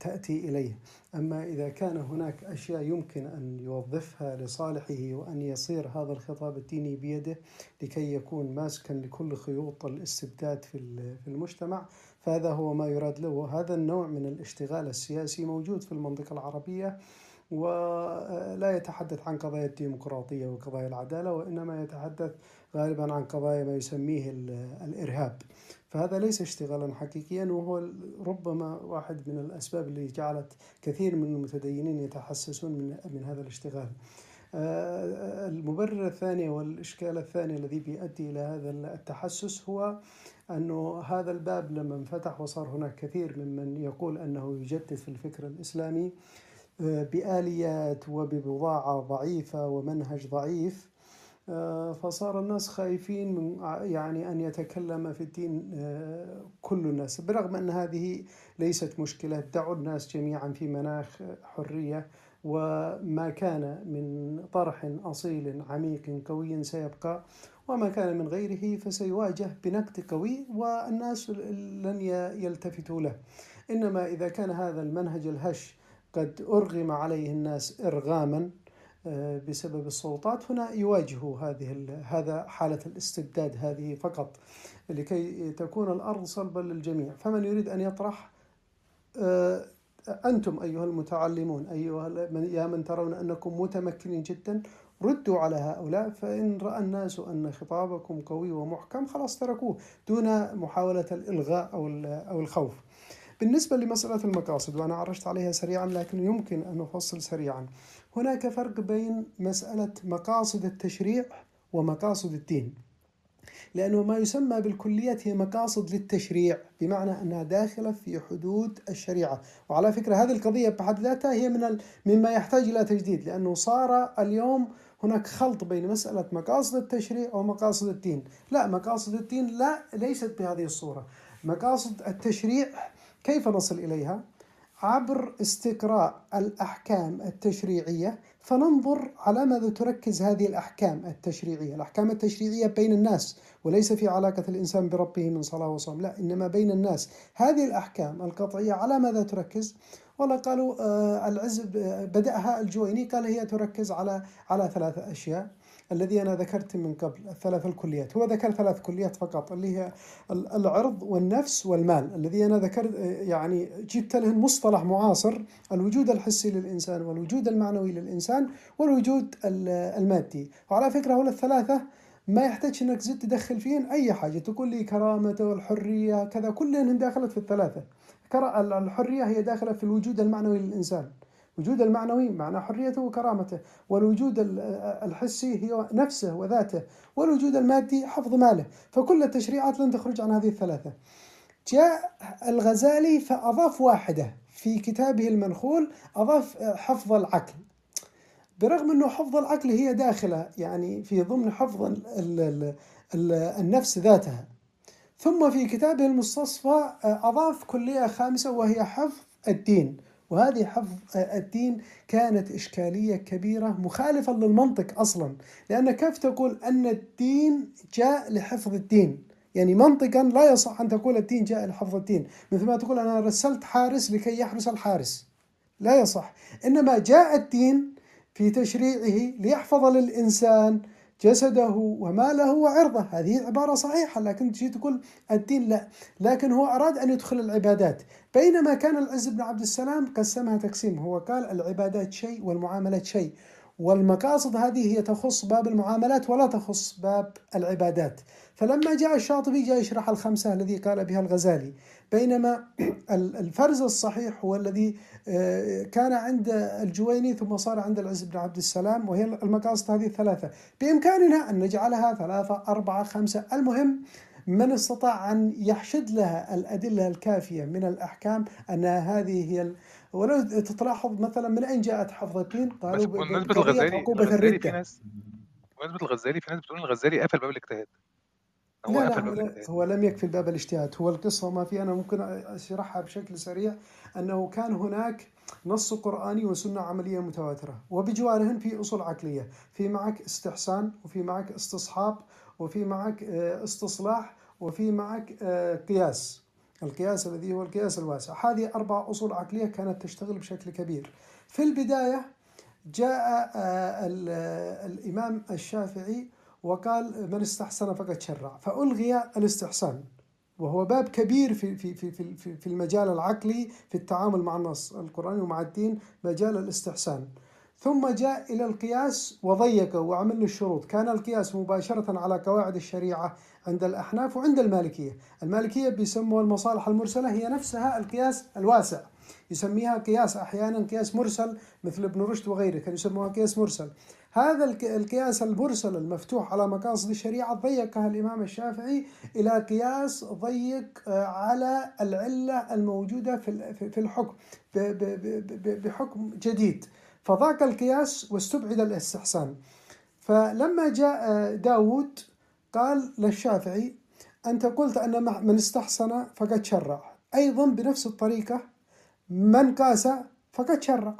تأتي إليه، أما إذا كان هناك أشياء يمكن أن يوظفها لصالحه وأن يصير هذا الخطاب الديني بيده لكي يكون ماسكا لكل خيوط الاستبداد في المجتمع، فهذا هو ما يراد له. وهذا النوع من الاشتغال السياسي موجود في المنطقة العربية، ولا يتحدث عن قضايا الديمقراطية وقضايا العدالة، وإنما يتحدث غالبا عن قضايا ما يسميه الإرهاب. فهذا ليس اشتغالا حقيقيا، وهو ربما واحد من الأسباب اللي جعلت كثير من المتدينين يتحسسون من هذا الاشتغال. المبرر الثاني والإشكال الثاني الذي بيؤدي إلى هذا التحسس هو أنه هذا الباب لما انفتح وصار هناك كثير ممن يقول أنه يجدد في الفكر الإسلامي بآليات وببضاعة ضعيفة ومنهج ضعيف، فصار الناس خايفين من يعني أن يتكلم في الدين كل الناس، برغم أن هذه ليست مشكلة، دعوا الناس جميعا في مناخ حرية، وما كان من طرح أصيل عميق قوي سيبقى، وما كان من غيره فسيواجه بنقد قوي والناس لن يلتفتوا له. إنما إذا كان هذا المنهج الهش قد أرغم عليه الناس إرغاما بسبب السلطات، هنا يواجهوا هذا حالة الاستبداد هذه فقط، لكي تكون الأرض صلبة للجميع. فمن يريد أن يطرح، أنتم أيها المتعلمون، يا من ترون أنكم متمكنين جدا، ردوا على هؤلاء، فإن رأى الناس أن خطابكم قوي ومحكم خلاص تركوه دون محاولة الإلغاء أو الخوف. بالنسبة لمسألة المقاصد، وأنا عرجت عليها سريعا لكن يمكن أن نفصل سريعا، هناك فرق بين مسألة مقاصد التشريع ومقاصد الدين، لأنه ما يسمى بالكليات هي مقاصد للتشريع، بمعنى أنها داخلة في حدود الشريعة. وعلى فكرة هذه القضية بحد ذاتها هي مما يحتاج إلى تجديد، لأنه صار اليوم هناك خلط بين مسألة مقاصد التشريع ومقاصد الدين. لا، مقاصد الدين ليست بهذه الصورة. مقاصد التشريع كيف نصل إليها؟ عبر استقراء الأحكام التشريعية، فننظر على ماذا تركز هذه الأحكام التشريعية. الأحكام التشريعية بين الناس، وليس في علاقة الإنسان بربه من صلاة وصوم، لا، إنما بين الناس. هذه الأحكام القطعية على ماذا تركز؟ ولا قالوا العز بدأها الجويني، قال هي تركز على ثلاث أشياء الذي أنا ذكرت من قبل، الثلاث الكليات. هو ذكر ثلاث كليات فقط، اللي هي العرض والنفس والمال، الذي أنا ذكرت يعني جبت له مصطلح معاصر، الوجود الحسي للإنسان والوجود المعنوي للإنسان والوجود المادي. وعلى فكرة هؤلاء الثلاثة ما يحتاج أنك زد تدخل فيهن أي حاجة، تقول لي كرامته والحرية كذا، كلهن داخلت في الثلاثة. الحرية هي داخلة في الوجود المعنوي للإنسان، وجود المعنوي معنى حريته وكرامته، والوجود الحسي هي نفسه وذاته، والوجود المادي حفظ ماله. فكل التشريعات لن تخرج عن هذه الثلاثة. جاء الغزالي فأضاف واحدة في كتابه المنخول، أضاف حفظ العقل، برغم أنه حفظ العقل هي داخلة يعني في ضمن حفظ النفس ذاتها. ثم في كتابه المستصفى أضاف كلية خامسة وهي حفظ الدين، وهذه حفظ الدين كانت إشكالية كبيرة مخالفة للمنطق أصلا، لأن كيف تقول أن الدين جاء لحفظ الدين؟ يعني منطقا لا يصح أن تقول الدين جاء لحفظ الدين، مثل ما تقول أنا رسلت حارس لكي يحرس الحارس، لا يصح. إنما جاء الدين في تشريعه ليحفظ للإنسان جسده وماله وعرضه، هذه عبارة صحيحة، لكن تجي تقول الدين لا، لكن هو أراد أن يدخل العبادات. بينما كان العز بن عبد السلام قسمها تقسيم، هو قال العبادات شيء والمعاملات شيء، والمقاصد هذه هي تخص باب المعاملات ولا تخص باب العبادات. فلما جاء الشاطبي جاء يشرح الخمسة الذي قال بها الغزالي، بينما الفرز الصحيح هو الذي كان عند الجويني ثم صار عند العز بن عبد السلام، وهي المقاصد هذه الثلاثة. بإمكاننا أن نجعلها ثلاثة أربعة خمسة، المهم من استطاع أن يحشد لها الأدلة الكافية من الأحكام أن هذه هي ولو تتلاحظ مثلا من أين جاءت حفظ الدين، قالوا بقضية عقوبة الردة. بمناسبة الغزالي، في ناس بتقول الغزالي قفل باب الاجتهاد. لا، هو لم يكفي باب الاجتهاد، هو القصة ما في، أنا ممكن أشرحها بشكل سريع، أنه كان هناك نص قرآني وسنة عملية متواترة، وبجوارهن في أصول عقلية، في معك استحسان، وفي معك استصحاب، وفي معك استصلاح، وفي معك قياس، القياس الذي هو القياس الواسع. هذه 4 أصول عقلية كانت تشتغل بشكل كبير. في البداية جاء الإمام الشافعي وقال من استحسن فقد شرع، فألغي الاستحسان، وهو باب كبير في في في في المجال العقلي في التعامل مع النص القرآني ومع الدين، مجال الاستحسان. ثم جاء إلى القياس وضيقه وعمل الشروط، كان القياس مباشرة على قواعد الشريعة عند الأحناف وعند المالكية. المالكية بيسموها المصالح المرسلة، هي نفسها القياس الواسع، يسميها قياس أحيانا قياس مرسل، مثل ابن رشد وغيره كانوا يسموها قياس مرسل. هذا القياس المرسل المفتوح على مقاصد الشريعة ضيقها الإمام الشافعي إلى قياس ضيق على العلة الموجودة في الحكم بحكم جديد، فضاق القياس واستبعد الاستحسان. فلما جاء داود قال للشافعي: أنت قلت أن من استحسن فقد شرع، أيضا بنفس الطريقة من قاس فقد شرع،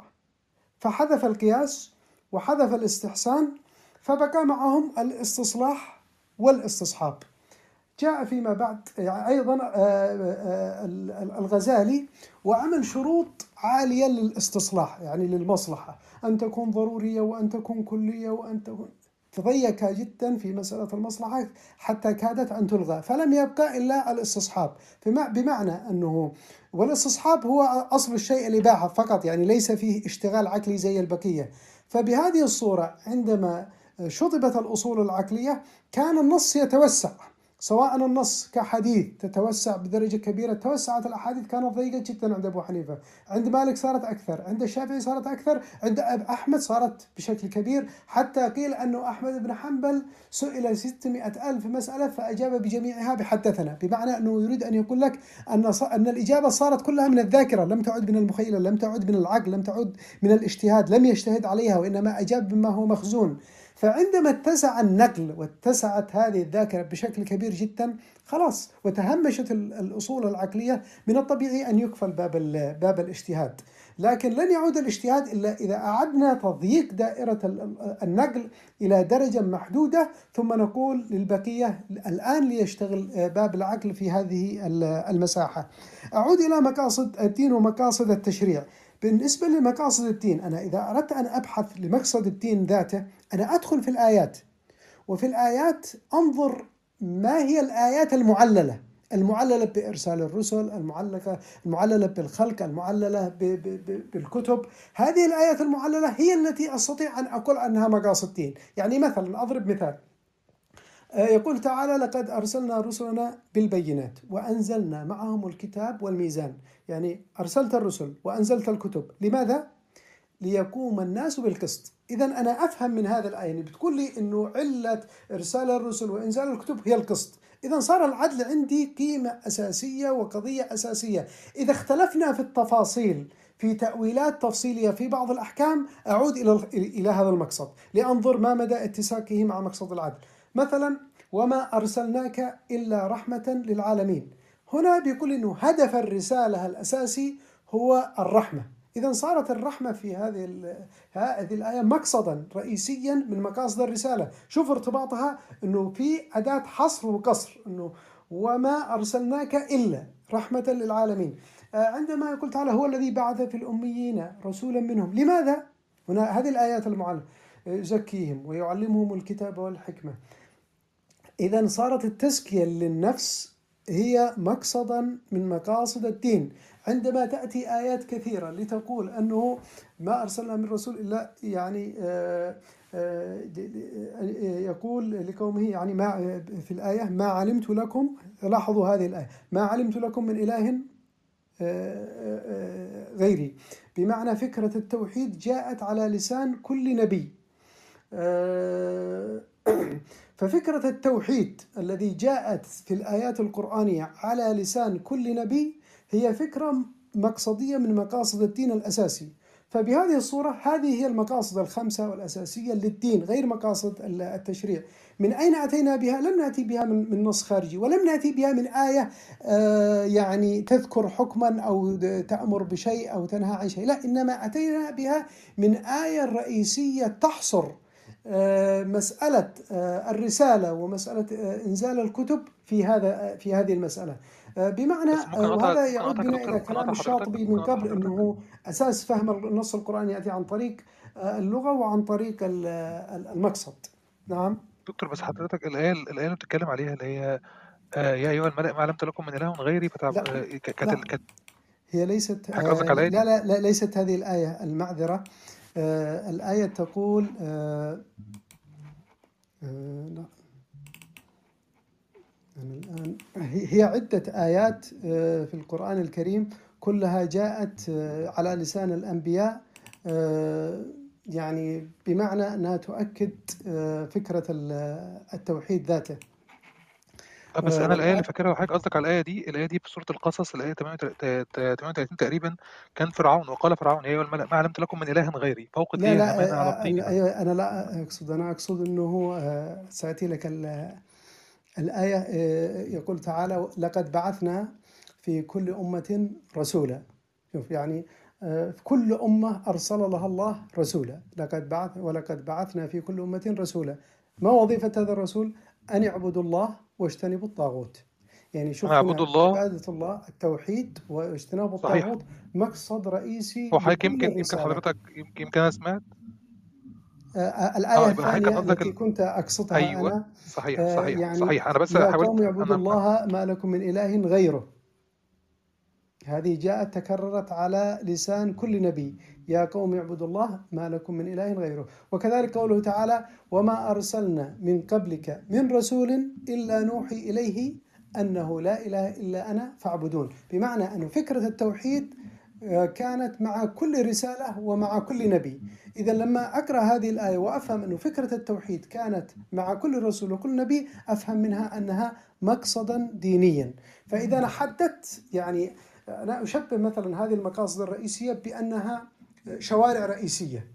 فحذف القياس وحذف الاستحسان، فبقى معهم الاستصلاح والاستصحاب. جاء فيما بعد أيضا الغزالي وعمل شروط عالية للاستصلاح، يعني للمصلحة، أن تكون ضرورية وأن تكون كلية وأن تكون تضيقها جدا في مسألة المصلحة حتى كادت أن تلغى، فلم يبقى إلا الاستصحاب، بمعنى أنه والاستصحاب هو أصل الشيء الإباحة فقط، يعني ليس فيه اشتغال عقلي زي البقية. فبهذه الصورة عندما شطبت الأصول العقلية كان النص يتوسع، سواء النص كحديث تتوسع بدرجة كبيرة، توسعت الأحاديث كانت ضيقة جدا عند أبو حنيفة، عند مالك صارت أكثر، عند الشافعي صارت أكثر، عند أحمد صارت بشكل كبير، حتى قيل أنه أحمد بن حنبل سئل 600,000 مسألة فأجاب بجميعها بحدثنا، بمعنى أنه يريد أن يقول لك أن الإجابة صارت كلها من الذاكرة، لم تعد من المخيلة، لم تعد من العقل، لم تعد من الاجتهاد، لم يجتهد عليها، وإنما أجاب بما هو مخزون. فعندما اتسع النقل واتسعت هذه الذاكرة بشكل كبير جدا، خلاص وتهمشت الأصول العقلية، من الطبيعي أن يقفل باب الاجتهاد. لكن لن يعود الاجتهاد إلا إذا أعدنا تضييق دائرة النقل إلى درجة محدودة، ثم نقول للبقية الآن ليشتغل باب العقل في هذه المساحة. أعود إلى مقاصد الدين ومقاصد التشريع. بالنسبة لمقاصد الدين، أنا إذا أردت أن أبحث لمقصد الدين ذاته، أنا أدخل في الآيات، وفي الآيات أنظر ما هي الآيات المعللة بإرسال الرسل، المعللة بالخلق، المعللة بالكتب. هذه الآيات المعللة هي التي أستطيع أن أقول أنها مقاصد دين. يعني مثلا أضرب مثال، يقول تعالى: لقد أرسلنا رسلنا بالبينات وأنزلنا معهم الكتاب والميزان. يعني أرسلت الرسل وأنزلت الكتب، لماذا؟ ليقوم الناس بالقسط. إذا أنا أفهم من هذا الآية، يعني بتقول لي أنه علة إرسال الرسل وإنزال الكتب هي القسط، إذا صار العدل عندي قيمة أساسية وقضية أساسية. إذا اختلفنا في التفاصيل، في تأويلات تفصيلية في بعض الأحكام، أعود إلى هذا المقصد لأنظر ما مدى اتساقه مع مقصد العدل. مثلا: وما أرسلناك إلا رحمة للعالمين. هنا بيقول إنه هدف الرسالة الأساسي هو الرحمة، إذا صارت الرحمة في هذه الآية مقصدا رئيسيا من مقاصد الرسالة. شوف ارتباطها إنه في أداة حصر وقصر، إنه وما أرسلناك إلا رحمة للعالمين. عندما يقول تعالى: هو الذي بعث في الأميين رسولا منهم. لماذا؟ هنا هذه الآيات المعلمة: يزكيهم ويعلمهم الكتاب والحكمة. إذا صارت التزكية للنفس هي مقصدا من مقاصد الدين. عندما تأتي آيات كثيرة لتقول أنه ما أرسلنا من رسول إلا، يعني يقول لقومه، يعني ما في الآية: ما علمت لكم، لاحظوا هذه الآية، ما علمت لكم من إله غيري، بمعنى فكرة التوحيد جاءت على لسان كل نبي. ففكرة التوحيد الذي جاءت في الآيات القرآنية على لسان كل نبي هي فكرة مقصدية من مقاصد الدين الأساسي. فبهذه الصورة هذه هي المقاصد الخمسة والأساسية للدين، غير مقاصد التشريع. من أين أتينا بها؟ لم نأتي بها من نص خارجي، ولم نأتي بها من آية يعني تذكر حكما أو تأمر بشيء أو تنهى عن شيء، لا، إنما أتينا بها من آية رئيسية تحصر مسألة الرسالة ومسألة إنزال الكتب في هذه المسألة. بمعنى وهذا يعود بنا إلى كلام الشاطبي من قبل، أنه أساس فهم النص القرآني يأتي عن طريق اللغة وعن طريق المقصد. نعم دكتور، بس حضرتك الآية اللي بتتكلم عليها اللي هي يا أيها الملأ ما علمت لكم من إله غيري، هي ليست لا لا لا ليست هذه الآية، المعذرة. الآية تقول لا أنا الآن، هي عدة آيات في القرآن الكريم كلها جاءت على لسان الأنبياء يعني بمعنى أنها تؤكد فكرة التوحيد ذاته. بس انا الايه اللي فاكرها وحضرتك قصدك على الايه دي في سوره القصص، الايه 38 تقريبا، كان فرعون وقال فرعون يا ايها الملأ ما علمت لكم من اله غيري فوق الدين. انا اقصد انه هو سأتي لك الايه يقول تعالى لقد بعثنا في كل امه رسولا. شوف يعني في كل امه ارسل لها الله رسولا، ولقد بعثنا في كل امه رسولا. ما وظيفه هذا الرسول؟ ان يعبدوا الله واجتنبوا الطاغوت. يعني شوف عبادة الله، التوحيد واجتناب الطاغوت مقصد رئيسي. وحضرتك يمكن أنا سمعت الآية الثانية التي كنت أقصدها. أيوة. أنا صحيح. أنا بس حاولت. يعبدوا الله ما لكم من إله غيره، هذه جاءت تكررت على لسان كل نبي، يا قوم اعبدوا الله ما لكم من إله غيره. وكذلك قوله تعالى وما أرسلنا من قبلك من رسول إلا نوحي إليه أنه لا إله إلا أنا فاعبدون. بمعنى أن فكرة التوحيد كانت مع كل رسالة ومع كل نبي. إذا لما أقرأ هذه الآية وأفهم أن فكرة التوحيد كانت مع كل رسول وكل نبي، أفهم منها أنها مقصدا دينيا. فإذا أنا حددت، يعني أنا أشبه مثلا هذه المقاصد الرئيسية بأنها شوارع رئيسية،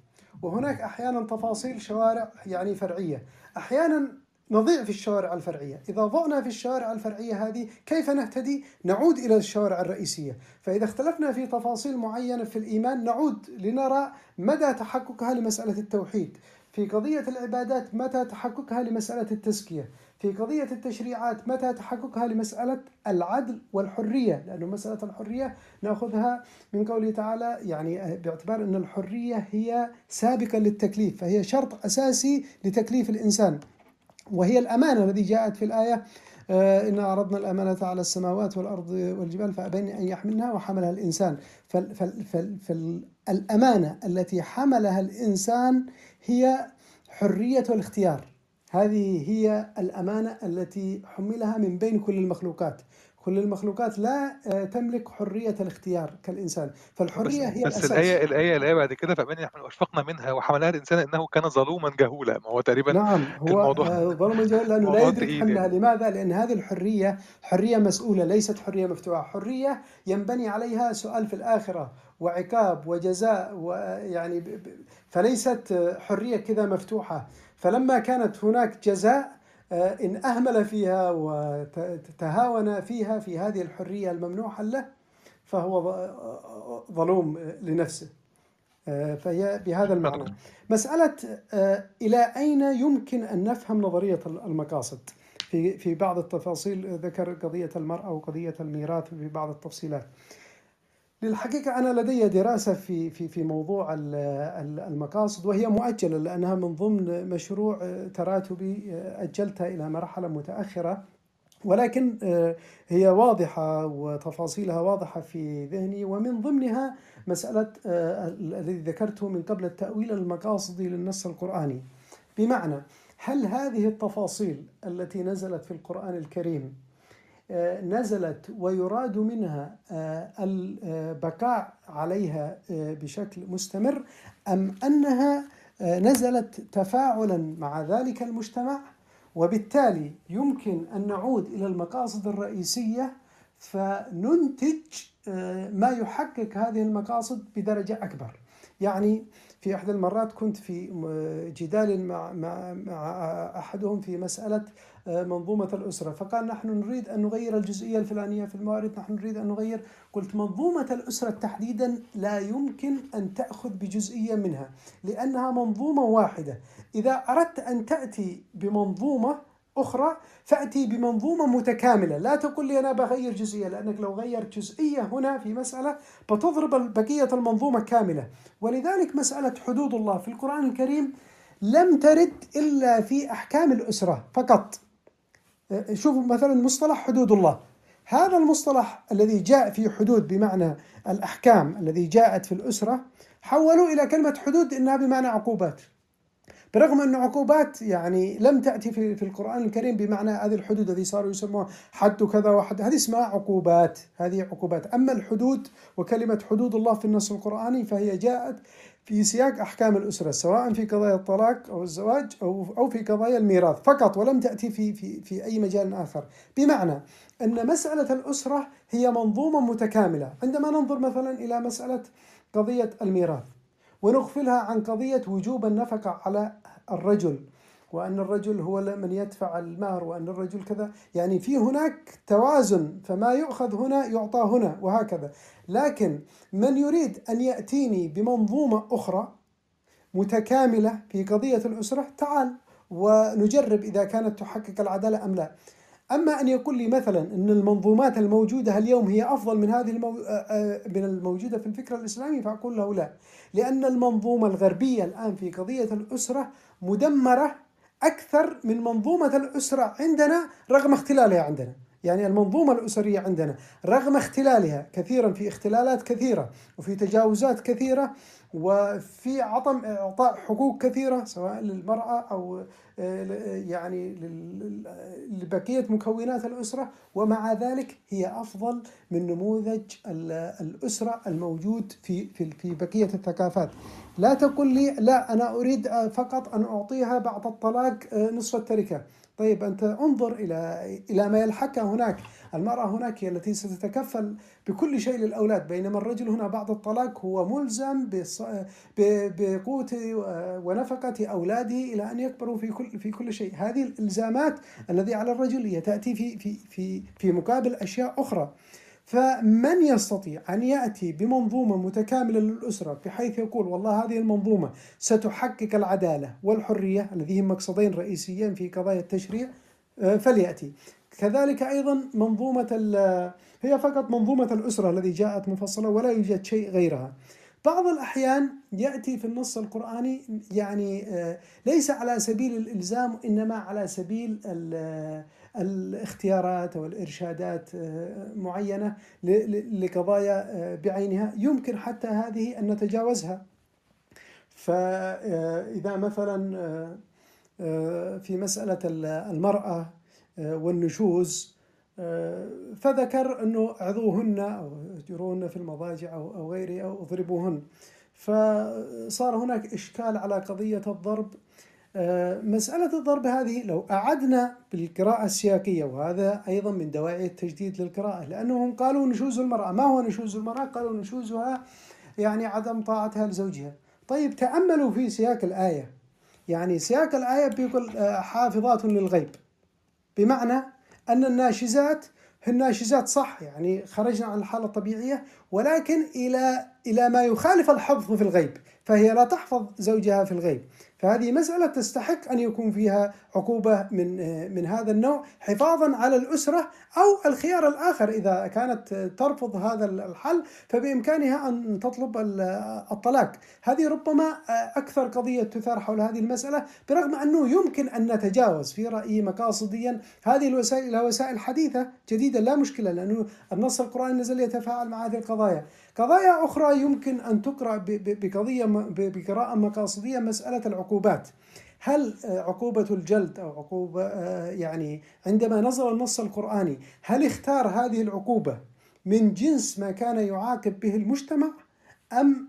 وهناك أحيانا تفاصيل شوارع يعني فرعية، أحيانا نضيع في الشوارع الفرعية. إذا ضعنا في الشوارع الفرعية هذه كيف نهتدي؟ نعود إلى الشوارع الرئيسية. فإذا اختلفنا في تفاصيل معينة في الإيمان نعود لنرى مدى تحققها لمسألة التوحيد، في قضية العبادات متى تحققها لمسألة التزكية، في قضية التشريعات متى تحققها لمسألة العدل والحرية، لأنه مسألة الحرية نأخذها من قوله تعالى، يعني باعتبار أن الحرية هي سابقة للتكليف، فهي شرط أساسي لتكليف الإنسان، وهي الأمانة التي جاءت في الآية إن عرضنا الأمانة على السماوات والأرض والجبال فأبين أن يحملنها وحملها الإنسان. فالأمانة التي حملها الإنسان هي حرية الاختيار، هذه هي الأمانة التي حملها من بين كل المخلوقات. كل المخلوقات لا تملك حرية الاختيار كالإنسان، فالحرية هي الأساس. بس الآية بعد كده فأبين نحن أشفقنا منها وحملها الإنسان إنه كان ظلوما جهولا. ما هو تقريبا نعم هو ظلوما جهولا لأنه لا يدرك حملها. لماذا؟ لأن هذه الحرية حرية مسؤولة، ليست حرية مفتوحة، حرية ينبني عليها سؤال في الآخرة وعقاب وجزاء، ويعني فليست حرية كذا مفتوحة. فلما كانت هناك جزاء إن أهمل فيها وتهاون فيها في هذه الحرية الممنوحة له فهو ظلوم لنفسه، فهي بهذا المعنى. مسألة إلى أين يمكن أن نفهم نظرية المقاصد في بعض التفاصيل، ذكر قضية المرأة وقضية الميراث في بعض التفصيلات. للحقيقة أنا لدي دراسة في موضوع المقاصد، وهي مؤجلة لأنها من ضمن مشروع تراتبي أجلتها إلى مرحلة متأخرة، ولكن هي واضحة وتفاصيلها واضحة في ذهني، ومن ضمنها مسألة الذي ذكرته من قبل، التأويل المقاصدي للنص القرآني. بمعنى هل هذه التفاصيل التي نزلت في القرآن الكريم نزلت ويراد منها البقاء عليها بشكل مستمر، أم أنها نزلت تفاعلا مع ذلك المجتمع، وبالتالي يمكن أن نعود إلى المقاصد الرئيسية فننتج ما يحقق هذه المقاصد بدرجة أكبر؟ يعني في إحدى المرات كنت في جدال مع أحدهم في مسألة منظومة الأسرة، فقال نحن نريد أن نغير الجزئية الفلانية في الموارد، نحن نريد أن نغير. قلت منظومة الأسرة تحديدا لا يمكن أن تأخذ بجزئية منها لأنها منظومة واحدة. إذا أردت أن تأتي بمنظومة أخرى فأتي بمنظومة متكاملة، لا تقول لي أنا بغير جزئية، لأنك لو غيرت جزئية هنا في مسألة بتضرب بقية المنظومة كاملة. ولذلك مسألة حدود الله في القرآن الكريم لم ترد إلا في أحكام الأسرة فقط. شوفوا مثلا مصطلح حدود الله، هذا المصطلح الذي جاء في حدود بمعنى الأحكام الذي جاءت في الأسرة حولوا إلى كلمة حدود إنها بمعنى عقوبات. برغم أن عقوبات يعني لم تأتي في القرآن الكريم بمعنى هذه الحدود التي صاروا يسموها حد كذا وحد، هذه اسمها عقوبات، هذه عقوبات. أما الحدود وكلمة حدود الله في النص القرآني فهي جاءت في سياق أحكام الأسرة، سواء في قضايا الطلاق أو الزواج أو في قضايا الميراث فقط، ولم تأتي في أي مجال آخر. بمعنى أن مسألة الأسرة هي منظومة متكاملة. عندما ننظر مثلا إلى مسألة قضية الميراث ونغفلها عن قضية وجوب النفقة على الرجل، وأن الرجل هو من يدفع المهر، وأن الرجل كذا، يعني في هناك توازن، فما يؤخذ هنا يعطى هنا وهكذا. لكن من يريد أن يأتيني بمنظومة أخرى متكاملة في قضية الأسرة، تعال ونجرب إذا كانت تحقق العدالة أم لا. أما أن يقول لي مثلا أن المنظومات الموجودة اليوم هي أفضل من هذه من الموجودة في الفكر الإسلامي، فأقول له لا، لأن المنظومة الغربية الآن في قضية الأسرة مدمرة أكثر من منظومة الأسرة عندنا رغم اختلالها عندنا. يعني المنظومة الأسرية عندنا رغم اختلالها كثيرا، في اختلالات كثيرة وفي تجاوزات كثيرة وفي عطم إعطاء حقوق كثيرة سواء للمرأة أو يعني لبقية مكونات الأسرة، ومع ذلك هي أفضل من نموذج الأسرة الموجود في بقية الثقافات. لا تقول لي لا أنا أريد فقط أن أعطيها بعد الطلاق نصف التركة. طيب أنت انظر إلى ما يلحق هناك. المرأة هناك هي التي ستتكفل بكل شيء للأولاد، بينما الرجل هنا بعد الطلاق هو ملزم بقوة ونفقة أولاده إلى أن يكبروا في كل شيء. هذه الإلزامات الذي على الرجل تأتي في مقابل أشياء أخرى. فمن يستطيع أن يأتي بمنظومة متكاملة للأسرة بحيث يقول والله هذه المنظومة ستحقق العدالة والحرية، الذي هم مقصدين رئيسيين في قضايا التشريع، فليأتي. كذلك أيضا منظومة هي فقط منظومة الأسرة الذي جاءت مفصلة ولا يوجد شيء غيرها. بعض الأحيان يأتي في النص القرآني يعني ليس على سبيل الإلزام، إنما على سبيل الاختيارات والإرشادات معينة لقضايا بعينها، يمكن حتى هذه أن نتجاوزها. فإذا مثلا في مسألة المرأة والنشوز فذكر أنه عظوهن أو اهجروهن في المضاجع أو غيره أو اضربوهن، فصار هناك إشكال على قضية الضرب. مسألة الضرب هذه لو أعدنا بالقراءة السياقية، وهذا أيضا من دواعي التجديد للقراءة، لأنهم قالوا نشوز المرأة، ما هو نشوز المرأة؟ قالوا نشوزها يعني عدم طاعتها لزوجها. طيب تأملوا في سياق الآية، يعني سياق الآية بيقول حافظات للغيب، بمعنى أن الناشزات صح يعني خرجنا عن الحالة الطبيعية، ولكن إلى ما يخالف الحفظ في الغيب، فهي لا تحفظ زوجها في الغيب. فهذه مسألة تستحق أن يكون فيها عقوبة من هذا النوع حفاظا على الأسرة، أو الخيار الآخر إذا كانت ترفض هذا الحل فبإمكانها أن تطلب الطلاق. هذه ربما أكثر قضية تثار حول هذه المسألة، برغم أنه يمكن أن نتجاوز في رأيي مقاصديا هذه الوسائل إلى وسائل حديثة جديدة لا مشكلة، لأنه النص القرآني نزل يتفاعل مع هذه القضايا. قضايا أخرى يمكن أن تقرأ بقراءة مقاصدية، مسألة العقوبات. هل عقوبة الجلد أو عقوبة يعني عندما نزل النص القرآني هل اختار هذه العقوبة من جنس ما كان يعاقب به المجتمع أم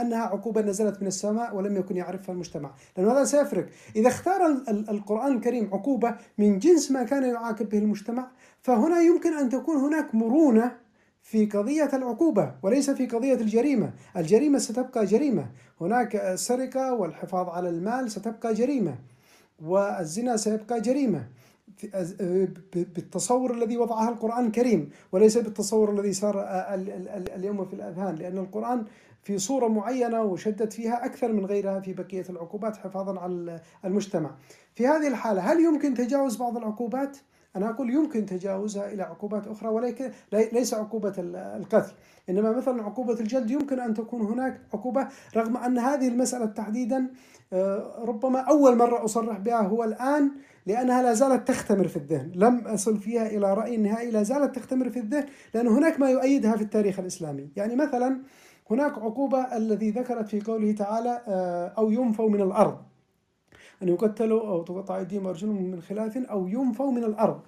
أنها عقوبة نزلت من السماء ولم يكن يعرفها المجتمع؟ لأن هذا سيفرق. إذا اختار القرآن الكريم عقوبة من جنس ما كان يعاقب به المجتمع، فهنا يمكن أن تكون هناك مرونة في قضية العقوبة وليس في قضية الجريمة. الجريمة ستبقى جريمة، هناك السرقة والحفاظ على المال ستبقى جريمة، والزنا سيبقى جريمة بالتصور الذي وضعها القرآن الكريم، وليس بالتصور الذي صار اليوم في الأذهان، لأن القرآن في صورة معينة وشدت فيها أكثر من غيرها في بقية العقوبات حفاظا على المجتمع. في هذه الحالة هل يمكن تجاوز بعض العقوبات؟ أنا أقول يمكن تجاوزها إلى عقوبات أخرى، ولكن ليس عقوبة القتل، إنما مثلا عقوبة الجلد يمكن أن تكون هناك عقوبة، رغم أن هذه المسألة تحديدا ربما أول مرة أصرح بها هو الآن، لأنها لا زالت تختمر في الذهن، لم أصل فيها إلى رأي نهائي، لا زالت تختمر في الذهن، لأن هناك ما يؤيدها في التاريخ الإسلامي. يعني مثلا هناك عقوبة الذي ذكرت في قوله تعالى أو ينفوا من الأرض، أن يقتلوا أو تقطع أيديهم وأرجلهم من خلاف أو ينفوا من الأرض.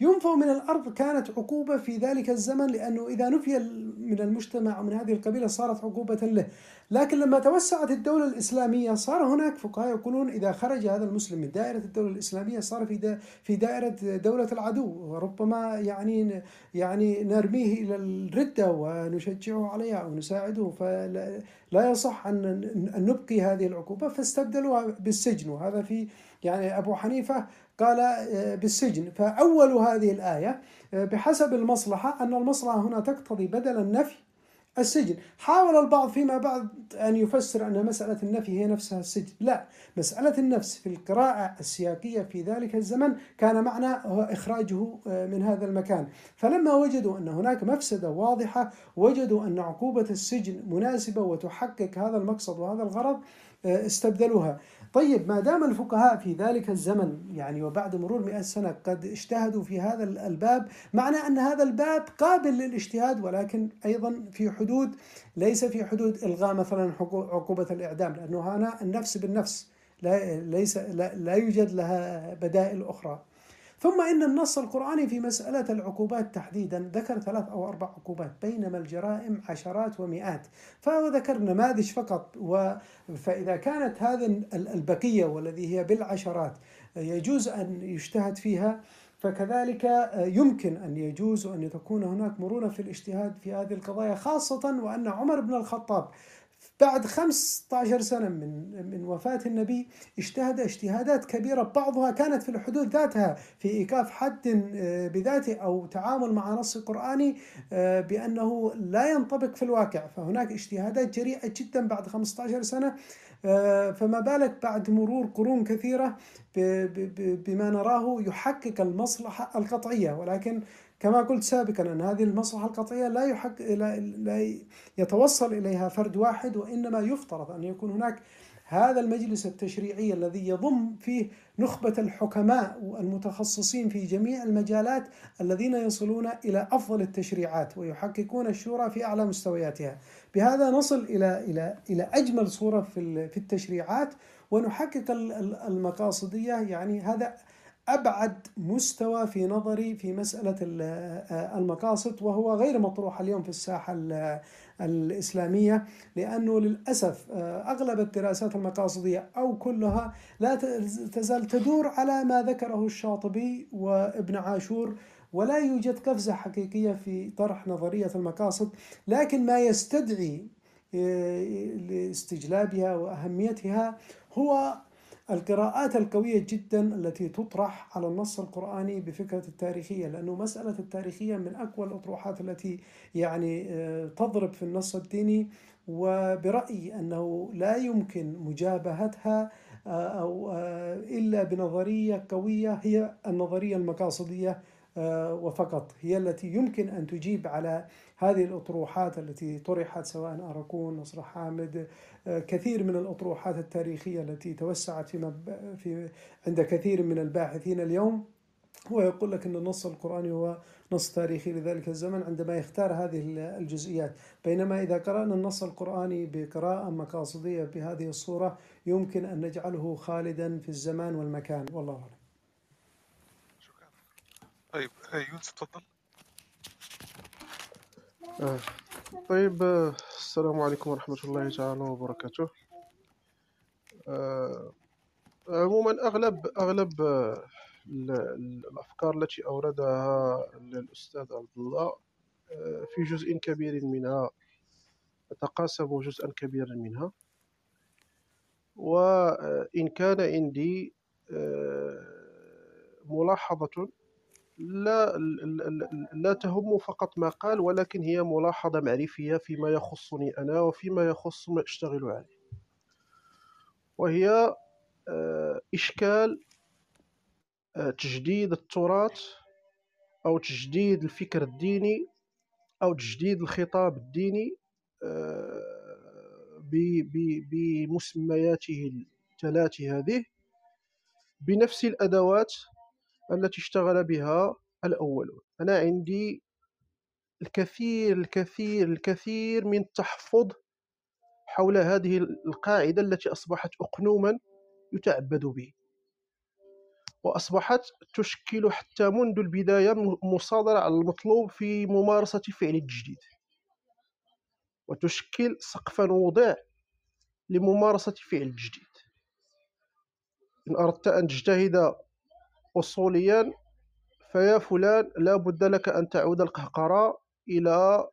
ينفوا من الأرض كانت عقوبة في ذلك الزمن، لأنه إذا نفي من المجتمع ومن هذه القبيلة صارت عقوبة له. لكن لما توسعت الدولة الإسلامية صار هناك فقهاء يقولون إذا خرج هذا المسلم من دائرة الدولة الإسلامية صار في دائرة دولة العدو، وربما يعني نرميه إلى الردة ونشجعه عليها أو نساعده، فلا يصح أن نبقي هذه العقوبة، فاستبدلوها بالسجن. وهذا في يعني أبو حنيفة قال بالسجن. فأول هذه الآية بحسب المصلحة، أن المصلحة هنا تقتضي بدل النفي السجن. حاول البعض فيما بعد أن يفسر أن مسألة النفي هي نفسها السجن، لا، مسألة النفس في القراءة السياقية في ذلك الزمن كان معنى إخراجه من هذا المكان. فلما وجدوا أن هناك مفسدة واضحة، وجدوا أن عقوبة السجن مناسبة وتحقق هذا المقصد وهذا الغرض، استبدلوها. طيب، ما دام الفقهاء في ذلك الزمن يعني وبعد مرور 100 سنة قد اجتهدوا في هذا الباب، معنى أن هذا الباب قابل للاجتهاد، ولكن أيضا في حدود، ليس في حدود إلغاء مثلا عقوبة الإعدام، لأنه هنا النفس بالنفس لا يوجد لها بدائل أخرى. ثم إن النص القرآني في مسألة العقوبات تحديدا ذكر 3 أو 4 عقوبات، بينما الجرائم عشرات ومئات، فهو ذكر نماذج فقط. فإذا كانت هذه البقية والذي هي بالعشرات يجوز أن يجتهد فيها، فكذلك يمكن أن يجوز أن تكون هناك مرونة في الاجتهاد في هذه القضايا، خاصة وأن عمر بن الخطاب بعد 15 سنة من وفاة النبي اجتهد اجتهادات كبيرة، بعضها كانت في الحدود ذاتها، في إيقاف حد بذاته أو تعامل مع نص قرآني بأنه لا ينطبق في الواقع. فهناك اجتهادات جريئة جدا بعد 15 سنة، فما بالك بعد مرور قرون كثيرة بما نراه يحقق المصلحة القطعية. ولكن كما قلت سابقا أن هذه المصلحة القطعية لا يتوصل إليها فرد واحد، وإنما يفترض أن يكون هناك هذا المجلس التشريعي الذي يضم فيه نخبة الحكماء والمتخصصين في جميع المجالات الذين يصلون إلى أفضل التشريعات ويحققون الشورى في أعلى مستوياتها. بهذا نصل إلى أجمل صورة في التشريعات ونحقق المقاصدية. يعني هذا أبعد مستوى في نظري في مسألة المقاصد، وهو غير مطروح اليوم في الساحة الإسلامية، لأنه للأسف أغلب الدراسات المقاصدية أو كلها لا تزال تدور على ما ذكره الشاطبي وابن عاشور، ولا يوجد قفزة حقيقية في طرح نظرية المقاصد. لكن ما يستدعي لاستجلابها وأهميتها هو القراءات القوية جدا التي تطرح على النص القرآني بفكرة التاريخية، لأنه مسألة التاريخية من أقوى الأطروحات التي يعني تضرب في النص الديني، وبرأيي أنه لا يمكن مجابهتها أو إلا بنظرية قوية هي النظرية المقاصدية، وفقط هي التي يمكن أن تجيب على هذه الأطروحات التي طرحت، سواء أركون، نصر حامد، كثير من الأطروحات التاريخية التي توسعت عند كثير من الباحثين اليوم. هو يقول لك أن النص القرآني هو نص تاريخي لذلك الزمن عندما يختار هذه الجزئيات، بينما إذا قرأنا النص القرآني بقراءة مقاصدية بهذه الصورة يمكن أن نجعله خالدا في الزمان والمكان، والله أعلم. طيب يوسف تفضل. طيب، السلام عليكم ورحمة الله تعالى وبركاته. عموما أغلب الأفكار التي أوردها الأستاذ عبد الله في جزء كبير منها أتقاسم جزءا كبيرا منها، وإن كان عندي ملاحظة لا تهم فقط ما قال، ولكن هي ملاحظة معرفية فيما يخصني أنا وفيما يخص ما أشتغل عليه، وهي إشكال تجديد التراث أو تجديد الفكر الديني أو تجديد الخطاب الديني بمسمياته الثلاث هذه بنفس الأدوات التي اشتغل بها الأولون. أنا عندي الكثير الكثير الكثير من التحفظ حول هذه القاعدة التي أصبحت أقنوما يتعبد به، وأصبحت تشكل حتى منذ البداية مصادرة على المطلوب في ممارسة فعل التجديد، وتشكل سقفا وضع لممارسة فعل التجديد. إن أردت أن تجتهد أصوليا فيا فلان لا بد لك أن تعود القهقرة إلى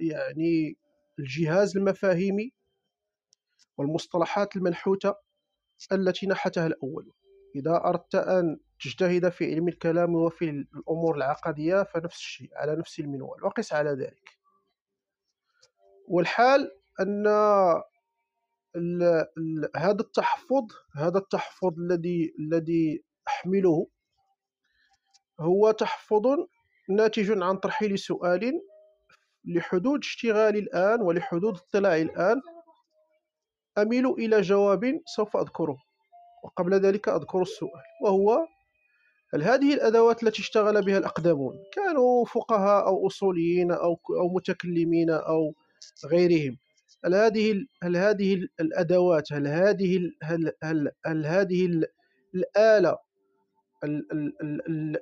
يعني الجهاز المفاهيمي والمصطلحات المنحوتة التي نحتها الأول. إذا أردت أن تجتهد في علم الكلام وفي الأمور العقدية فنفس الشيء على نفس المنوال، وقس على ذلك. والحال أن هذا التحفظ الذي أحمله هو تحفظ ناتج عن ترحيل سؤال لحدود اشتغالي الآن ولحدود اطلاعي الآن أميل إلى جواب سوف أذكره، وقبل ذلك أذكر السؤال، وهو: هل هذه الأدوات التي اشتغل بها الأقدمون كانوا فقهاء أو أصوليين أو متكلمين أو غيرهم، هل هذه الأدوات، هل هذه الآلة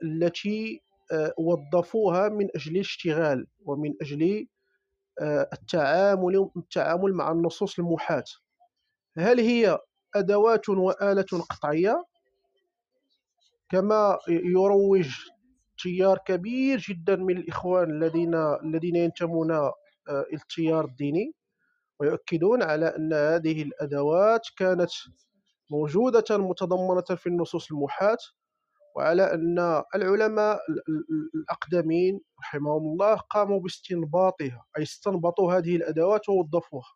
التي وظفوها من أجل الاشتغال ومن أجل التعامل مع النصوص المحاة، هل هي أدوات وآلة قطعية كما يروج تيار كبير جدا من الإخوان الذين ينتمون إلى التيار الديني ويؤكدون على أن هذه الأدوات كانت موجودة متضمنة في النصوص المحاة، وعلى أن العلماء الأقدمين رحمهم الله قاموا باستنباطها، أي استنبطوا هذه الأدوات ووظفوها،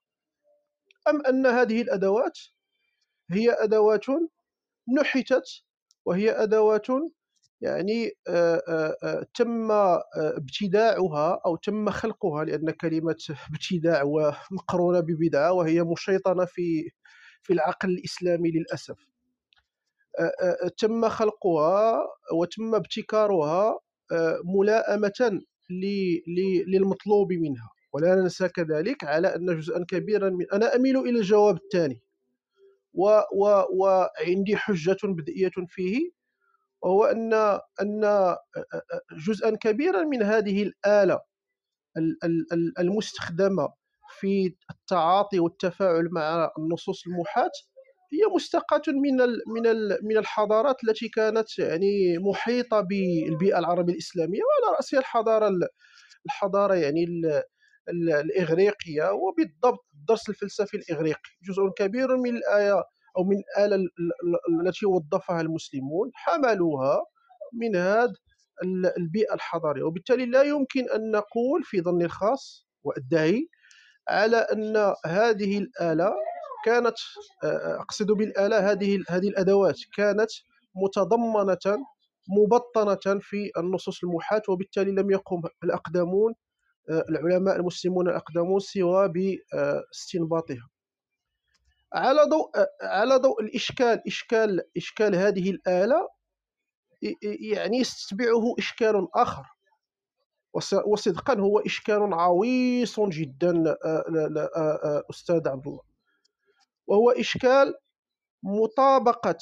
أم أن هذه الأدوات هي أدوات نحتت وهي أدوات يعني تم ابتداعها أو تم خلقها، لأن كلمة ابتداع ومقرونة ببدعة وهي مشيطنة في العقل الإسلامي للأسف. تم خلقها وتم ابتكارها ملائمة للمطلوب منها. ولا ننسى كذلك على أن جزءا كبيرا من أنا أميل إلى الجواب الثاني وعندي حجة بدئية فيه، وهو أن جزءا كبيرا من هذه الآلة المستخدمة في التعاطي والتفاعل مع النصوص المحاة هي مستقاة من الحضارات التي كانت يعني محيطة بالبيئة العربية الإسلامية، وعلى رأسها الحضارة يعني الإغريقية، وبالضبط الدرس الفلسفي الإغريقي. جزء كبير من الآية أو من الآلة التي وظفها المسلمون حملوها من هذه البيئة الحضارية، وبالتالي لا يمكن أن نقول في ظني الخاص وأدعي على أن هذه الآلة كانت، أقصد بالآلة هذه الأدوات كانت متضمنة مبطنة في النصوص المحاة، وبالتالي لم يقم الأقدمون العلماء المسلمون الأقدمون سوى باستنباطها. على ضوء الإشكال، إشكال هذه الآلة يعني يستتبعه إشكال آخر، وصدقا هو إشكال عويص جدا أستاذ عبد الله، وهو إشكال مطابقة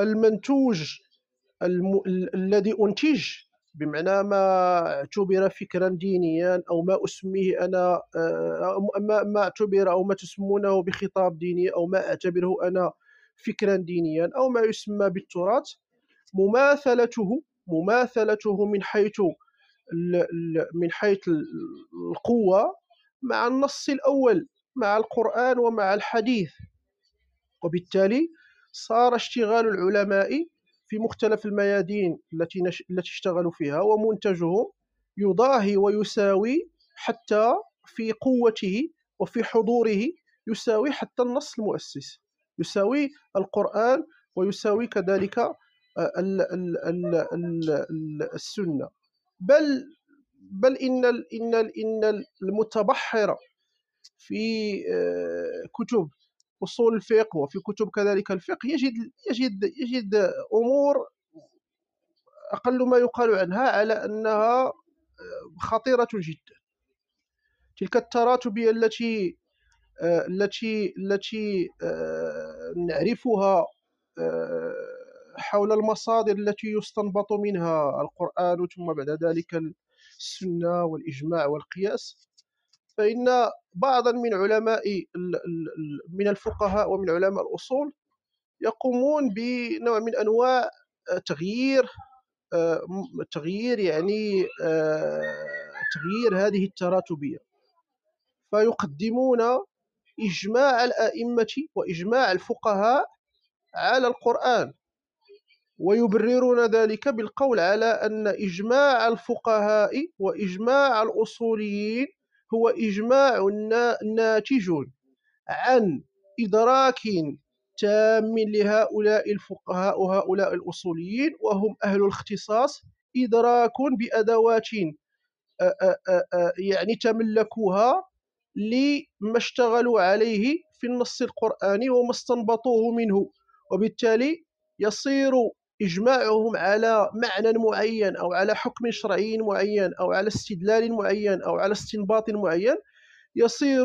المنتوج الذي أنتج، بمعنى ما اعتبر فكرا دينيا أو ما أسميه أنا ما اعتبر أو ما تسمونه بخطاب ديني أو ما أعتبره أنا فكرا دينيا أو ما يسمى بالتراث، مماثلته من حيث القوة مع النص الأول مع القرآن ومع الحديث. وبالتالي صار اشتغال العلماء في مختلف الميادين التي اشتغلوا فيها ومنتجهم يضاهي ويساوي حتى في قوته وفي حضوره، يساوي حتى النص المؤسس، يساوي القرآن ويساوي كذلك السنة. بل إن المتبحر في كتب أصول الفقه وفي كتب كذلك الفقه يجد أمور أقل ما يقال عنها على أنها خطيرة جدا. تلك التراتبية التي نعرفها حول المصادر التي يستنبط منها القرآن ثم بعد ذلك السنة والإجماع والقياس، فإن بعضا من علماء من الفقهاء ومن علماء الأصول يقومون بنوع من أنواع تغيير يعني تغيير هذه التراتبية، فيقدمون إجماع الأئمة وإجماع الفقهاء على القرآن، ويبررون ذلك بالقول على أن إجماع الفقهاء وإجماع الأصوليين هو إجماع ناتج عن إدراك تام لهؤلاء الفقهاء وهؤلاء الأصوليين، وهم أهل الاختصاص، إدراك بأدوات يعني تملكوها لما اشتغلوا عليه في النص القرآني وما استنبطوه منه، وبالتالي يصير إجماعهم على معنى معين أو على حكم شرعي معين أو على استدلال معين أو على استنباط معين يصير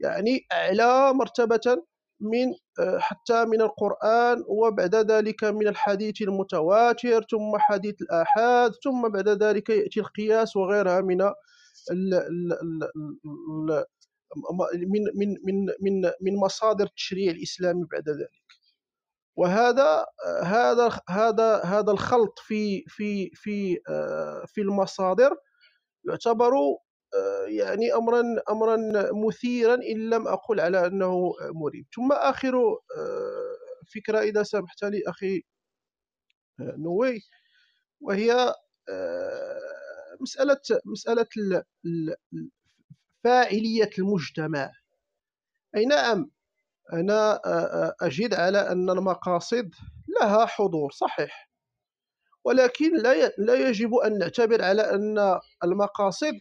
يعني أعلى مرتبة من حتى من القرآن، وبعد ذلك من الحديث المتواتر ثم حديث الآحاد، ثم بعد ذلك يأتي القياس وغيرها من مصادر التشريع الإسلامي بعد ذلك. وهذا هذا هذا هذا الخلط في في في في المصادر يعتبر يعني امرا مثيرا ان لم اقل على انه مريب. ثم اخر فكره اذا سمحت لي اخي نووي، وهي مساله فاعليه المجتمع. اي نعم، أنا أجد على أن المقاصد لها حضور صحيح، ولكن لا يجب أن نعتبر على أن المقاصد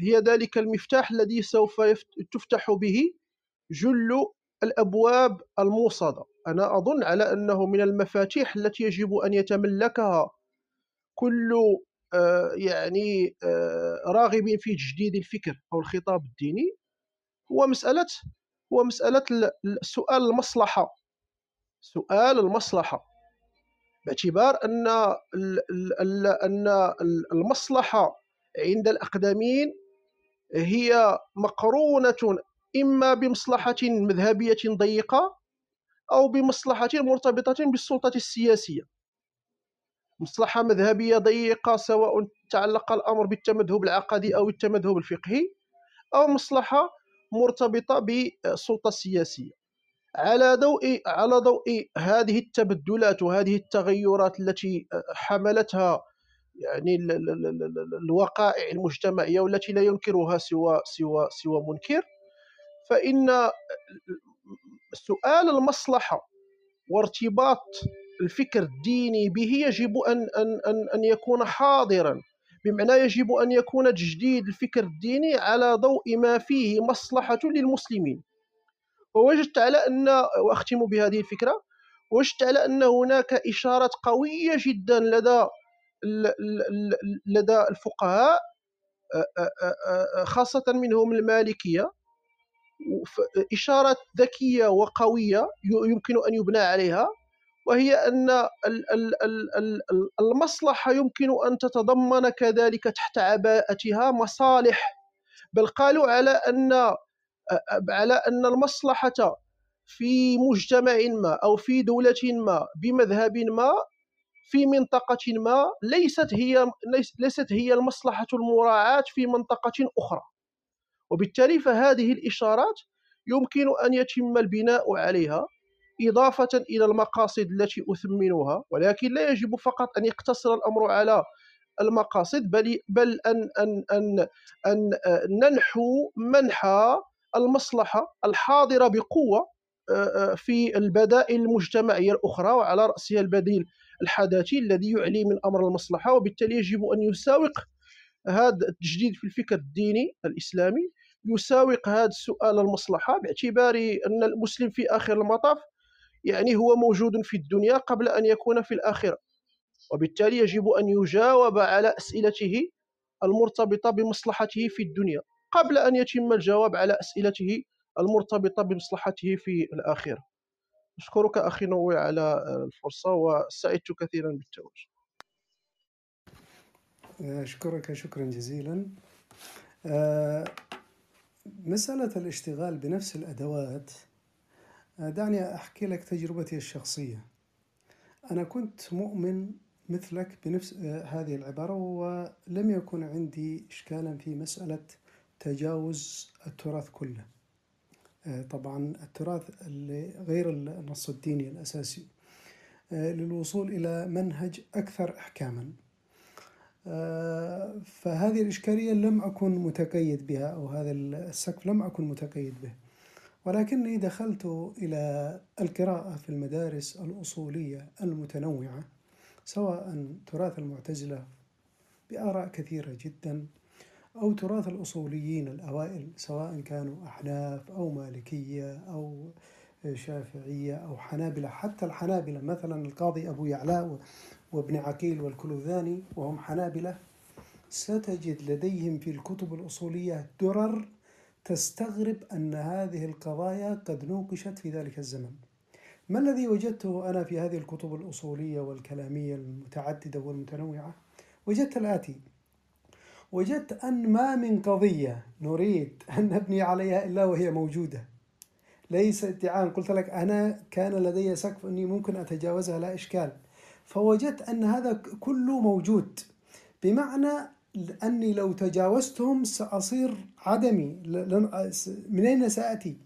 هي ذلك المفتاح الذي سوف تفتح به جل الأبواب الموصدة. أنا أظن على أنه من المفاتيح التي يجب أن يتملكها كل يعني راغب في تجديد الفكر أو الخطاب الديني هو مسألة سؤال المصلحة، باعتبار أن المصلحة عند الأقدمين هي مقرونة إما بمصلحة مذهبية ضيقة أو بمصلحة مرتبطة بالسلطة السياسية. مصلحة مذهبية ضيقة سواء تعلق الأمر بالتمذهب العقدي أو التمذهب الفقهي، أو مصلحة مرتبطة بالسلطة السياسية. على ضوء هذه التبدلات وهذه التغيرات التي حملتها يعني الوقائع المجتمعية والتي لا ينكرها سوى منكر، فإن سؤال المصلحة وارتباط الفكر الديني به يجب أن يكون حاضراً، بمعنى يجب أن يكون تجديد الفكر الديني على ضوء ما فيه مصلحة للمسلمين. ووجدت على أن، وأختم بهذه الفكرة، وجدت على أن هناك إشارات قوية جدا لدى الفقهاء، خاصة منهم المالكية، إشارات ذكية وقوية يمكن أن يبنى عليها، وهي أن المصلحة يمكن أن تتضمن كذلك تحت عباءتها مصالح، بل قالوا على أن المصلحة في مجتمع ما أو في دولة ما بمذهب ما في منطقة ما ليست هي المصلحة المراعاة في منطقة أخرى، وبالتالي فهذه الإشارات يمكن أن يتم البناء عليها إضافة إلى المقاصد التي أثمنها. ولكن لا يجب فقط أن يقتصر الأمر على المقاصد، بل أن ننحو منحى المصلحة الحاضرة بقوة في البدائل المجتمعية الأخرى، وعلى رأسها البديل الحداثي الذي يعلي من أمر المصلحة. وبالتالي يجب أن يساوق هذا التجديد في الفكر الديني الإسلامي، يساوق هذا السؤال المصلحة، باعتبار أن المسلم في آخر المطاف يعني هو موجود في الدنيا قبل أن يكون في الآخرة، وبالتالي يجب أن يجاوب على أسئلته المرتبطة بمصلحته في الدنيا قبل أن يتم الجواب على أسئلته المرتبطة بمصلحته في الآخرة. أشكرك أخي نووي على الفرصة وسعدت كثيرا بالتواجد. أشكرك شكرا جزيلا. مسألة الاشتغال بنفس الأدوات، دعني أحكي لك تجربتي الشخصية. أنا كنت مؤمن مثلك بنفس هذه العبارة، ولم يكن عندي إشكالا في مسألة تجاوز التراث كله. طبعا التراث غير النص الديني الأساسي للوصول إلى منهج أكثر إحكاما. فهذه الإشكالية لم أكن متقيد بها، أو هذا السقف لم أكن متقيد به، ولكني دخلت إلى القراءة في المدارس الأصولية المتنوعة، سواء تراث المعتزلة بآراء كثيرة جدا، أو تراث الأصوليين الأوائل، سواء كانوا أحناف أو مالكية أو شافعية أو حنابلة. حتى الحنابلة مثلا القاضي أبو يعلى وابن عقيل والكلوذاني وهم حنابلة، ستجد لديهم في الكتب الأصولية درر تستغرب أن هذه القضايا قد نوقشت في ذلك الزمن. ما الذي وجدته أنا في هذه الكتب الأصولية والكلامية المتعددة والمتنوعة؟ وجدت الآتي: وجدت أن ما من قضية نريد أن نبني عليها إلا وهي موجودة، ليس ادعاء. قلت لك أنا كان لدي سقف أني ممكن أتجاوزها لا إشكال، فوجدت أن هذا كله موجود، بمعنى أني لو تجاوزتهم سأصير عدمي، من أين سأتي؟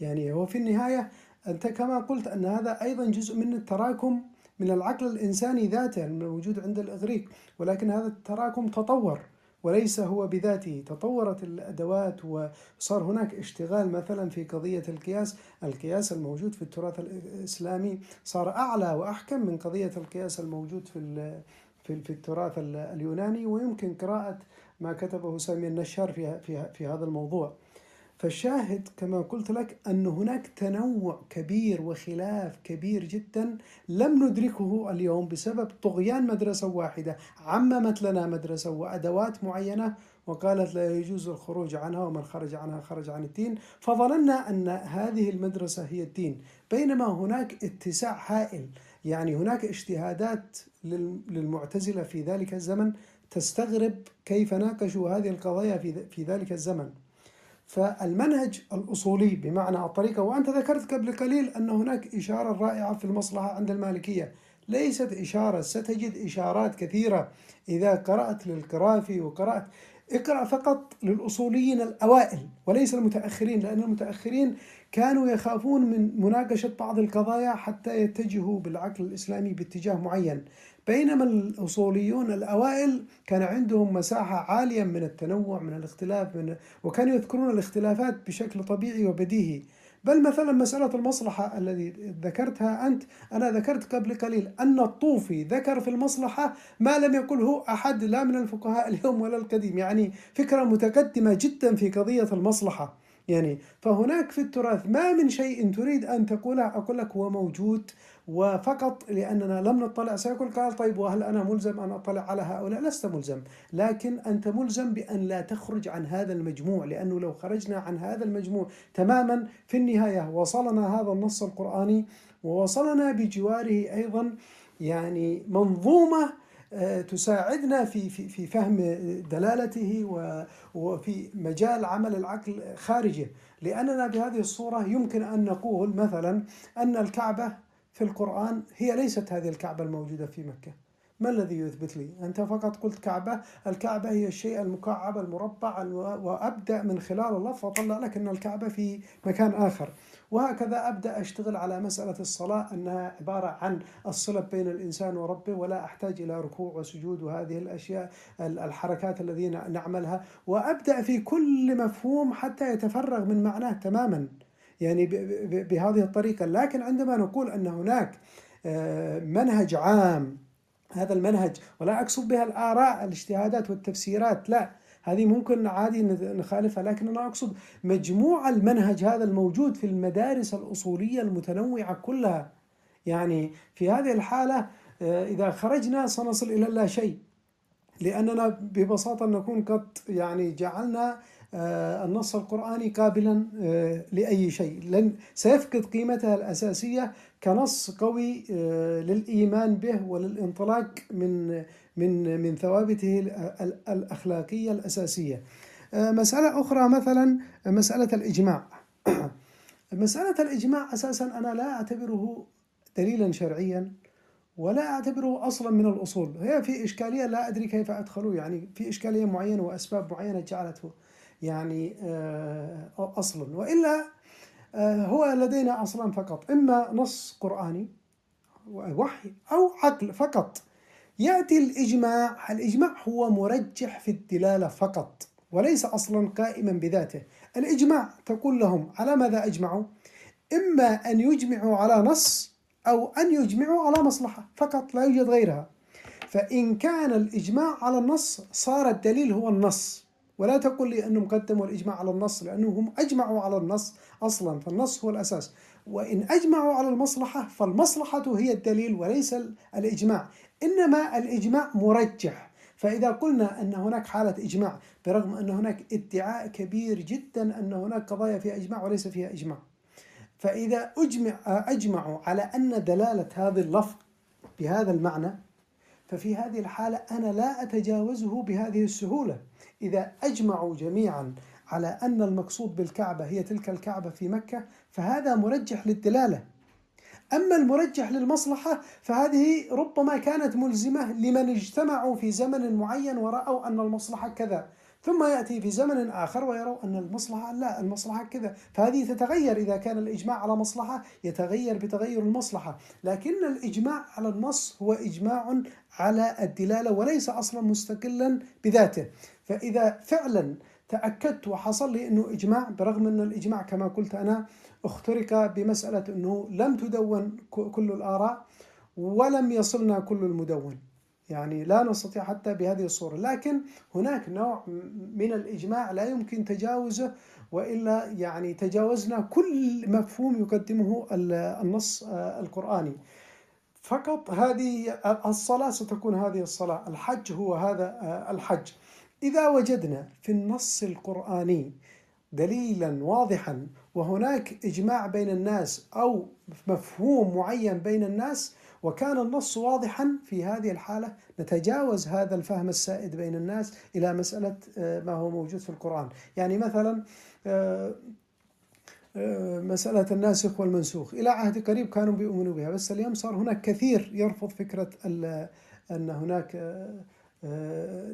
يعني هو في النهاية أنت كما قلت أن هذا أيضا جزء من التراكم من العقل الإنساني ذاته الموجود عند الإغريق، ولكن هذا التراكم تطور وليس هو بذاته. تطورت الأدوات وصار هناك اشتغال مثلا في قضية القياس. القياس الموجود في التراث الإسلامي صار أعلى وأحكم من قضية القياس الموجود في التراث اليوناني، ويمكن قراءة ما كتبه سامي النشار في هذا الموضوع. فالشاهد كما قلت لك أن هناك تنوع كبير وخلاف كبير جدا لم ندركه اليوم بسبب طغيان مدرسة واحدة عممت لنا مدرسة وأدوات معينة وقالت لا يجوز الخروج عنها، ومن خرج عنها خرج عن الدين، فظننا أن هذه المدرسة هي الدين، بينما هناك اتساع هائل. يعني هناك اجتهادات للمعتزلة في ذلك الزمن تستغرب كيف ناقشوا هذه القضايا في ذلك الزمن. فالمنهج الأصولي بمعنى الطريقة، وأنت ذكرت قبل قليل أن هناك إشارة رائعة في المصلحة عند المالكية، ليست إشارة، ستجد إشارات كثيرة إذا قرأت للقرافي وقرأت. اقرأ فقط للأصوليين الأوائل وليس المتأخرين، لأن المتأخرين كانوا يخافون من مناقشة بعض القضايا حتى يتجهوا بالعقل الإسلامي باتجاه معين، بينما الأصوليون الأوائل كان عندهم مساحة عالية من التنوع من الاختلاف وكانوا يذكرون الاختلافات بشكل طبيعي وبديهي. بل مثلا مسألة المصلحة التي ذكرتها أنت، أنا ذكرت قبل قليل أن الطوفي ذكر في المصلحة ما لم يقله أحد لا من الفقهاء اليوم ولا القديم، يعني فكرة متقدمة جدا في قضية المصلحة. يعني فهناك في التراث ما من شيء تريد أن تقوله أقول لك هو موجود، وفقط لأننا لم نطلع سيقول قال طيب وهل أنا ملزم أن أطلع على هؤلاء؟ لست ملزم، لكن أنت ملزم بأن لا تخرج عن هذا المجموع، لأنه لو خرجنا عن هذا المجموع تماما في النهاية وصلنا هذا النص القرآني ووصلنا بجواره أيضا يعني منظومة تساعدنا في فهم دلالته وفي مجال عمل العقل خارجه، لأننا بهذه الصورة يمكن أن نقول مثلا أن الكعبة في القرآن هي ليست هذه الكعبة الموجودة في مكة. ما الذي يثبت لي؟ أنت فقط قلت كعبة، الكعبة هي الشيء المكعب المربع، وأبدأ من خلال اللفظ وأطلع لك أن الكعبة في مكان آخر. وهكذا أبدأ أشتغل على مسألة الصلاة أنها عبارة عن الصلب بين الإنسان وربه، ولا أحتاج إلى ركوع وسجود وهذه الأشياء الحركات التي نعملها، وأبدأ في كل مفهوم حتى يتفرغ من معناه تماما يعني بهذه الطريقة. لكن عندما نقول أن هناك منهج عام، هذا المنهج ولا أقصد بها الآراء الاجتهادات والتفسيرات، لا، هذه ممكن عادي نخالفها، لكن أنا أقصد مجموع المنهج هذا الموجود في المدارس الأصولية المتنوعة كلها. يعني في هذه الحالة إذا خرجنا سنصل إلى لا شيء. لأننا ببساطة نكون قد يعني جعلنا النص القرآني قابلا لأي شيء، لأن سيفقد قيمته الأساسية كنص قوي للإيمان به وللانطلاق من من من ثوابته الأخلاقية الأساسية. مسألة أخرى مثلا مسألة الإجماع. مسألة الإجماع أساسا أنا لا أعتبره دليلا شرعيا ولا أعتبره أصلا من الأصول، هي في إشكالية لا أدري كيف أدخله، يعني في إشكالية معينة وأسباب معينة جعلته يعني أصلا، وإلا هو لدينا أصلا فقط إما نص قرآني وحي أو عقل فقط. يأتي الإجماع، الإجماع هو مرجح في الدلالة فقط وليس أصلا قائما بذاته. الإجماع تقول لهم على ماذا أجمعوا؟ إما أن يجمعوا على نص أو أن يجمعوا على مصلحة فقط، لا يوجد غيرها. فإن كان الإجماع على النص صار الدليل هو النص، ولا تقول لي أنهم قدموا الإجماع على النص لأنهم أجمعوا على النص أصلا، فالنص هو الأساس. وإن أجمعوا على المصلحة فالمصلحة هي الدليل وليس الإجماع، إنما الإجماع مرجح. فإذا قلنا أن هناك حالة إجماع برغم أن هناك ادعاء كبير جدا أن هناك قضايا فيها إجماع وليس فيها إجماع، فإذا أجمعوا على أن دلالة هذا اللفظ بهذا المعنى، ففي هذه الحالة أنا لا أتجاوزه بهذه السهولة. إذا أجمعوا جميعا على أن المقصود بالكعبة هي تلك الكعبة في مكة، فهذا مرجح للدلالة. أما المرجح للمصلحة فهذه ربما كانت ملزمة لمن اجتمعوا في زمن معين ورأوا أن المصلحة كذا، ثم يأتي في زمن آخر ويروا أن المصلحة لا، المصلحة كذا، فهذه تتغير. إذا كان الإجماع على مصلحة يتغير بتغير المصلحة، لكن الإجماع على النص هو إجماع على الدلالة وليس أصلا مستقلا بذاته. فإذا فعلا تأكدت وحصل لي أنه إجماع، برغم أن الإجماع كما قلت أنا اخترق بمسألة أنه لم تدون كل الآراء ولم يصلنا كل المدون، يعني لا نستطيع حتى بهذه الصورة، لكن هناك نوع من الإجماع لا يمكن تجاوزه، وإلا يعني تجاوزنا كل مفهوم يقدمه النص القرآني فقط. هذه الصلاة ستكون هذه الصلاة، الحج هو هذا الحج. إذا وجدنا في النص القرآني دليلا واضحا وهناك إجماع بين الناس أو مفهوم معين بين الناس وكان النص واضحا، في هذه الحالة نتجاوز هذا الفهم السائد بين الناس إلى مسألة ما هو موجود في القرآن. يعني مثلا مسألة الناسخ والمنسوخ إلى عهد قريب كانوا بيؤمنوا بها، بس اليوم صار هناك كثير يرفض فكرة أن هناك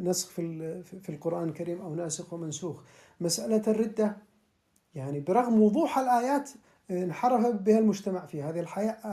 نسخ في القرآن الكريم أو ناسخ ومنسوخ. مسألة الردة يعني برغم وضوح الآيات انحرف بها المجتمع، في هذه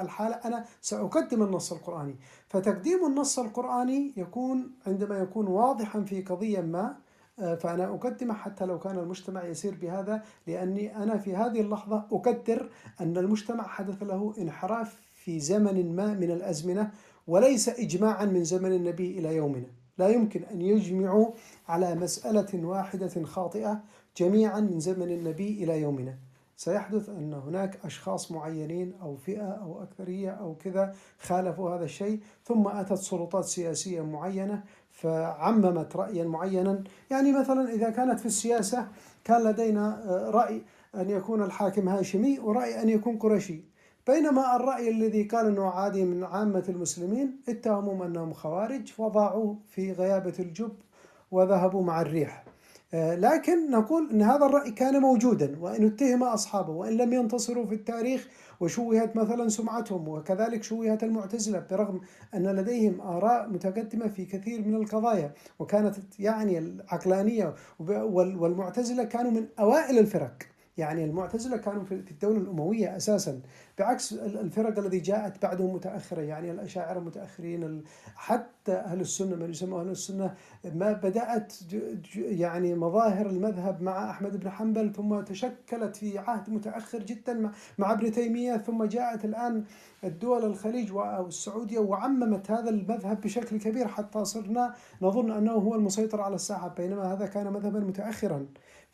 الحالة أنا سأقدم النص القرآني. فتقديم النص القرآني يكون عندما يكون واضحا في قضية ما، فأنا أقدمه حتى لو كان المجتمع يسير بهذا، لأني أنا في هذه اللحظة أقدر أن المجتمع حدث له انحراف في زمن ما من الأزمنة وليس إجماعا من زمن النبي إلى يومنا. لا يمكن أن يجمعوا على مسألة واحدة خاطئة جميعا من زمن النبي إلى يومنا. سيحدث أن هناك أشخاص معينين أو فئة أو أكثرية أو كذا خالفوا هذا الشيء، ثم أتت سلطات سياسية معينة فعممت رأيا معينا. يعني مثلا إذا كانت في السياسة كان لدينا رأي أن يكون الحاكم هاشمي ورأي أن يكون قرشي، بينما الرأي الذي قال أنه عادي من عامة المسلمين اتهموا أنهم خوارج وضاعوا في غيابة الجب وذهبوا مع الريح. لكن نقول أن هذا الرأي كان موجودا وأن اتهم أصحابه وأن لم ينتصروا في التاريخ، وشوهت مثلا سمعتهم، وكذلك شوهت المعتزلة برغم أن لديهم آراء متقدمة في كثير من القضايا، وكانت يعني العقلانية والمعتزلة كانوا من أوائل الفرق. يعني المعتزلة كانوا في الدولة الأموية أساسا، بعكس الفرق الذي جاءت بعدهم متأخرة، يعني الأشاعرة متأخرين، حتى أهل السنة من يسمى أهل السنة ما بدأت يعني مظاهر المذهب مع أحمد بن حنبل، ثم تشكلت في عهد متأخر جدا مع ابن تيمية، ثم جاءت الآن الدول الخليج والسعودية وعممت هذا المذهب بشكل كبير حتى صرنا نظن أنه هو المسيطر على الساحة، بينما هذا كان مذهبا متأخرا.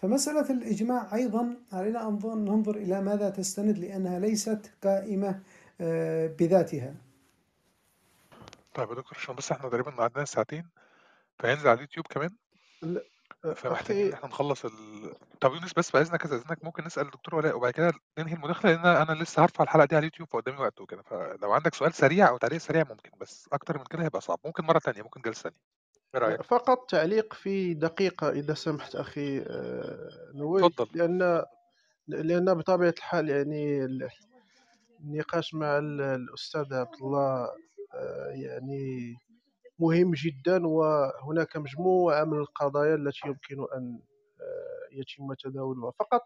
فمسألة الإجماع أيضا علينا أن ننظر إلى ماذا تستند، لأنها ليست قائمة بذاتها. طيب يا دكتور، عشان بس احنا تقريبا عندنا ساعتين، فهينزل على اليوتيوب كمان. لا فمحتاجين احنا نخلص طب يونس بس باذنك ممكن نسال الدكتور ولاء وبعد كده ننهي المداخله، لان انا لسه هرفع الحلقه دي على اليوتيوب فقدامي وقت وكده، فلو عندك سؤال سريع او تعليق سريع ممكن، بس اكتر من كده هيبقى صعب. ممكن مره ثانيه، ممكن جلسه ثانيه. ايه رايك؟ فقط تعليق في دقيقه اذا سمحت اخي نويل. اتفضل. لان بطبيعه الحال يعني النقاش مع الاستاذ عبد الله يعني مهم جدا، وهناك مجموعة من القضايا التي يمكن أن يتم تداولها. فقط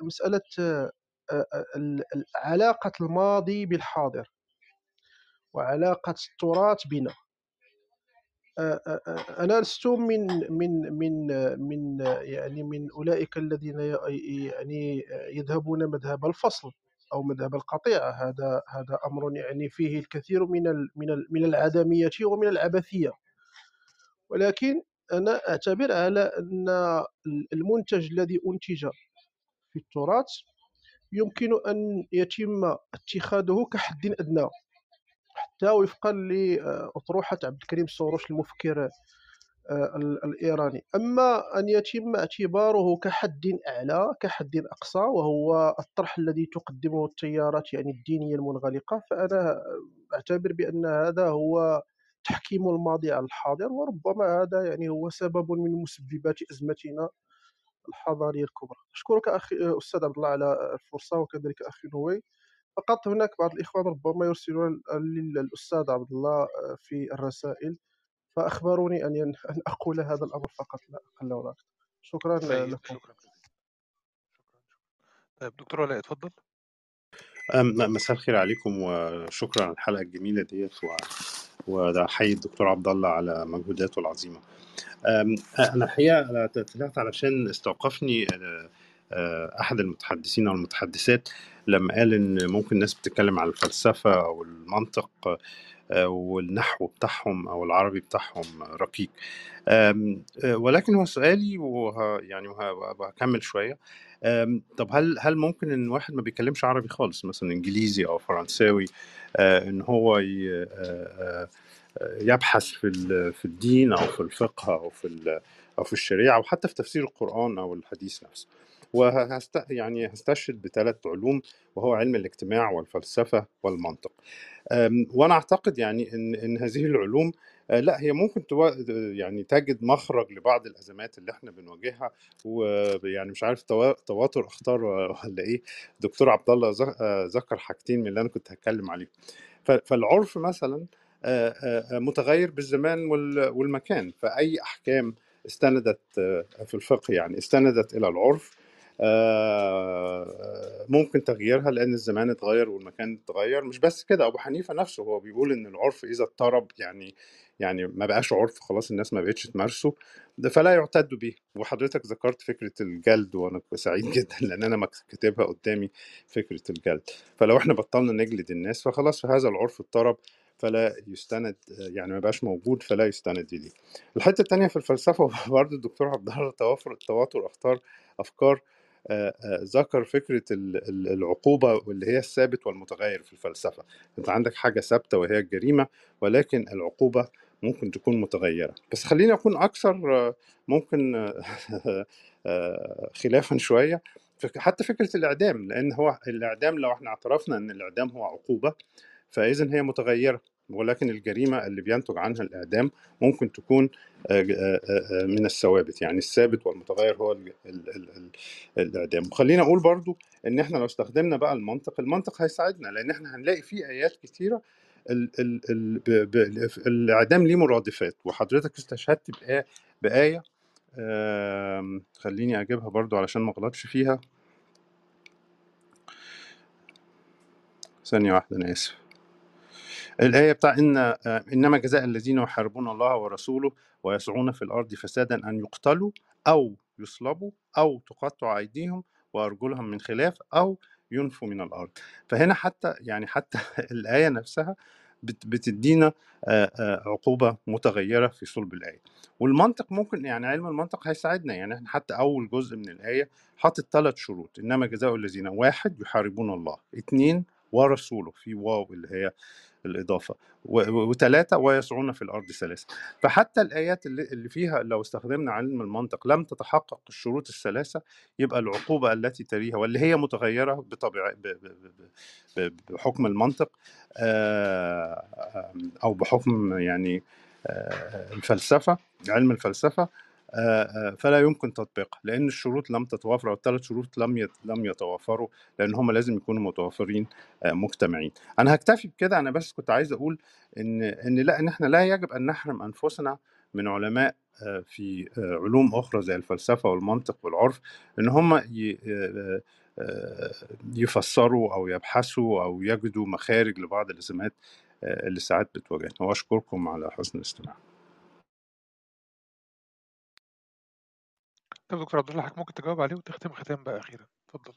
مسألة علاقة الماضي بالحاضر وعلاقة التراث بنا. أنا لست من أولئك الذين يعني يذهبون مذهب الفصل أو مذهب القطيعة. هذا أمر يعني فيه الكثير من العدمية ومن العبثية، ولكن أنا أعتبر على أن المنتج الذي أنتج في التراث يمكن أن يتم اتخاذه كحد أدنى، حتى وفقا لأطروحة عبد الكريم سروش المفكر الإيراني. أما أن يتم اعتباره كحد أعلى كحد أقصى، وهو الطرح الذي تقدمه التيارات يعني الدينية المنغلقة، فأنا أعتبر بأن هذا هو تحكيم الماضي على الحاضر، وربما هذا يعني هو سبب من مسببات أزمتنا الحضارية الكبرى. أشكرك أخي أستاذ عبد الله على الفرصة، وكذلك أخي نووي. فقط هناك بعض الإخوان ربما يرسلون للأستاذ عبد الله في الرسائل، فأخبروني أن أقول هذا الأمر فقط، لا أقل ولا أكثر. شكرا لكم. شكرا. طيب دكتور ولاء اتفضل. مساء الخير عليكم، وشكرا على الحلقة الجميلة ديت، وده حي الدكتور عبد الله على مجهوداته العظيمة. أنا الحقيقة طلعت علشان استوقفني أحد المتحدثين أو المتحدثات لما قال إن ممكن الناس بتتكلم على الفلسفة أو المنطق والنحو بتاعهم أو العربي بتاعهم رقيق، ولكن هو سؤالي يعني وهكمل شوية. طب هل ممكن إن واحد ما بيكلمش عربي خالص، مثلا إنجليزي أو فرنساوي، إن هو يبحث في الدين أو في الفقه أو في الشريعة أو حتى في تفسير القرآن أو الحديث نفسه؟ يعني هستشهد بثلاث علوم، وهو علم الاجتماع والفلسفة والمنطق. وأنا أعتقد يعني إن هذه العلوم لا هي ممكن يعني تجد مخرج لبعض الأزمات اللي احنا بنواجهها، ويعني مش عارف تواتر أخطار ولا إيه. دكتور عبد الله ذكر حاجتين من اللي أنا كنت هتكلم عليهم. فالعرف مثلا متغير بالزمان والمكان، فأي أحكام استندت في الفقه يعني استندت إلى العرف ممكن تغييرها لأن الزمان اتغير والمكان اتغير. مش بس كده، أبو حنيفة نفسه هو بيقول إن العرف إذا اضطرب يعني ما بقاش عرف خلاص، الناس ما بقتش تمارسه فلا يعتد به. وحضرتك ذكرت فكرة الجلد، وأنا سعيد جدا لأن أنا كاتبها قدامي فكرة الجلد. فلو احنا بطلنا نجلد الناس فخلاص فهذا العرف اضطرب فلا يستند، يعني ما بقاش موجود فلا يستند إليه. الحتة الثانية في الفلسفة برضه الدكتور عبد الله تواتر أفكار ذكر فكرة العقوبة واللي هي الثابت والمتغير في الفلسفة. أنت عندك حاجة ثابتة وهي الجريمة، ولكن العقوبة ممكن تكون متغيرة. بس خليني أكون أكثر ممكن خلافا شوية، حتى فكرة الإعدام، لأن هو الإعدام لو احنا اعترفنا أن الإعدام هو عقوبة فإذن هي متغيرة، ولكن الجريمة اللي بينتج عنها الإعدام ممكن تكون من الثوابت، يعني الثابت والمتغير هو الإعدام. وخلينا أقول برضو إن إحنا لو استخدمنا بقى المنطق هيساعدنا، لأن إحنا هنلاقي فيه آيات كتيرة الإعدام ليه مرادفات. وحضرتك استشهدت بآية خليني أجيبها برضو علشان ما أغلطش فيها. ثانية واحدة أنا آسف. الآية بتاع إنما جزاء الذين يحاربون الله ورسوله ويسعون في الأرض فسادا أن يقتلوا أو يصلبوا أو تقطع أيديهم وأرجلهم من خلاف أو ينفوا من الأرض. فهنا حتى الآية نفسها بتدينا عقوبة متغيرة في صلب الآية. والمنطق ممكن يعني علم المنطق هيساعدنا، يعني احنا حتى أول جزء من الآية حاطط 3 شروط. إنما جزاء الذين 1 يحاربون الله، 2 ورسوله في واو اللي هي الإضافة، وثلاثة ويسعون في الأرض ثلاثة. فحتى الآيات اللي فيها لو استخدمنا علم المنطق لم تتحقق الشروط الثلاثة، يبقى العقوبة التي تليها واللي هي متغيرة بطبيعة بحكم المنطق أو بحكم يعني الفلسفة، علم الفلسفة، فلا يمكن تطبيقها لأن الشروط لم تتوافر، أو الثلاث شروط لم يتوافروا، لأن هم لازم يكونوا متوافرين مجتمعين. أنا هكتفي بكده. أنا بس كنت عايز أقول إن إحنا لا يجب أن نحرم أنفسنا من علماء في علوم أخرى زي الفلسفة والمنطق والعرف، إن هم يفسروا أو يبحثوا أو يجدوا مخارج لبعض الأزمات اللي ساعات بتواجهنا. وأشكركم على حسن الاستماع. طب دكتور عبد الله حضرتك ممكن تجاوب عليه وتختم ختام بقى اخيرا، اتفضل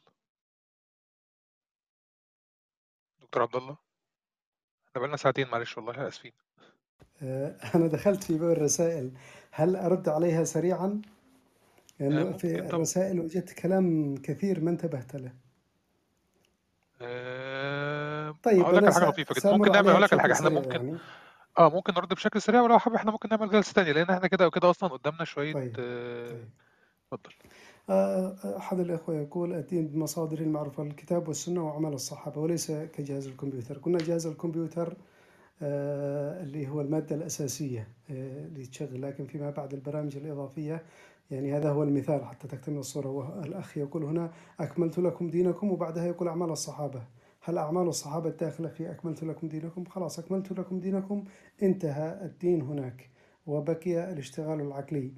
دكتور عبد الله. احنا بقالنا ساعتين، معلش والله اسفين. انا دخلت في باب الرسائل، هل ارد عليها سريعا؟ لانه في الرسائل وجدت كلام كثير ما انتبهت له. طيب اقول لك حاجه لطيفه جدا، ممكن نعمل لك الحاجه احنا ممكن يعني. ممكن نرد بشكل سريع، ولو حابب احنا ممكن نعمل جلسه ثانيه، لان احنا كده وكده اصلا قدامنا شويه. طيب. اتفضل. أحد الأخوة يقول الدين بمصادر المعرفة، الكتاب والسنة وعمل الصحابة، وليس كجهاز الكمبيوتر. كنا جهاز الكمبيوتر اللي هو المادة الأساسية اللي تشغل، لكن فيما بعد البرامج الإضافية، يعني هذا هو المثال حتى تكتمل الصورة. والأخ يقول هنا أكملت لكم دينكم، وبعدها يقول أعمال الصحابة، هل أعمال الصحابة الداخلة في أكملت لكم دينكم؟ خلاص أكملت لكم دينكم، انتهى الدين هناك وبقي الاشتغال العقلي.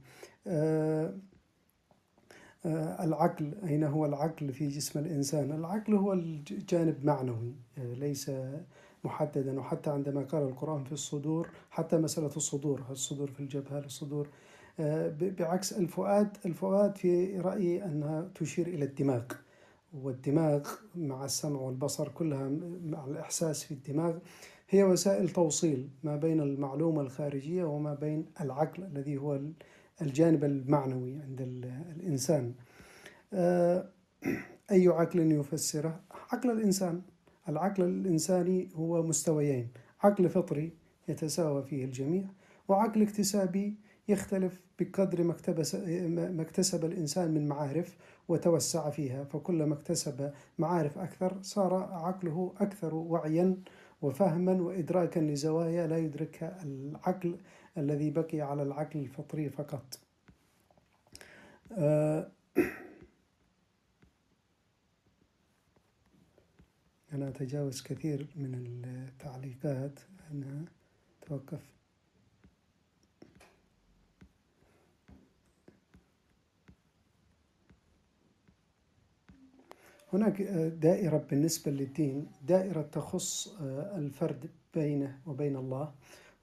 العقل، أين هو العقل في جسم الإنسان؟ العقل هو الجانب معنوي ليس محددا. وحتى عندما قال القرآن في الصدور، حتى مسألة الصدور، الصدور في الجبهة، الصدور، بعكس الفؤاد. الفؤاد في رأيي أنها تشير إلى الدماغ، والدماغ مع السمع والبصر كلها مع الإحساس في الدماغ هي وسائل توصيل ما بين المعلومة الخارجية وما بين العقل الذي هو الجانب المعنوي عند الإنسان. أي عقل يفسره؟ عقل الإنسان. العقل الإنساني هو مستويين، عقل فطري يتساوى فيه الجميع، وعقل اكتسابي يختلف بقدر ما اكتسب الإنسان من معارف وتوسع فيها، فكلما اكتسب معارف أكثر صار عقله أكثر وعيا وفهما وإدراكا لزوايا لا يدركها العقل الذي بقي على العقل الفطري فقط. أنا أتجاوز كثير من التعليقات، أنا أتوقف. هناك دائرة بالنسبة للدين، دائرة تخص الفرد بينه وبين الله،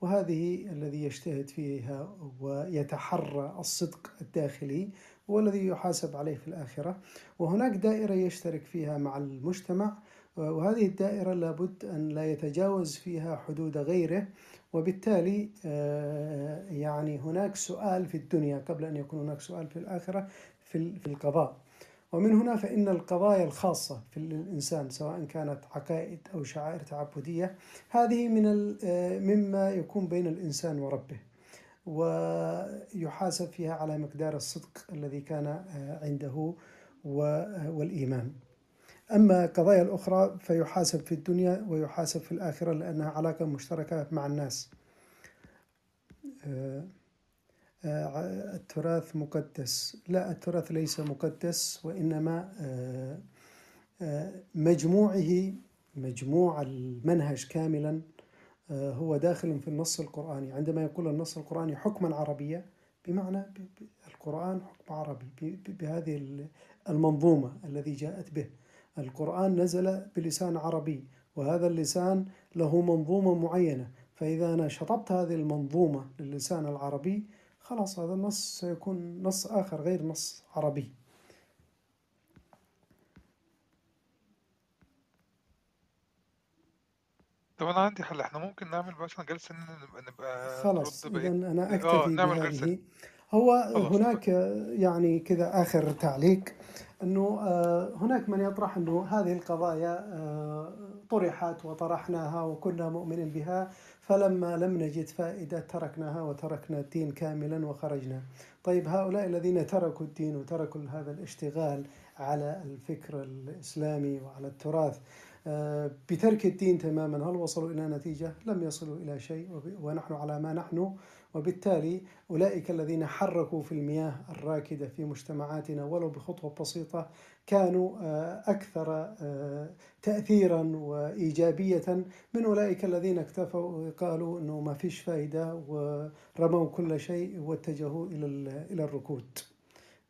وهذه الذي يجتهد فيها ويتحرى الصدق الداخلي والذي يحاسب عليه في الآخرة. وهناك دائرة يشترك فيها مع المجتمع، وهذه الدائرة لابد أن لا يتجاوز فيها حدود غيره، وبالتالي يعني هناك سؤال في الدنيا قبل أن يكون هناك سؤال في الآخرة في القضاء. ومن هنا فإن القضايا الخاصة في الإنسان سواء كانت عقائد أو شعائر تعبدية، هذه مما يكون بين الإنسان وربه، ويحاسب فيها على مقدار الصدق الذي كان عنده والإيمان. أما القضايا الأخرى فيحاسب في الدنيا ويحاسب في الآخرة، لأنها علاقة مشتركة مع الناس. التراث مقدس؟ لا، التراث ليس مقدس، وإنما مجموع المنهج كاملا هو داخل في النص القرآني. عندما يقول النص القرآني حكما عربيا، بمعنى القرآن حكم عربي بهذه المنظومة الذي جاءت به. القرآن نزل بلسان عربي، وهذا اللسان له منظومة معينة، فإذا أنا شطبت هذه المنظومة للسان العربي، خلاص هذا النص سيكون نص آخر غير نص عربي. طب أنا عندي حل، احنا ممكن نعمل بس جلسة نبقى خلاص. إذا أنا أكتفي بهذه. هو هناك يعني كذا آخر تعليق أنه هناك من يطرح أنه هذه القضايا طرحت وطرحناها وكنا مؤمنين بها، فلما لم نجد فائدة تركناها وتركنا الدين كاملا وخرجنا. طيب هؤلاء الذين تركوا الدين وتركوا هذا الاشتغال على الفكر الإسلامي وعلى التراث بترك الدين تماما، هل وصلوا إلى نتيجة؟ لم يصلوا إلى شيء، ونحن على ما نحن. وبالتالي أولئك الذين حركوا في المياه الراكدة في مجتمعاتنا ولو بخطوة بسيطة كانوا أكثر تأثيرا وإيجابية من أولئك الذين اكتفوا وقالوا أنه ما فيش فائدة ورموا كل شيء واتجهوا إلى الركود.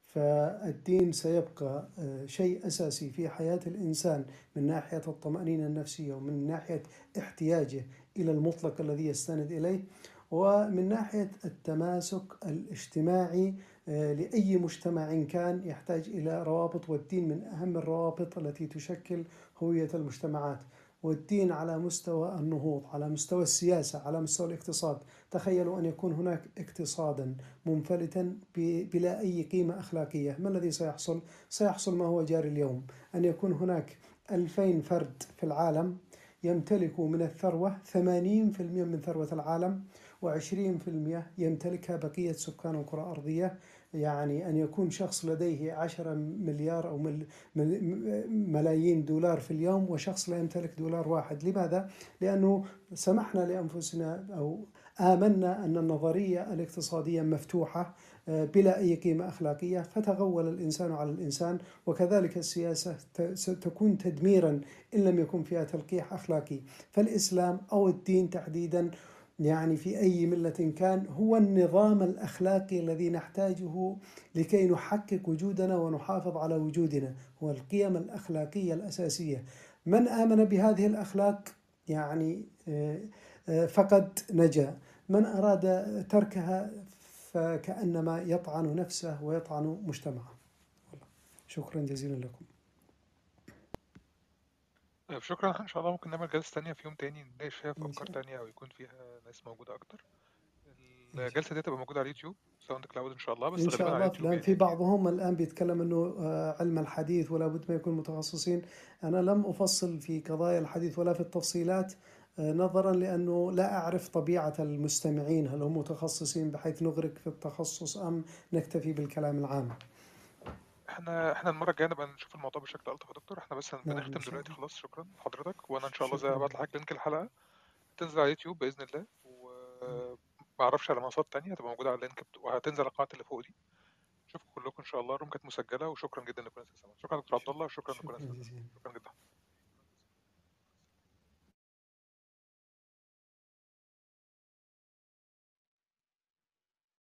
فالدين سيبقى شيء أساسي في حياة الإنسان من ناحية الطمأنينة النفسية ومن ناحية احتياجه إلى المطلق الذي يستند إليه، ومن ناحية التماسك الاجتماعي لأي مجتمع كان يحتاج إلى روابط، والدين من أهم الروابط التي تشكل هوية المجتمعات. والدين على مستوى النهوض، على مستوى السياسة، على مستوى الاقتصاد. تخيلوا أن يكون هناك اقتصادا منفلتا بلا أي قيمة أخلاقية، ما الذي سيحصل؟ سيحصل ما هو جاري اليوم، أن يكون هناك 2000 فرد في العالم يمتلكوا من الثروة 80% من ثروة العالم، و20% يمتلكها بقية سكان الكرة الأرضية. يعني أن يكون شخص لديه 10 مليار أو ملايين دولار في اليوم وشخص لا يمتلك دولار واحد. لماذا؟ لأنه سمحنا لأنفسنا أو آمنا أن النظرية الاقتصادية مفتوحة بلا أي قيمة أخلاقية، فتغول الإنسان على الإنسان. وكذلك السياسة ستكون تدميرا إن لم يكن فيها تلقيح أخلاقي. فالإسلام أو الدين تحديدا يعني في أي ملة كان هو النظام الأخلاقي الذي نحتاجه لكي نحقق وجودنا ونحافظ على وجودنا، هو القيم الأخلاقية الأساسية. من آمن بهذه الأخلاق يعني فقد نجا، من أراد تركها فكأنما يطعن نفسه ويطعن مجتمعه. شكرا جزيلا لكم. شكرا. ان شاء الله ممكن نعمل جلسه ثانيه في يوم ثاني نناقش فيها في افكار ثانيه او يكون فيها ناس موجوده اكتر. الجلسه دي تبقى موجوده على اليوتيوب ساوند كلاود ان شاء الله، بس ان شاء الله لان في بعضهم الان بيتكلم انه علم الحديث ولا بد ما يكون متخصصين. انا لم افصل في قضايا الحديث ولا في التفصيلات نظرا لأنه لا أعرف طبيعة المستمعين، هل هم متخصصين بحيث نغرق في التخصص أم نكتفي بالكلام العام. احنا المرة الجاية نبقى نشوف الموضوع بشكل ألطف يا دكتور. احنا بس بنختم دلوقتي خلاص. شكرا لحضرتك، وأنا إن شاء الله زي هبعت لحضرتك لينك الحلقة تنزل على يوتيوب بإذن الله، ومعرفش على منصات تانية هتبقى موجودة على اللينك وهتنزل على القناة اللي فوق دي. نشوفكم كلكم إن شاء الله، الروم كانت مسجلة. وشكرا جدا لكل الناس اللي سمعت. شكرا دكتور عبد الله، وشكرا لكل الناس. شكرا جدا.